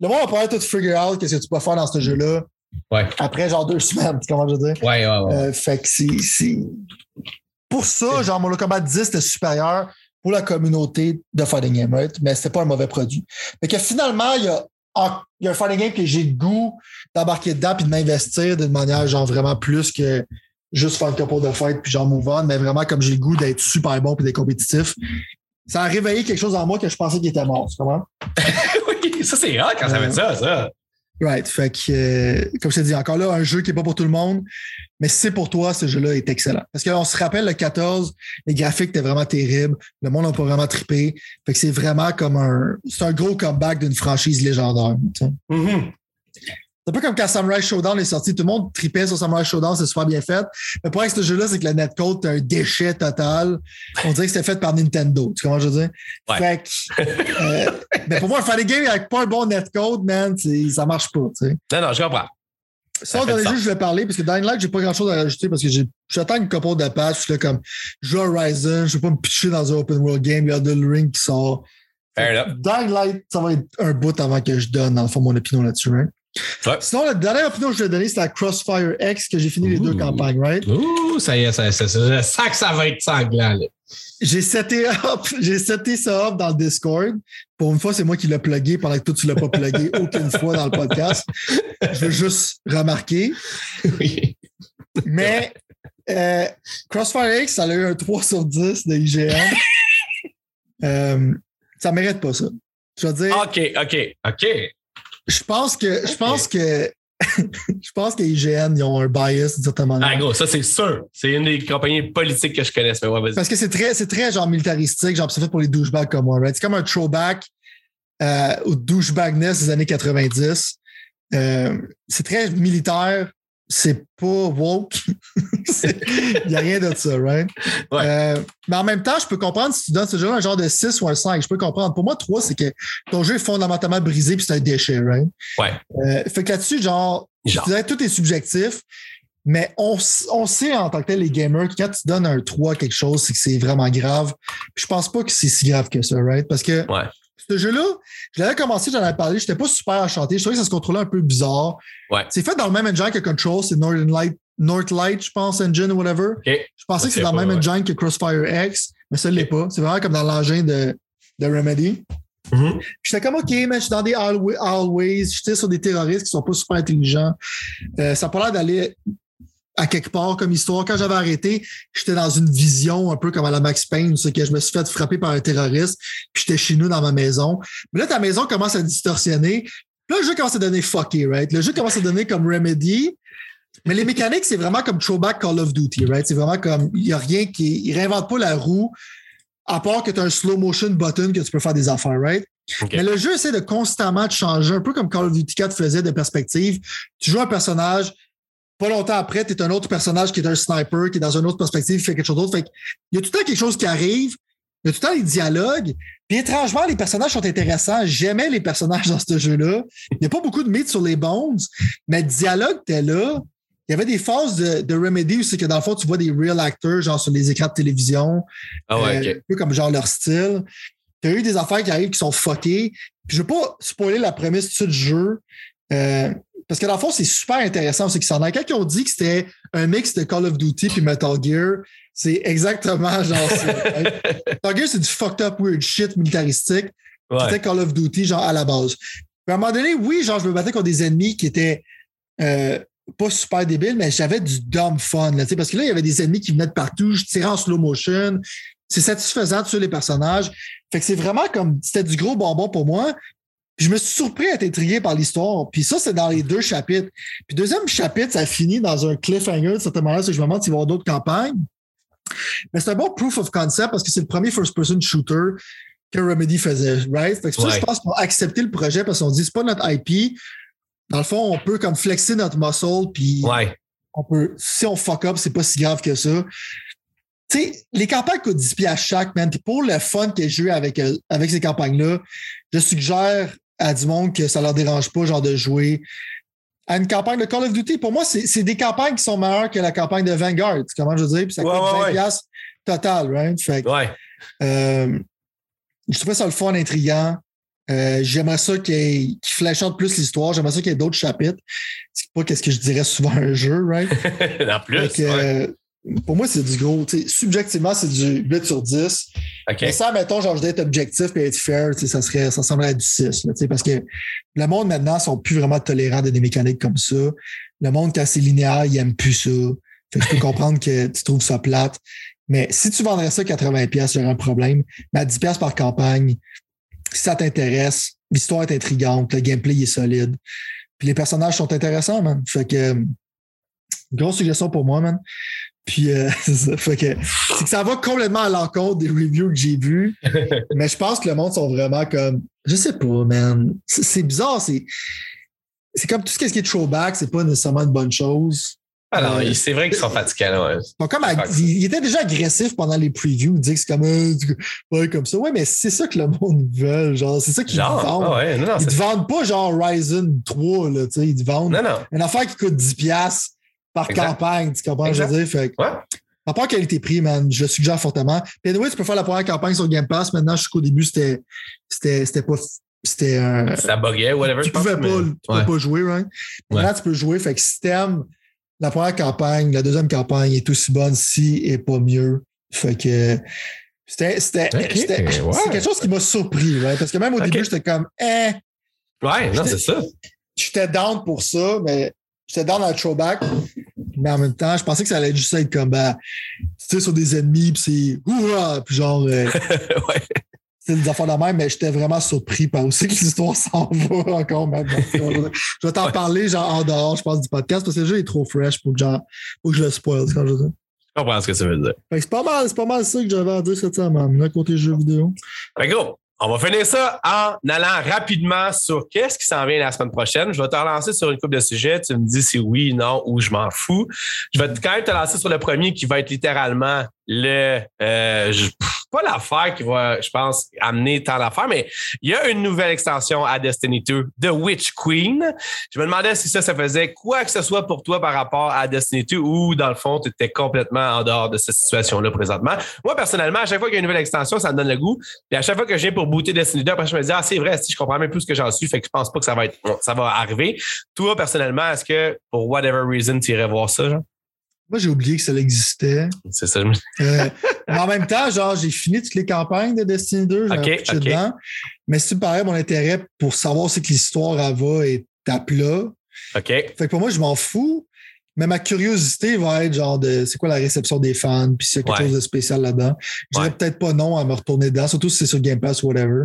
Le monde va pouvoir tout figure out qu'est-ce que tu peux faire dans ce jeu-là. Ouais. Après, genre, deux semaines, comment je veux dire. Ouais, ouais, ouais. Euh, fait que c'est, c'est... Pour ça, ouais. Genre, Mortal Kombat dix était supérieur pour la communauté de fighting game, right? Mais c'était pas un mauvais produit. Mais que finalement, il y a, il y a un fighting game que j'ai le goût d'embarquer dedans puis de m'investir d'une manière, genre, vraiment plus que juste faire le capot de fête puis genre move on, mais vraiment comme j'ai le goût d'être super bon puis d'être compétitif. Ça a réveillé quelque chose en moi que je pensais qu'il était mort, tu comprends? Oui, ça, c'est rare quand ça euh... fait ça, ça. Right, fait que, euh, comme je t'ai dit, encore là, un jeu qui n'est pas pour tout le monde, mais si c'est pour toi, ce jeu-là est excellent. Parce qu'on se rappelle, le quatorze, les graphiques étaient vraiment terribles, le monde n'a pas vraiment trippé, fait que c'est vraiment comme un... C'est un gros comeback d'une franchise légendaire. Mm-hmm. C'est un peu comme quand Samurai Showdown est sorti, tout le monde trippait sur Samurai Showdown, c'est super bien fait, mais pour ce jeu-là, c'est que le netcode, c'est un déchet total. On dirait que c'était fait par Nintendo, tu comprends ce que je veux dire? Ouais. Fait que... Euh, mais pour moi, un fighting game avec pas un bon netcode, man, ça marche pas, tu sais. Non, non, je comprends. Ça, dans les jeux, je vais parler, parce que Dying Light, j'ai pas grand-chose à rajouter, parce que j'ai, j'attends une copote de patch, je suis là comme, je joue Horizon, je vais pas me pitcher dans un open world game, il y a Elden Ring qui sort. Fair enough. Dying Light, ça va être un bout avant que je donne, dans le fond, mon opinion là-dessus, hein? Ouais. Sinon, la dernière opinion que je vais donner, c'est la Crossfire X, que j'ai fini Ouh. Les deux campagnes, right? Ouh, ça y est, ça y est, ça, ça, je sens que ça va être sanglant, là. J'ai seté up, j'ai seté ça up dans le Discord. Pour une fois, c'est moi qui l'ai plugué pendant que toi, tu ne l'as pas plugué aucune fois dans le podcast. Je veux juste remarquer. Oui. Mais euh, Crossfire X, ça a eu un trois sur dix de I G N. euh, ça ne mérite pas ça. Je veux dire. OK, OK, OK. Je pense que je pense que je pense que I G N, ils ont un bias d'une certaine manière. Ah gros, ça c'est sûr. C'est une des compagnies politiques que je connaisse. Mais ouais, vas-y. Parce que c'est très, c'est très genre militaristique, genre c'est fait pour les douchebags comme moi, right? C'est comme un throwback euh, au douchebagness des années quatre-vingt-dix. Euh, c'est très militaire, c'est pas woke. Il n'y a rien de ça, right? Ouais. Euh, mais en même temps, je peux comprendre si tu donnes ce jeu-là un genre de six ou un cinq. Je peux comprendre. Pour moi, trois, c'est que ton jeu est fondamentalement brisé puis c'est un déchet, right? Ouais. Euh, fait que là-dessus, genre, genre. Je dirais, tout est subjectif, mais on, on sait en tant que tel, les gamers, que quand tu donnes un trois à quelque chose, c'est que c'est vraiment grave. Puis je pense pas que c'est si grave que ça, right? Parce que ouais. Ce jeu-là, je l'avais commencé, j'en avais parlé, j'étais pas super enchanté. Je trouvais que ça se contrôlait un peu bizarre. Ouais. C'est fait dans le même engine que Control, c'est Northern Light. North Light, je pense, engine ou whatever. Okay. Je pensais okay, que c'est dans le même ouais. engine que Crossfire X, mais ça ne l'est okay. pas. C'est vraiment comme dans l'engine de, de Remedy. Mm-hmm. J'étais comme, OK, mais je suis dans des hallways, je tire sur des terroristes qui sont pas super intelligents. Euh, ça n'a pas l'air d'aller à quelque part comme histoire. Quand j'avais arrêté, j'étais dans une vision un peu comme à la Max Payne, c'est que je me suis fait frapper par un terroriste, puis j'étais chez nous dans ma maison. Mais là, ta maison commence à distorsionner. Puis là, le jeu commence à donner fucky, right? Le jeu commence à donner comme Remedy. Mais les mécaniques, c'est vraiment comme throwback Call of Duty, right? C'est vraiment comme, il n'y a rien qui... Ils ne réinventent pas la roue, à part que tu as un slow motion button que tu peux faire des affaires, right? Okay. Mais le jeu essaie de constamment te changer, un peu comme Call of Duty quatre faisait de perspective. Tu joues un personnage, pas longtemps après, tu es un autre personnage qui est un sniper, qui est dans une autre perspective, qui fait quelque chose d'autre. Fait qu'il y a tout le temps quelque chose qui arrive, il y a tout le temps les dialogues, Puis étrangement, les personnages sont intéressants. J'aimais les personnages dans ce jeu-là. Il n'y a pas beaucoup de mythes sur les Bones, mais le dialogue était là. Il y avait des phases de, de Remedy où c'est que dans le fond, tu vois des real actors genre sur les écrans de télévision. Ah ouais, euh, okay. Un peu comme genre leur style. Tu as eu des affaires qui arrivent qui sont fuckées. Puis je ne veux pas spoiler la prémisse du jeu. Euh, parce que dans le fond, c'est super intéressant. C'est qu'ils s'en allaient. Quand ils ont dit que c'était un mix de Call of Duty puis Metal Gear, c'est exactement genre ça. Metal Gear, c'est du fucked up weird shit militaristique. Ouais. C'était Call of Duty, genre à la base. Puis à un moment donné, oui, genre je me battais contre des ennemis qui étaient euh, pas super débiles, mais j'avais du dumb fun. Là, parce que là, il y avait des ennemis qui venaient de partout. Je tirais en slow motion. C'est satisfaisant de tuer les personnages. Fait que c'est vraiment comme... C'était du gros bonbon pour moi. Puis je me suis surpris à être intrigué par l'histoire. Puis ça, c'est dans les deux chapitres. Puis deuxième chapitre, ça finit dans un cliffhanger. De certaine manière, c'est que je me demande s'il va y avoir d'autres campagnes. Mais c'est un bon proof of concept parce que c'est le premier first-person shooter que Remedy faisait, right? Fait que c'est ouais. ça, je pense qu'on a accepté le projet parce qu'on dit c'est pas notre I P. Dans le fond, on peut comme flexer notre muscle puis ouais. on peut... Si on fuck up, c'est pas si grave que ça. Tu sais, les campagnes coûtent dix dollars à chaque, man. Puis pour le fun que j'ai eu avec, avec ces campagnes-là, je suggère à du monde que ça ne leur dérange pas, genre, de jouer à une campagne de Call of Duty. Pour moi, c'est, c'est des campagnes qui sont meilleures que la campagne de Vanguard. Comment je veux dire? Puis ça ouais, coûte ouais, vingt dollars ouais. total, right? Fait que, ouais. euh, je trouvais ça le fun, intriguant. Euh, j'aimerais ça qu'ils flashent plus l'histoire. J'aimerais ça qu'il y ait d'autres chapitres. C'est pas ce que je dirais souvent un jeu, right? En plus, que, ouais. euh, pour moi, c'est du gros. Subjectivement, c'est du huit sur dix. Okay. Mais ça, mettons, genre, je dois être objectif et être fair, ça serait, ça ressemblerait à du six. Là, parce que le monde, maintenant, sont plus vraiment tolérants à des mécaniques comme ça. Le monde, quand c'est linéaire, il n'aime plus ça. Fait que je peux comprendre que tu trouves ça plate. Mais si tu vendrais ça à quatre-vingts dollars, j'aurais un problème. Mais à dix dollars par campagne, si ça t'intéresse, l'histoire est intrigante, le gameplay il est solide. Puis les personnages sont intéressants, man. Fait que, grosse suggestion pour moi, man. Puis euh, c'est ça. Fait que, c'est que ça va complètement à l'encontre des reviews que j'ai vues. Mais je pense que le monde sont vraiment comme... Je sais pas, man. C'est, c'est bizarre. C'est, c'est comme tout ce qui est throwback, c'est pas nécessairement une bonne chose. Ah non, euh, c'est vrai qu'ils sont fatigants. Ouais. Bon, comme à, ils étaient déjà agressifs pendant les previews, dire que c'est comme euh, ouais, comme ça. Ouais, mais c'est ça que le monde veut, genre, c'est ça qu'ils te vendent. Oh ouais, non, non, ils te vendent pas genre Horizon trois, là, tu sais, ils te vendent non, non. une affaire qui coûte dix dollars par exact. Campagne, tu comprends, exact. Je veux dire. Fait que, ouais. À part qualité-prix, man, je suggère fortement. Puis anyway, tu peux faire la première campagne sur Game Pass. Maintenant, jusqu'au début, c'était, c'était, c'était pas. C'était euh, ça buguait, whatever. Tu pouvais, pense, pas, mais... tu pouvais ouais. pas jouer, right? Maintenant, ouais. tu peux jouer. Fait que si t'aimes la première campagne, la deuxième campagne est aussi bonne si et pas mieux. Fait que c'était, c'était, okay. c'était ouais. c'est quelque chose qui m'a surpris, right? Parce que même au okay. début, j'étais comme eh. Ouais, j'étais, non, c'est ça. J'étais down pour ça, mais. J'étais dans le throwback, mais en même temps, je pensais que ça allait juste être comme, ben, tu sais, sur des ennemis, puis c'est ouah, puis genre, euh, ouais. c'est des affaires de même, mais j'étais vraiment surpris par aussi que l'histoire s'en va encore maintenant. Je vais t'en ouais. parler, genre, en dehors, je pense, du podcast, parce que le jeu est trop fresh pour que, genre, pour que je le spoil, c'est quand je dis. Je comprends ce que ça veut dire. Fait que c'est pas mal, c'est pas mal ça que j'avais à dire cette semaine, là, côté jeux vidéo. Fait gros! On va finir ça en allant rapidement sur qu'est-ce qui s'en vient la semaine prochaine. Je vais te relancer sur une couple de sujets. Tu me dis si oui, non ou je m'en fous. Je vais quand même te lancer sur le premier qui va être littéralement le... Euh, je, pas l'affaire qui va, je pense, amener tant d'affaires, mais il y a une nouvelle extension à Destiny deux, The Witch Queen. Je me demandais si ça, ça faisait quoi que ce soit pour toi par rapport à Destiny deux ou, dans le fond, tu étais complètement en dehors de cette situation-là présentement. Moi, personnellement, à chaque fois qu'il y a une nouvelle extension, ça me donne le goût. Et à chaque fois que je viens pour booter Destiny deux, après, je me dis, ah, c'est vrai, si je comprends même plus ce que j'en suis, fait que je pense pas que ça va être, ça va arriver. Toi, personnellement, est-ce que, pour whatever reason, tu irais voir ça, genre? Moi, j'ai oublié que ça existait. C'est ça. euh, mais en même temps, genre, j'ai fini toutes les campagnes de Destiny deux. J'ai okay, okay. dedans. Mais c'est pareil, mon intérêt pour savoir c'est que l'histoire elle va est à plat. OK. Fait que pour moi, je m'en fous. Mais ma curiosité va être genre de c'est quoi la réception des fans, puis s'il y a quelque ouais. chose de spécial là-dedans. Je dirais ouais. peut-être pas non à me retourner dedans, surtout si c'est sur Game Pass ou whatever.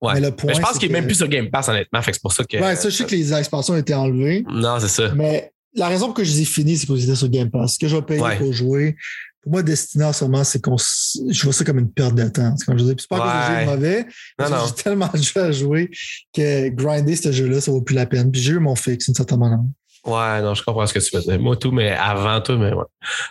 Ouais. Mais le point. Mais je pense qu'il n'est que... même plus sur Game Pass, honnêtement. Fait que c'est pour ça que. Ouais, ça, je sais que les expansions ont été enlevées. Non, c'est ça. Mais. La raison pour que je les ai finis, c'est parce que j'étais sur Game Pass. Ce que je vais payer ouais. pour jouer. Pour moi, Destiny en ce moment, c'est qu'on je vois ça comme une perte de temps. C'est, comme je dis. Puis c'est pas ouais. que le jeu est mauvais. Parce non, que non. J'ai tellement de jeux à jouer que grinder ce jeu-là, ça vaut plus la peine. Puis j'ai eu mon fixe d'une certaine manière. Ouais, non, je comprends ce que tu veux dire. Moi tout, mais avant tout, mais ouais.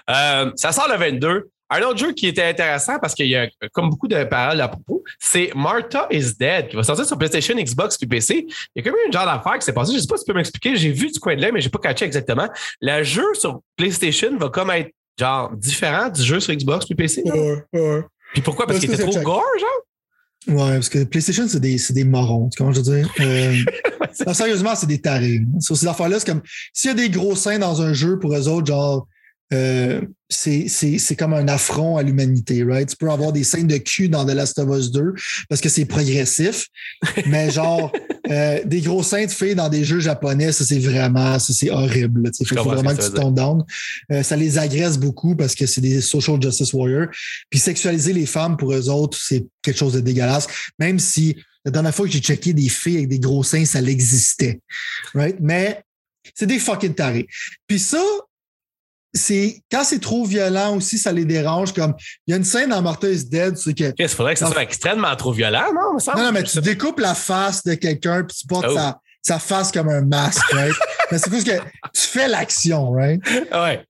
Euh, ça sort le vingt-deux. Un autre jeu qui était intéressant parce qu'il y a comme beaucoup de paroles à propos, c'est Martha is Dead qui va sortir sur PlayStation, Xbox puis P C. Il y a quand même une genre d'affaire qui s'est passée. Je ne sais pas si tu peux m'expliquer. J'ai vu du coin de l'œil, mais je n'ai pas catché exactement. Le jeu sur PlayStation va comme être genre différent du jeu sur Xbox puis P C. Ouais, ouais. Puis pourquoi? Parce, parce qu'il était trop check. gore, genre? Ouais, parce que PlayStation, c'est des, c'est des morons. Comment je veux dire? Euh, non, sérieusement, c'est des tarés. Sur ces affaires-là, c'est comme s'il y a des gros seins dans un jeu pour eux autres, genre. Euh, c'est, c'est, c'est comme un affront à l'humanité, right? Tu peux avoir des scènes de cul dans The Last of Us deux parce que c'est progressif, mais genre euh, des gros seins de filles dans des jeux japonais, ça c'est vraiment, ça c'est horrible. Il faut vraiment que tu tombes down. Euh, ça les agresse beaucoup parce que c'est des social justice warriors. Puis sexualiser les femmes pour eux autres, c'est quelque chose de dégueulasse. Même si la dernière fois que j'ai checké des filles avec des gros seins, ça l'existait, right? Mais c'est des fucking tarés. Puis ça. C'est, quand c'est trop violent aussi, ça les dérange. Comme il y a une scène dans Martha is Dead, tu sais que. Il faudrait que ça soit extrêmement trop violent, non? Me semble. Non, non, mais tu découpes la face de quelqu'un puis tu portes oh. sa, sa face comme un masque, right? Mais c'est parce que tu fais l'action, right? Ouais.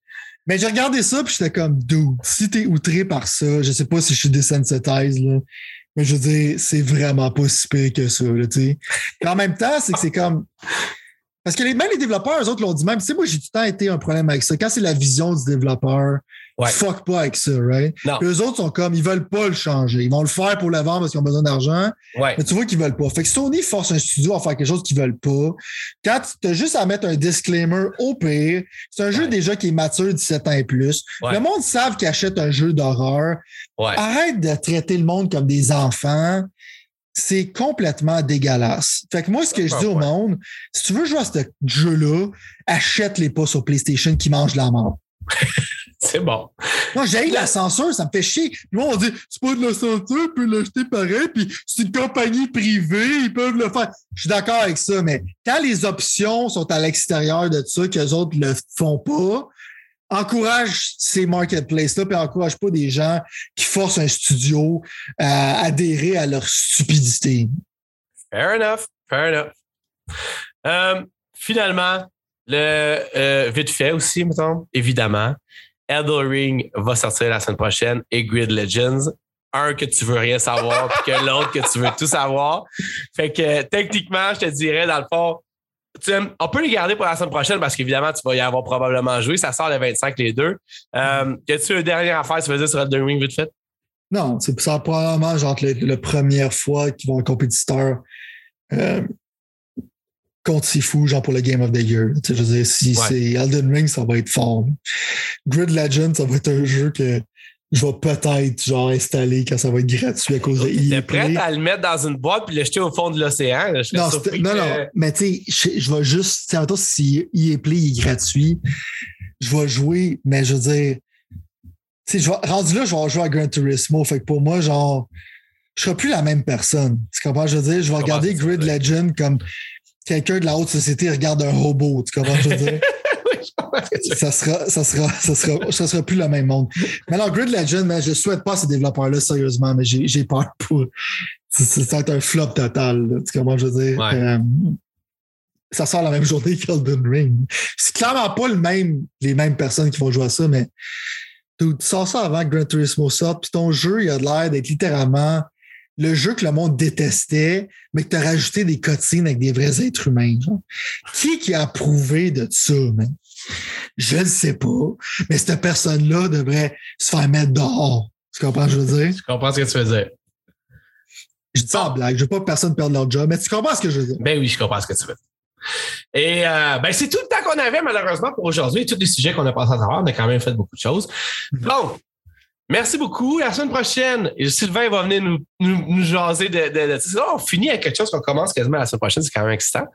Mais j'ai regardé ça puis j'étais comme, dude, si t'es outré par ça, je sais pas si je suis desensitized, là. Mais je veux dire, c'est vraiment pas si pire que ça, là, tu sais. En même temps, c'est que c'est comme. Parce que les, même les développeurs, eux autres l'ont dit même. Tu sais, moi, j'ai tout le temps été un problème avec ça. Quand c'est la vision du développeur, ouais. fuck pas avec ça, right? Non. Eux autres sont comme, ils veulent pas le changer. Ils vont le faire pour le vendre parce qu'ils ont besoin d'argent. Ouais. Mais tu vois qu'ils veulent pas. Fait que Sony force un studio à faire quelque chose qu'ils veulent pas. Quand tu as juste à mettre un disclaimer au pire, c'est un ouais. jeu déjà qui est mature dix-sept ans et plus. Ouais. Le monde savent qu'ils achètent un jeu d'horreur. Ouais. Arrête de traiter le monde comme des enfants. C'est complètement dégueulasse. Fait que moi, ce que je dis au monde, si tu veux jouer à ce jeu-là, achète-les pas sur PlayStation qui mangent la mort. C'est bon. Moi, j'ai la censure, ça me fait chier. Nous, on dit, c'est pas de la censure, on peut l'acheter pareil, puis c'est une compagnie privée, ils peuvent le faire. Je suis d'accord avec ça, mais quand les options sont à l'extérieur de ça, qu'eux autres le font pas, encourage ces marketplaces-là, puis encourage pas des gens qui forcent un studio à adhérer à leur stupidité. Fair enough, fair enough. Euh, finalement, le euh, vite fait aussi, mettons, évidemment, Elden Ring va sortir la semaine prochaine et Grid Legends. Un que tu veux rien savoir, puis que l'autre que tu veux tout savoir. Fait que techniquement, je te dirais, dans le fond, Tu, on peut les garder pour la semaine prochaine parce qu'évidemment, tu vas y avoir probablement joué. Ça sort le vingt-cinq, les deux. Euh, as-tu une dernière affaire, tu veux dire, sur Elden Ring, vite fait? Non, c'est ça probablement genre la première fois qu'ils vont un compétiteur euh, contre Sifu, genre pour le Game of the Year. Tu sais, je veux dire, si ouais. c'est Elden Ring, ça va être fort. Grid Legend, ça va être un jeu que je vais peut-être genre installer quand ça va être gratuit à cause de I A. T'es prêt à le mettre dans une boîte puis le jeter au fond de l'océan? Je non, non, que... non, mais tu sais, je, je vais juste... En tout cas, si I A Play est gratuit, je vais jouer, mais je veux dire... Tu sais, rendu là, je vais jouer à Gran Turismo. Fait que pour moi, genre, je serai plus la même personne. Tu comprends? Je veux dire, je vais regarder Grid Legend comme quelqu'un de la haute société regarde un robot. Tu comprends? Je veux dire... Ça sera, ça sera, ça sera, ça sera plus le même monde. Mais alors, Grid Legend, mais je souhaite pas ces développeurs-là, sérieusement, mais j'ai, j'ai peur pour. Ça va être un flop total, là, tu sais comment je veux dire. Ouais. Euh, ça sort la même journée qu'Elden Ring. C'est clairement pas le même, les mêmes personnes qui vont jouer à ça, mais tu, tu sors ça avant que Gran Turismo sorte, puis ton jeu, il a l'air d'être littéralement le jeu que le monde détestait, mais que tu as rajouté des cutscenes avec des vrais êtres humains. Genre. Qui qui a approuvé de ça, man? Je ne sais pas, mais cette personne-là devrait se faire mettre dehors. Tu comprends ce que je veux dire? Je comprends ce que tu veux dire. Je dis ça en blague, je veux pas que personne perde leur job, mais tu comprends ce que je veux dire? Ben oui, je comprends ce que tu veux dire. Et euh, ben c'est tout le temps qu'on avait, malheureusement, pour aujourd'hui. Tous les sujets qu'on a passés à savoir, on a quand même fait beaucoup de choses. Donc, merci beaucoup. La semaine prochaine, Sylvain va venir nous, nous, nous jaser de... de, de là, on finit avec quelque chose qu'on commence quasiment la semaine prochaine. C'est quand même excitant.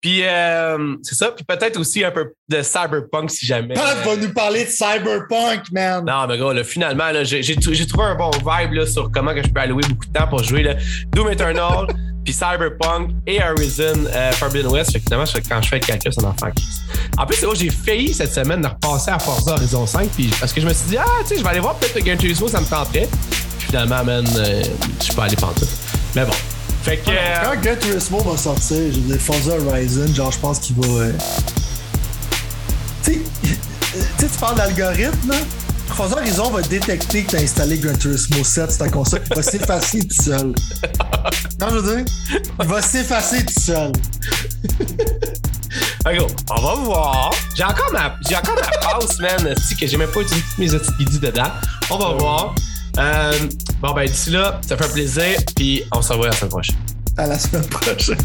Puis, euh, c'est ça. Puis peut-être aussi un peu de Cyberpunk, si jamais. Pat va nous parler de Cyberpunk, man! Non, mais gros, là, finalement, là, j'ai, j'ai, j'ai trouvé un bon vibe là, sur comment que je peux allouer beaucoup de temps pour jouer là, Doom Eternal, puis Cyberpunk et Horizon euh, Forbidden West. Fait que finalement, quand je fais le calcul, ça m'en fait un crise. En plus, c'est vrai, j'ai failli cette semaine de repasser à Forza Horizon cinq, puis parce que je me suis dit, ah, tu sais, je vais aller voir peut-être le Gran Turismo, ça me tenterait. Puis finalement, man, euh, je suis pas allé pantoute. Mais bon. Fait que. Euh... Quand Gran Turismo va sortir, je veux dire, Forza Horizon, genre, je pense qu'il va. Euh... Tu sais, tu parles d'algorithme, là. Forza Horizon va détecter que t'as installé Gran Turismo sept sur ta console. Il va s'effacer tout seul. Non, je veux dire, il va s'effacer tout seul. Okay, on va voir. J'ai encore ma, j'ai encore ma passe, man, que j'ai même pas utilisé toutes mes petites bidis dedans. On va voir. Euh, bon, ben, d'ici là, ça fait un plaisir, puis on se revoit la semaine prochaine. À la semaine prochaine.